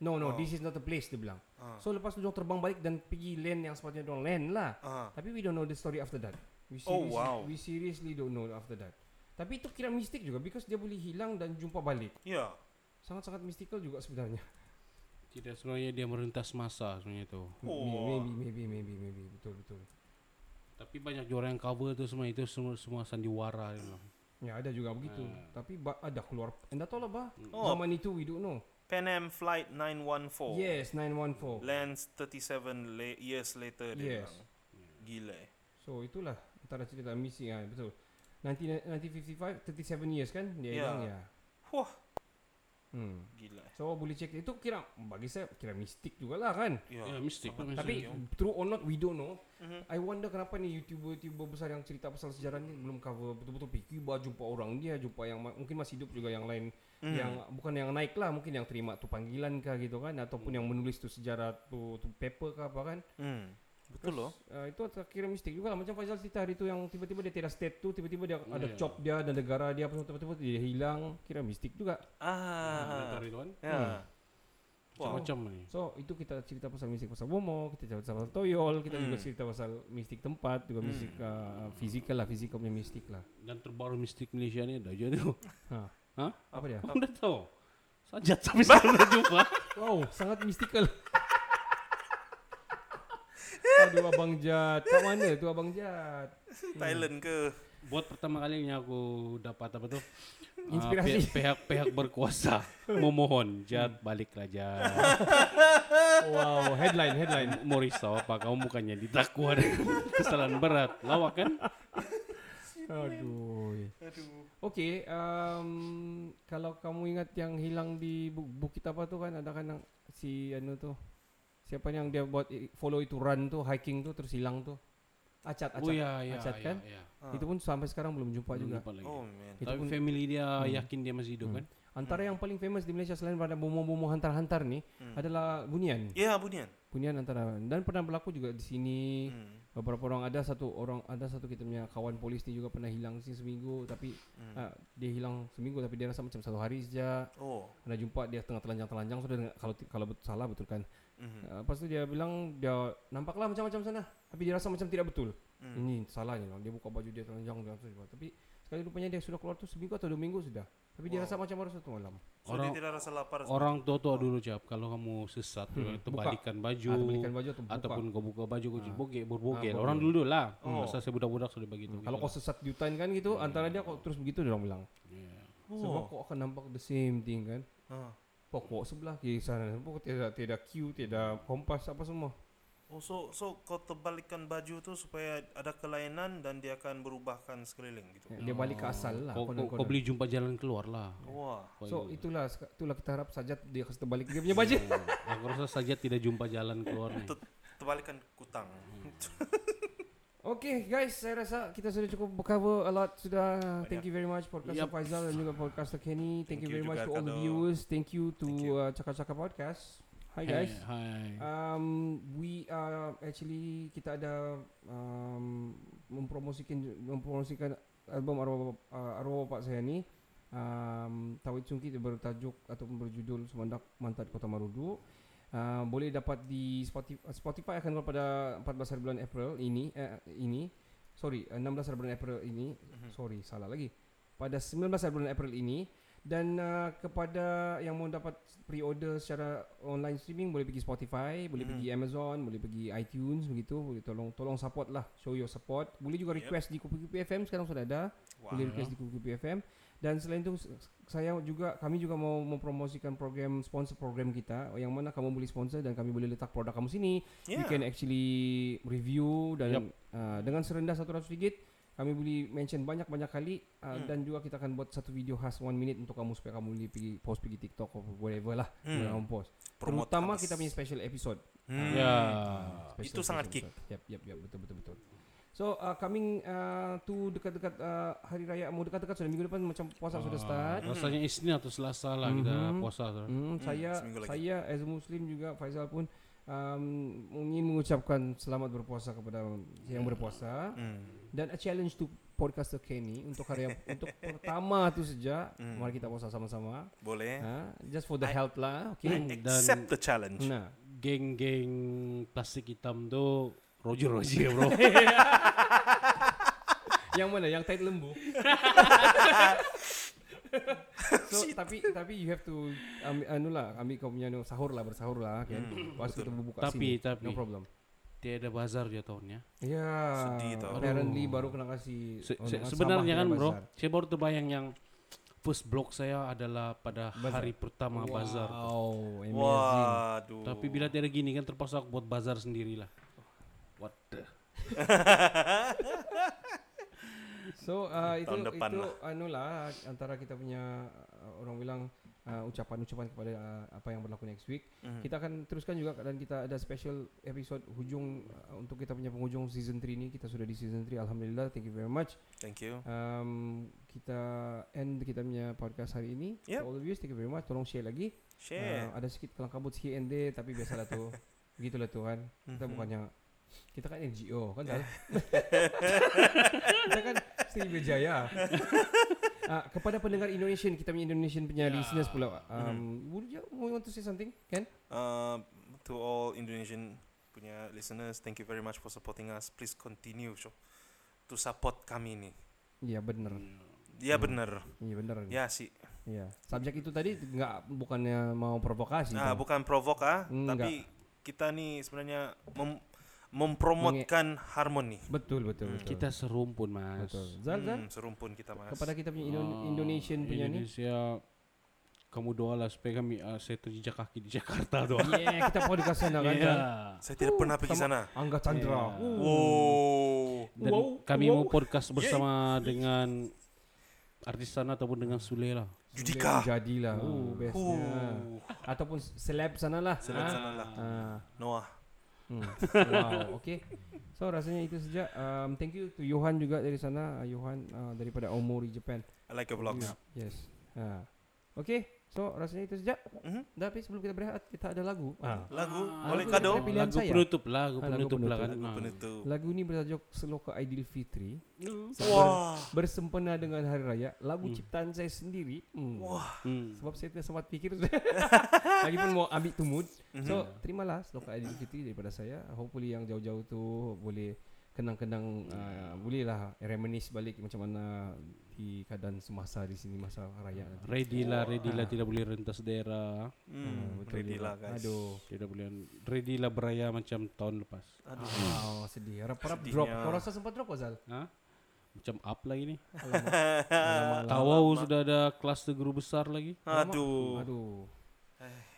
no this is not the place dia bilang so lepas tu dia terbang balik dan pergi land yang sepatutnya dia land lah tapi we don't know the story after that we seriously don't know after that. Tapi itu kira mistik juga because dia boleh hilang dan jumpa balik. Ya. Sangat-sangat mistikal juga sebenarnya. Tidak sebenarnya dia merentas masa sebenarnya tu. Maybe betul. Tapi banyak orang yang cover tu semua itu semua sandiwara dia bilang. Ya ada juga begitu. Tapi ada keluar. Anda tahu lah bah. Zaman itu we don't know. Pan Am Flight 914. Yes, 914. Lands 37 years later dia bilang. Gila. So itulah antara cerita misi betul. 1955, 37 years kan dia hilang ya. Wah. Gila. So boleh check itu kira bagi saya kira mistik jugalah kan. Ya, yeah, mistik. Tapi true or not we don't know. I wonder kenapa ni YouTuber besar yang cerita pasal sejarah ni belum cover betul-betul fikir buat jumpa orang dia, jumpa yang mungkin masih hidup juga yang lain yang bukan yang naik lah, mungkin yang terima tu panggilan kah gitu kan, ataupun yang menulis tu sejarah tu paper kah apa kan. Betul loh. Itu kira mistik juga lah. Macam Faizal cerita hari tu yang tiba-tiba dia tidak state tu, tiba-tiba dia ada chop dia dan negara dia apa, tiba-tiba dia hilang. Kira mistik juga. Dari tuan. Macam-macam ni. So itu kita cerita pasal mistik pasal bomo, kita cerita pasal toyol, kita juga cerita pasal mistik tempat, juga mistik fizikal lah, fizikal punya mistik lah. Dan terbaru mistik Malaysia ni dah jadi tu. Apa dia? Kamu dah tahu? Sajat sampai sekarang dah jumpa. Wow, sangat mistikal. Aduh Abang Jat, kat mana tu Abang Jat? Thailand ke? Buat pertama kalinya aku dapat apa tu? Inspirasi. Pihak berkuasa memohon, Jat balik raja. Wow, headline. Mau risau apa? Kamu bukannya didakwa dengan kesalahan berat. Lawak kan? Aduh. Okay, kalau kamu ingat yang hilang di bukit apa tu kan, ada kan si anu tu. Siapa yang dia buat follow itu run tu, hiking tu, terus hilang tu. Acat. Oh, ya, Acat kan? Ya. Itu pun sampai sekarang belum jumpa lagi. Oh, man. Itu tapi family dia yakin dia masih hidup kan? Antara yang paling famous di Malaysia selain pada bomo-bomo hantar-hantar ni adalah Bunian. Ya, Bunian. Bunian antara. Dan pernah berlaku juga di sini. Beberapa orang, ada satu kita punya kawan polis ni juga pernah hilang sini seminggu. Tapi dia hilang seminggu tapi dia rasa macam satu hari saja. Oh. Pernah jumpa dia tengah telanjang-telanjang sudah, kalau salah betul kan? Lepas tu dia bilang dia nampaklah macam-macam sana, tapi dia rasa macam tidak betul. Ini salahnya lah. Dia buka baju dia telanjang dan sebagainya. Tapi sekali rupanya dia sudah keluar tu seminggu atau 2 minggu sudah. Tapi dia rasa macam baru 1 malam. So orang, dia tidak rasa lapar. Orang tua dulu jawab, kalau kamu sesat terbalikan baju ataupun kau buka baju kau berbogel. Orang dulu lah. Masa saya budak-budak sudah begitu. Kalau kau sesat di hutan kan gitu, antara dia kau terus begitu dia orang bilang. Sebab kau akan nampak the same thing kan. Pokok sebelah kiri sana, pokok tidak cue, tidak kompas apa semua. So kau terbalikkan baju tu supaya ada kelainan dan dia akan berubahkan sekeliling gitu. Dia balik ke asal lah. Kau boleh jumpa jalan keluar lah. Wah. So itulah kita harap saja dia akan terbalik dia punya baju. Aku rasa saja tidak jumpa jalan keluar ni. Terbalikkan kutang. Okay guys, saya rasa kita sudah cukup cover a lot sudah. Banyak. Thank you very much podcast Faizal dan juga podcast Kenny. Thank you very much to all the viewers. Thank you to Cakap-Cakap Podcast. Hi guys. Hi. We are actually kita ada mempromosikan album arwah bapak saya ni. Tawid Sungkit bertajuk ataupun berjudul Semendak Mantat Kota Marudu. Boleh dapat di Spotify akan keluar pada 14 bulan April ini. Sorry, 16 bulan April ini. Sorry, salah lagi. Pada 19 bulan April ini dan kepada yang mau dapat pre-order secara online streaming boleh pergi Spotify, boleh pergi Amazon, boleh pergi iTunes begitu. Boleh tolong support lah, show your support. Boleh juga request di Kupu-Kupu FM sekarang sudah ada. Wow. Boleh request di Kupu-Kupu FM. Dan selain itu kami juga mau mempromosikan program kita yang mana kamu boleh sponsor dan kami boleh letak produk kamu sini. You can actually review dan dengan serendah RM100 kami boleh mention banyak-banyak kali dan juga kita akan buat satu video khas 1 minute untuk kamu supaya kamu boleh pergi pergi TikTok atau whatever lah kamu post. Terutama kita punya special episode. Itu sangat kick. Yep, betul. So coming tu dekat-dekat hari raya, mau dekat-dekat sudah minggu depan macam puasa sudah start. Rasanya Isnin atau Selasa lah kita puasa. Saya as a Muslim juga, Faizal pun ingin mengucapkan selamat berpuasa kepada yang berpuasa dan a challenge to podcaster Kenny untuk karya untuk pertama tu saja. Mari kita puasa sama-sama. Boleh. Just for the health lah. Okay. I accept the challenge. Nah, geng-geng plastik hitam tu Roger bro. Yang mana? Yang tight lembu. So tapi you have to ambil kau punya bersahur lah kan. Pas kita buka sini. Tapi no problem. Tiada bazar dia tahunnya. Ya. Sedih tau. Apparently baru kena kasih. Sebenarnya kan bro, saya baru terbayang yang first blog saya adalah pada hari pertama bazar. Wow, amazing. Waduh. Tapi bila tiada gini kan terpaksa aku buat bazar sendirilah. What the? So itu lah antara kita punya orang bilang ucapan-ucapan kepada apa yang berlaku next week. Kita akan teruskan juga, dan kita ada special episode hujung untuk kita punya penghujung season 3 ni. Kita sudah di season 3, alhamdulillah. Thank you very much. Thank you. Kita end kita punya podcast hari ini. Yep. All of you, thank you very much. Tolong share lagi. Share. Ada sikit kelangkabut here and there, tapi biasalah tu. Begitulah Tuhan. Kita bukannya, kita kan NGO kan. Kita kan Sriwijaya. Kepada pendengar Indonesian, kita punya Indonesian punya listeners pula, would you want to say something, Ken? To all Indonesian punya listeners, thank you very much for supporting us. Please continue to support kami ni. Ya benar. Ya benar. Ya benar. Ya sih. Ya. Subjek itu tadi enggak, bukannya mau provokasi. Bukan provok tapi kita ni sebenarnya mempromotkan harmoni. Betul. Kita serumpun, Mas. Zal. Serumpun kita, Mas. Kepada kita punya Indonesian punya Indonesia, kamu doalah supaya kami saya terjejak kaki di Jakarta doa. Yeah, kita perlu ke sana kan. Yeah. Saya tidak pernah pergi sana. Angga Chandra. Yeah. Kami mau podcast bersama dengan artis sana ataupun dengan Sule lah. Judika. Jadilah. Bestnya. Ataupun seleb sanalah. Noah. Wow, okay. So rasanya itu saja. Thank you to Johan juga dari sana. Johan daripada Omori, Japan. I like your vlogs. Yes. Okay. So rasanya itu saja. Tapi sebelum kita berehat, kita ada lagu. Lagu oleh Kado. Lagu penutup. Lagu ini bertajuk Seloka Aidilfitri. Bersempena dengan Hari Raya. Lagu ciptaan saya sendiri. Sebab saya tidak sempat pikir. Lagipun mau ambil tu mood. So terimalah Seloka Aidilfitri daripada saya. Hopefully yang jauh-jauh tu boleh kenang-kenang, bolehlah reminis balik macam mana di keadaan semasa di sini masa raya nanti. Ready lah tidak boleh rentas daerah. Ready lah guys. Aduh, tidak boleh ready lah beraya macam tahun lepas. Aduh, sedih. Harap-harap drop. Kau rasa sempat drop Azal? Macam up lagi ni. Tawau sudah ada kelas guru besar lagi. Aduh.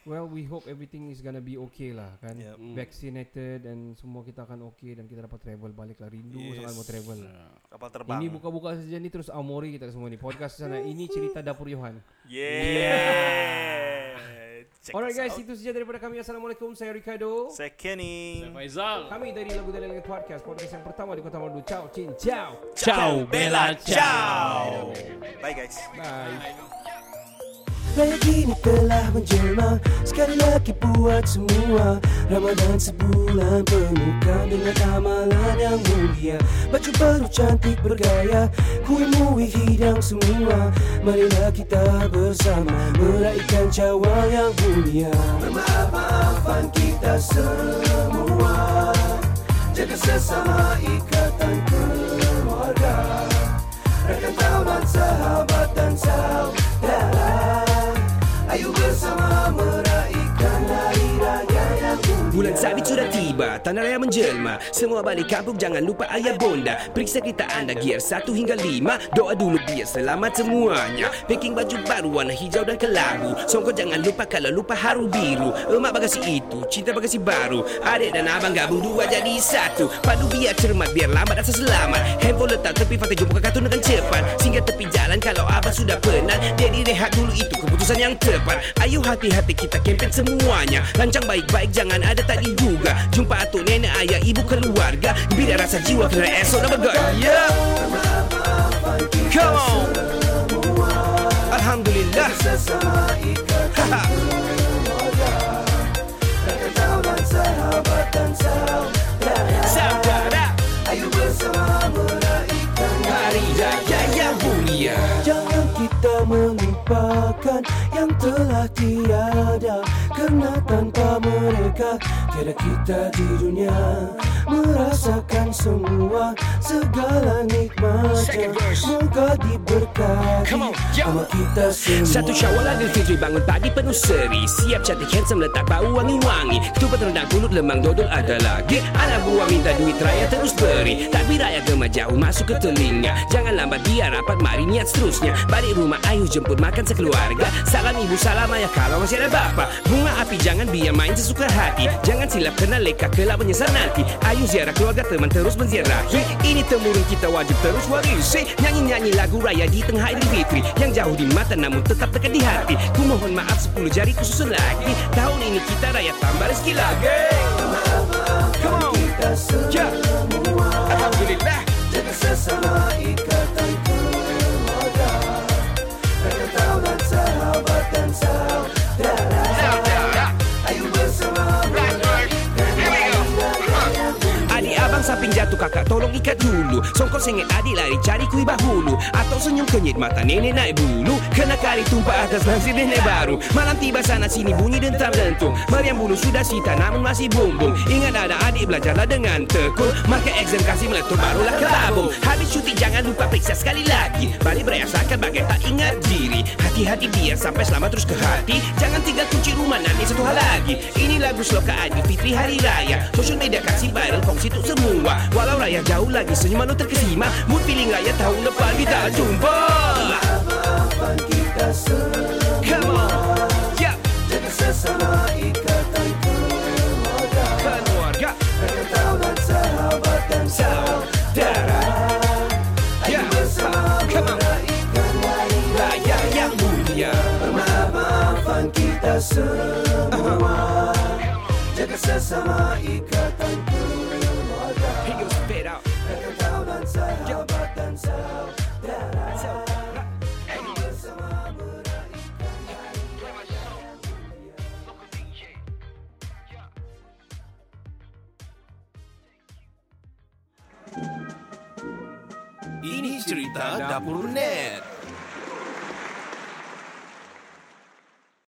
Well, we hope everything is gonna be okay lah kan. Vaccinated dan semua kita akan okay, dan kita dapat travel balik lah. Rindu sangat mau travel. Kapal terbang. Ini buka-buka saja ni terus Amori kita semua ni. Podcast sana ini cerita dapur Johan. Alright guys, itu saja daripada kami. Assalamualaikum. Saya Ricardo. Saya Kenny. Saya Faizal. Kami dari Lagu Dalam Podcast yang pertama di Kota Malu. Ciao, cin, ciao. Ciao, Bella, ciao. Bye guys. Bye. Raya kini telah menjelma, sekali lagi buat semua. Ramadan sebulan penuh dengan amalan yang mulia. Baju baru cantik bergaya, kuih-muih hidang semua. Marilah kita bersama meraihkan cawang yang mulia. Bermaaf-maafan kita semua, jaga sesama ikatan keluarga. Rakan taulan, sahabat dan saudara, ayo bersama meraihkan hari raya yang mulia. Bulan sabit sudah tiba, tanah raya menjelma. Semua balik kampung, jangan lupa ayah bonda. Periksa kereta anda, gear 1 hingga 5. Doa dulu biar selamat semuanya. Packing baju baru, warna hijau dan kelabu. Songkok jangan lupa, kalau lupa haru biru. Emak bagasi itu, cinta bagasi baru. Adik dan abang gabung dua jadi satu. Padu biar cermat, biar lambat asal selamat. Handphone letak tepi, patah jumpa kartu dengan cepat. Singgah tepi jalan, kalau abang sudah penat. Jadi rehat dulu, itu keputusan yang tepat. Ayo hati-hati kita kempen semuanya. Rancang baik-baik, jangan ada tak diduga. Jumpa atuk, nenek, ayah, ibu, keluarga. Bila rasa jiwa kerana esok dah bergaya. Come on. Alhamdulillah. Haha. Saudara, ayo bersama meraihkan hari raya yang mulia. Jangan kita melupakan yang telah tiada, kerana tanpa mereka tiada kita di dunia. Merasakan semua segala nikmatnya, moga diberkati sama kita semua. Satu Syawal Aidilfitri, bangun pagi penuh seri. Siap cantik handsome, letak bau wangi-wangi. Tupat rendang, kulut, lemang, dodol ada lagi. Anak buah minta duit, raya terus beri. Tapi raya gemar jauh masuk ke telinga. Jangan lambat biar rapat, mari niat seterusnya. Balik rumah ayuh jemput makan sekeluarga. Salam ibu, salam ayah kalau masih ada bapa. Bunga api jangan biar main sesuka hati. Jangan silap kena leka, kelak menyesal nanti. Ayuh Melayu ziarah keluarga teman terus menziarahi. Ini temurun kita wajib terus warisi. Nyanyi-nyanyi lagu raya di tengah Aidilfitri. Yang jauh di mata namun tetap dekat di hati. Ku mohon maaf 10 jari ku susun lagi. Tahun ini kita raya tambah rezeki lagi. Come on. Yeah. Alhamdulillah. Jaga sesama ikatan keluarga. Raya taulan sahabat dan saudara. Samping jatuh kakak tolong ikat dulu. Songkok sengit adik lari cari kui bahulu. Atau senyum kenyit mata nenek naik bulu. Kena kari tumpah atas nasib nenek baru. Malam tiba sana sini bunyi dentam-dentum. Meriam bulu sudah sita namun masih bumbung. Ingat ada adik belajarlah dengan tekun. Marka exam kasih meletup barulah kelabung. Habis cuti jangan lupa periksa sekali lagi. Balik berasakan bagai tak ingat diri. Hati-hati biar sampai selamat terus ke hati. Jangan tinggal kunci rumah nanti satu hal lagi. Ini lagu sloka Adi Fitri Hari Raya. Social media kasih viral kongsi tuk semua. Walau raya jauh lagi senyuman lu terkesima. Mood feeling raya tahun depan kita jumpa. Harapan kita semua. Come on. Yeah. Jaga sesama ikatan keluarga. Keluarga. Raya taulan sahabat dan saudara. Ayo bersama meraihkan raya yang mulia. Harapan kita semua. Jaga sesama ikatan keluarga. Ini cerita dapur net.